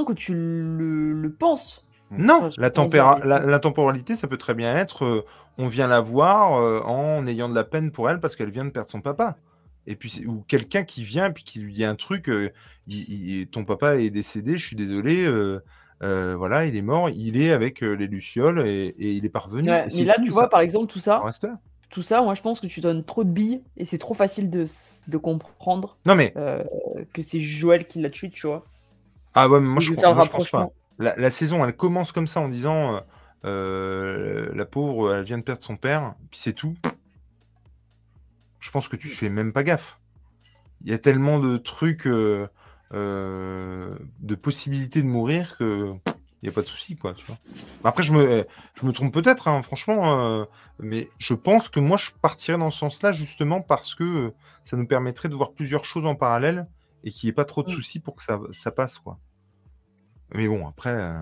que tu le penses. Non, enfin, la temporalité, ça peut très bien être on vient la voir en ayant de la peine pour elle parce qu'elle vient de perdre son papa. Et puis, ou quelqu'un qui vient et puis qui lui dit un truc, ton papa est décédé, je suis désolé, il est mort, il est avec les Lucioles et il est parvenu. Ouais, mais là, tu vois, par exemple, tout ça, moi je pense que tu donnes trop de billes et c'est trop facile de comprendre que c'est Joël qui l'a tué, tu vois. Ah ouais, mais moi je pense pas. La saison, elle commence comme ça en disant la pauvre, elle vient de perdre son père, puis c'est tout. Je pense que tu fais même pas gaffe. Il y a tellement de trucs, de possibilités de mourir que... Il n'y a pas de souci, quoi, tu vois. Après, je me trompe peut-être, hein, franchement, mais je pense que moi, je partirais dans ce sens-là, justement, parce que ça nous permettrait de voir plusieurs choses en parallèle et qu'il n'y ait pas trop de soucis pour que ça passe, quoi. Mais bon, après...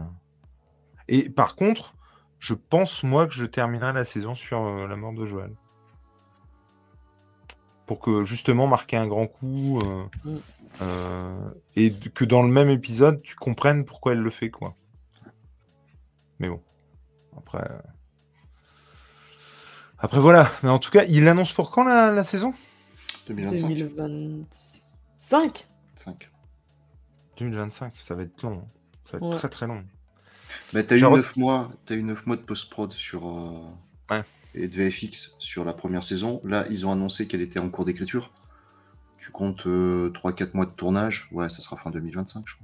Et par contre, Je pense, moi, que je terminerai la saison sur la mort de Joël. Pour que, justement, marquer un grand coup. Et que dans le même épisode, tu comprennes pourquoi elle le fait, quoi. Mais bon. Après, voilà. Mais en tout cas, il annonce pour quand la saison ? 2025. 2025, ça va être long. Ça va être très très long. Bah, t'as eu 9 mois, de post-prod sur, et de VFX sur la première saison. Là, ils ont annoncé qu'elle était en cours d'écriture. Tu comptes 3-4 mois de tournage. Ouais, ça sera fin 2025, je pense.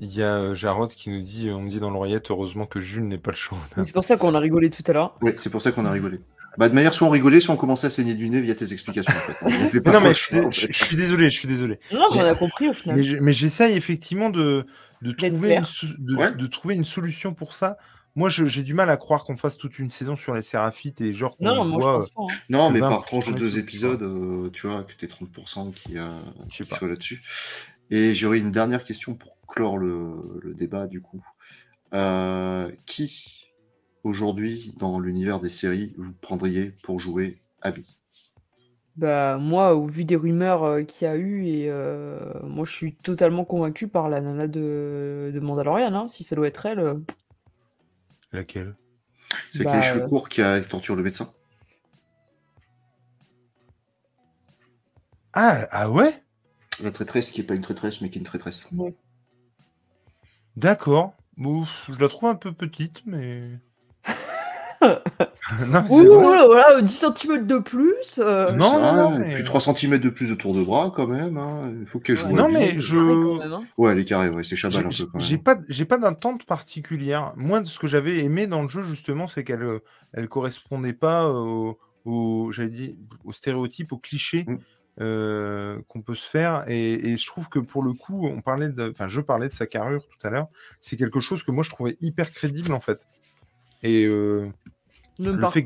Il y a Jarod qui nous dit, on me dit dans l'oreillette, heureusement que Jules n'est pas le show. C'est pour ça qu'on a rigolé tout à l'heure. Oui, c'est pour ça qu'on a rigolé. Bah, de manière, soit on rigolait, soit on commençait à saigner du nez via tes explications. En fait. Je suis désolé. Non, mais on a compris au final. Mais j'essaye effectivement de trouver une solution pour ça. Moi, j'ai du mal à croire qu'on fasse toute une saison sur les Séraphites et genre qu'on pas, hein. Non, mais par tranche de 2 épisodes, tu vois, que t'es 30% qui soit là-dessus. Et j'aurais une dernière question pour clore le débat, du coup. Qui aujourd'hui, dans l'univers des séries, vous prendriez pour jouer Abby? Bah, moi, au vu des rumeurs qu'il y a eu, et moi je suis totalement convaincu par la nana de Mandalorian, hein, si ça doit être elle. Laquelle? C'est bah, avec les cheveux courts qui torture le médecin. Ah ouais? La traîtresse qui n'est pas une traîtresse, mais qui est une traîtresse. Ouais. D'accord. Ouf, je la trouve un peu petite, mais... non, mais voilà, 10 cm de plus. Non, puis 3 cm de plus de tour de bras quand même. Hein. Il faut qu'elle joue. Non, mais ouais, les carrés, ouais, c'est Chabal un peu quand même. J'ai pas d'intente particulière. Moi, ce que j'avais aimé dans le jeu, justement, c'est qu'elle ne correspondait pas aux stéréotypes, aux clichés qu'on peut se faire. Et je trouve que pour le coup, je parlais de sa carrure tout à l'heure. C'est quelque chose que moi, je trouvais hyper crédible, en fait. Et le fait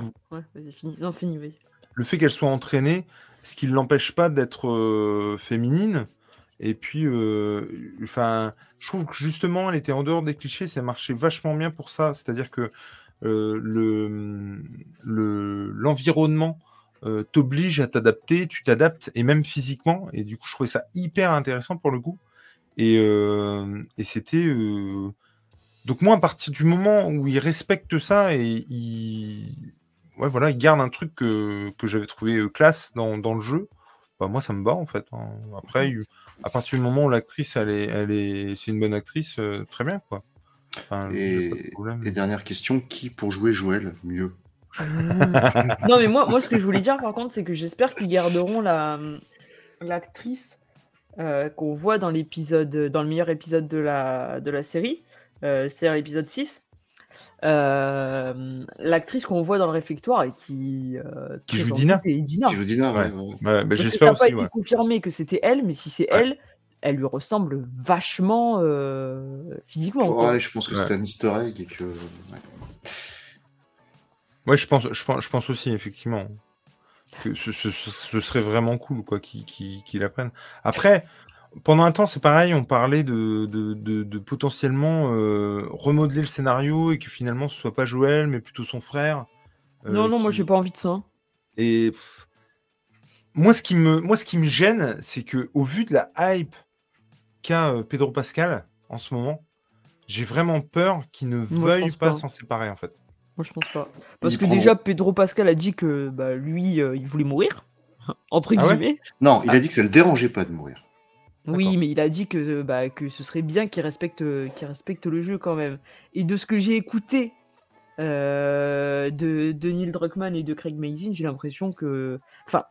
qu'elle soit entraînée, ce qui ne l'empêche pas d'être féminine. Et puis, je trouve que justement, elle était en dehors des clichés, ça marchait vachement bien pour ça. C'est-à-dire que l'environnement t'oblige à t'adapter, tu t'adaptes, et même physiquement. Et du coup, je trouvais ça hyper intéressant pour le coup. Et c'était... Donc moi, à partir du moment où ils respectent ça, et ils gardent un truc que j'avais trouvé classe dans le jeu, bah moi, ça me bat, en fait. Hein. Après, à partir du moment où l'actrice, c'est une bonne actrice, très bien, quoi. Enfin, et dernière question, qui pour jouer Joël mieux? Non, mais moi, ce que je voulais dire, par contre, c'est que j'espère qu'ils garderont l'actrice qu'on voit dans le meilleur épisode de la série, c'est-à-dire l'épisode 6, l'actrice qu'on voit dans le réfectoire et qui joue Dina. Qui joue Dina, ouais. Parce que ça n'a pas été confirmé que c'était elle, mais si c'est elle lui ressemble vachement physiquement. Ouais, quoi. Je pense que c'est un easter egg et que... Ouais, je pense aussi, effectivement, que ce serait vraiment cool, quoi, qu'ils l'apprennent. Après... Pendant un temps, c'est pareil, on parlait de potentiellement remodeler le scénario et que finalement, ce soit pas Joël, mais plutôt son frère. Non, moi, j'ai pas envie de ça. Et moi, ce qui me gêne, c'est que au vu de la hype qu'a Pedro Pascal en ce moment, j'ai vraiment peur qu'il ne veuille pas s'en séparer, en fait. Moi, je pense pas. Parce que déjà, Pedro Pascal a dit que lui, il voulait mourir, entre guillemets. Non, il a dit que ça le dérangeait pas de mourir. Oui, d'accord. Mais il a dit que ce serait bien qu'il respecte le jeu quand même. Et de ce que j'ai écouté de Neil Druckmann et de Craig Mazin, j'ai l'impression que... Enfin,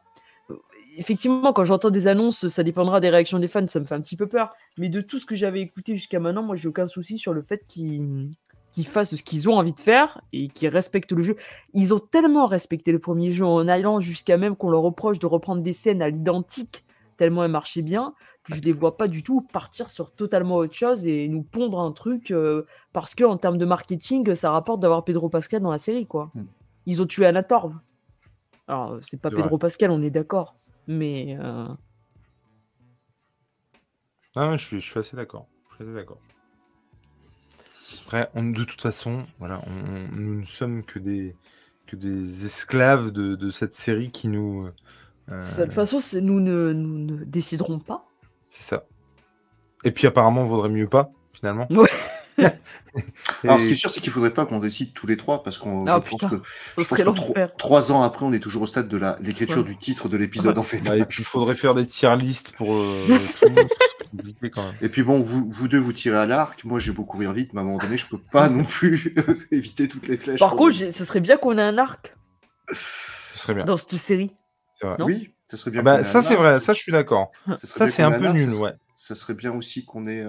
effectivement, quand j'entends des annonces, ça dépendra des réactions des fans, ça me fait un petit peu peur. Mais de tout ce que j'avais écouté jusqu'à maintenant, moi, j'ai aucun souci sur le fait qu'ils fassent ce qu'ils ont envie de faire et qu'ils respectent le jeu. Ils ont tellement respecté le premier jeu en allant jusqu'à même qu'on leur reproche de reprendre des scènes à l'identique tellement elle marchait bien, que je les vois pas du tout partir sur totalement autre chose et nous pondre un truc parce que en termes de marketing, ça rapporte d'avoir Pedro Pascal dans la série, quoi. Ils ont tué Anna Torv. Alors, c'est pas Pedro Pascal, on est d'accord, mais... Ah, je suis assez d'accord. Après, de toute façon, voilà, nous ne sommes que des esclaves de cette série qui nous... De toute façon, nous ne déciderons pas. C'est ça. Et puis apparemment, vaudrait mieux pas, finalement. Ouais. Alors ce qui est sûr, c'est qu'il ne faudrait pas qu'on décide tous les trois, parce qu'on je pense que 3 ans après, on est toujours au stade de l'écriture du titre de l'épisode, en fait. Bah, et puis il faudrait faire des tier lists pour tout le monde. Compliqué quand même. Et puis bon, vous deux, vous tirez à l'arc. Moi, j'ai beau courir vite, mais à un moment donné, je peux pas non plus éviter toutes les flèches. Par contre, ce serait bien qu'on ait un arc. Ce serait bien. Dans cette série. C'est vrai. Oui. Ça serait bien c'est vrai, ça je suis d'accord. Ça c'est un peu nul, ouais. Ça serait bien aussi qu'on ait,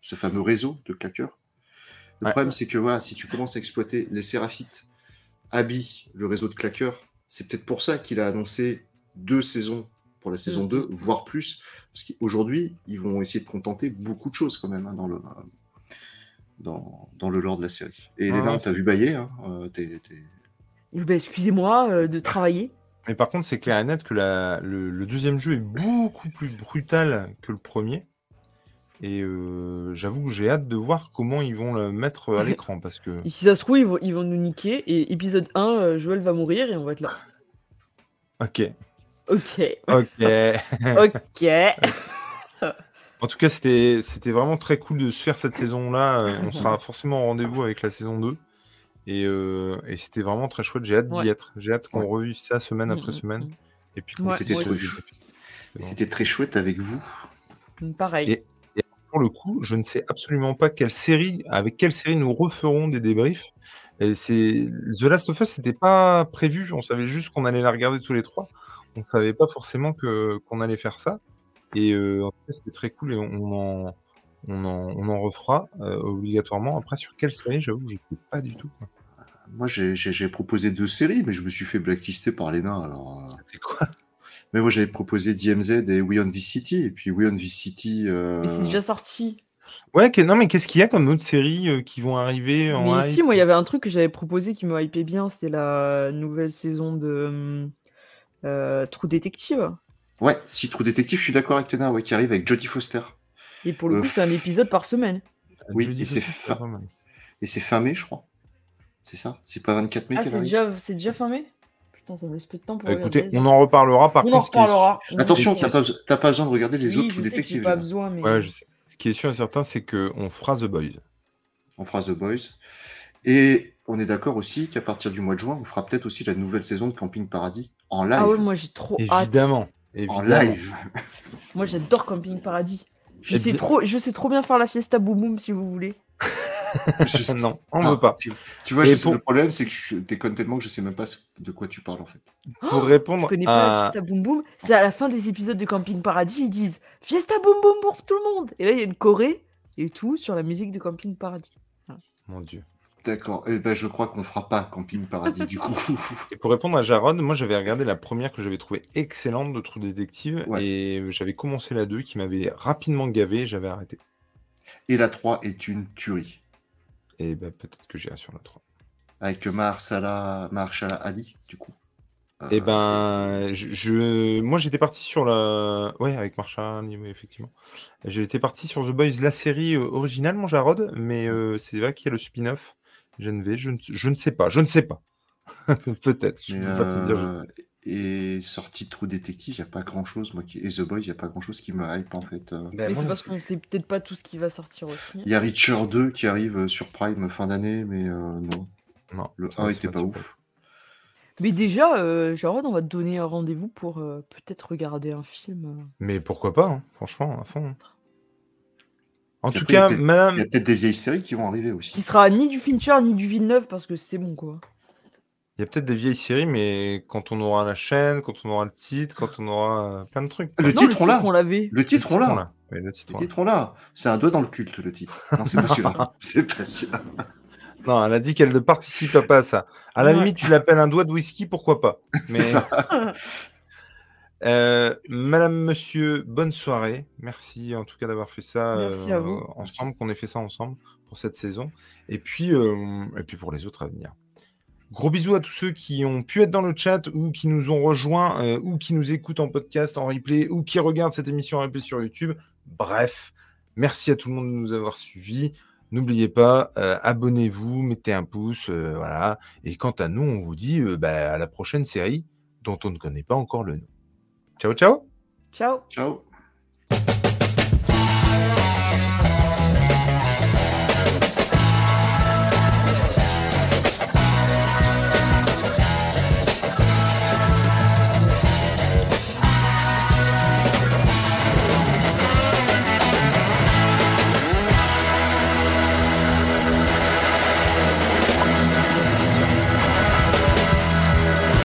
ce fameux réseau de claqueurs. Le problème, c'est que si tu commences à exploiter les séraphites, Abby, le réseau de claqueurs, c'est peut-être pour ça qu'il a annoncé 2 saisons pour la saison 2, voire plus. Parce qu'aujourd'hui, ils vont essayer de contenter beaucoup de choses quand même dans le lore de la série. Et Elena, on t'a vu bailler, hein, excusez-moi de travailler. Mais par contre, c'est clair et net que le deuxième jeu est beaucoup plus brutal que le premier. Et j'avoue que j'ai hâte de voir comment ils vont le mettre à l'écran. Parce que... Et si ça se trouve, ils vont nous niquer. Et épisode 1, Joël va mourir et on va être là. Ok. En tout cas, c'était vraiment très cool de se faire cette saison-là. On sera forcément au rendez-vous avec la saison 2. Et c'était vraiment très chouette, j'ai hâte d'y être, j'ai hâte qu'on revive ça semaine après semaine. Et puis c'était très chouette avec vous. Pareil. Et pour le coup, je ne sais absolument pas avec quelle série nous referons des débriefs. Et The Last of Us, c'était pas prévu, on savait juste qu'on allait la regarder tous les trois. On ne savait pas forcément qu'on allait faire ça. Et en fait, c'était très cool et on en refera obligatoirement. Après, sur quelle série, j'avoue, je ne sais pas du tout. Moi, j'ai proposé 2 séries, mais je me suis fait blacklister par les nains. Alors, c'est quoi ? Mais moi, j'avais proposé DMZ et We Own This City. Et puis, We Own This City. Mais c'est déjà sorti. Ouais, non, mais qu'est-ce qu'il y a comme d'autres séries qui vont arriver en hype ? Mais ici, moi, il y avait un truc que j'avais proposé qui me hypait bien. C'était la nouvelle saison de True Detective. Ouais, si True Detective, je suis d'accord avec les nains, qui arrive avec Jodie Foster. Et pour le coup, c'est un épisode par semaine. Oui, et c'est fin mai, je crois. C'est ça ? C'est pas 24 mai qu'elle arrive ? C'est déjà fin mai ? Putain, ça me laisse peu de temps pour regarder. Écoutez, on en reparlera par contre. Attention, t'as pas besoin de regarder les autres détectives. Pas besoin, mais... Ouais, je sais. Ce qui est sûr et certain, c'est qu'on fera The Boys. On fera The Boys. Et on est d'accord aussi qu'à partir du mois de juin, on fera peut-être aussi la nouvelle saison de Camping Paradis en live. Ah ouais, moi j'ai trop hâte. Évidemment. En live. Moi j'adore Camping Paradis. Je sais trop bien faire la fiesta boum boum si vous voulez. Non, on ne veut pas. Tu vois, le problème, c'est que je déconne tellement que je ne sais même pas de quoi tu parles en fait. Pour répondre, je connais pas la fiesta boum boum. C'est à la fin des épisodes de Camping Paradis, ils disent fiesta boum boum pour tout le monde. Et là, il y a une choré et tout sur la musique de Camping Paradis. Voilà. Mon Dieu. D'accord. Eh ben, je crois qu'on fera pas Camping Paradis du coup. Et pour répondre à Jaron, moi j'avais regardé la première que j'avais trouvée excellente de True Detective et j'avais commencé la 2 qui m'avait rapidement gavé, j'avais arrêté. Et la 3 est une tuerie. Et ben peut-être que j'irai sur la 3. Avec Mahershala Ali du coup. Et ben moi j'étais parti sur la avec Mahershala Ali effectivement. J'étais parti sur The Boys, la série originale mon Jarod, mais c'est vrai qu'il y a le spin-off. Je ne sais pas. Peut-être. Et sortie de True Detective, il n'y a pas grand-chose. Et The Boys, il n'y a pas grand-chose qui me hype, en fait. Mais c'est parce qu'on ne sait peut-être pas tout ce qui va sortir aussi. Il y a Witcher 2 qui arrive sur Prime fin d'année, mais non. Le 1 n'était pas ouf. Mais déjà, Jarod, on va te donner un rendez-vous pour peut-être regarder un film. Mais pourquoi pas, hein, franchement, à fond. En tout cas, madame... il y a peut-être des vieilles séries qui vont arriver aussi. Qui sera ni du Fincher, ni du Villeneuve, parce que c'est bon, quoi. Il y a peut-être des vieilles séries, mais quand on aura la chaîne, quand on aura le titre, quand on aura plein de trucs. Le titre, on l'a. C'est un doigt dans le culte, le titre. Non, c'est pas sûr. Non, elle a dit qu'elle ne participe pas à ça. À la limite, tu l'appelles un doigt de whisky, pourquoi pas. Mais... c'est ça. Madame, monsieur, bonne soirée. Merci en tout cas d'avoir fait ça ensemble, qu'on ait fait ça ensemble pour cette saison. Et puis pour les autres à venir. Gros bisous à tous ceux qui ont pu être dans le chat ou qui nous ont rejoints ou qui nous écoutent en podcast, en replay ou qui regardent cette émission en replay sur YouTube. Bref, Merci à tout le monde de nous avoir suivis. N'oubliez pas, abonnez-vous, mettez un pouce, voilà. Et quant à nous, on vous dit à la prochaine série dont on ne connaît pas encore le nom. Ciao, ciao. Ciao. Ciao.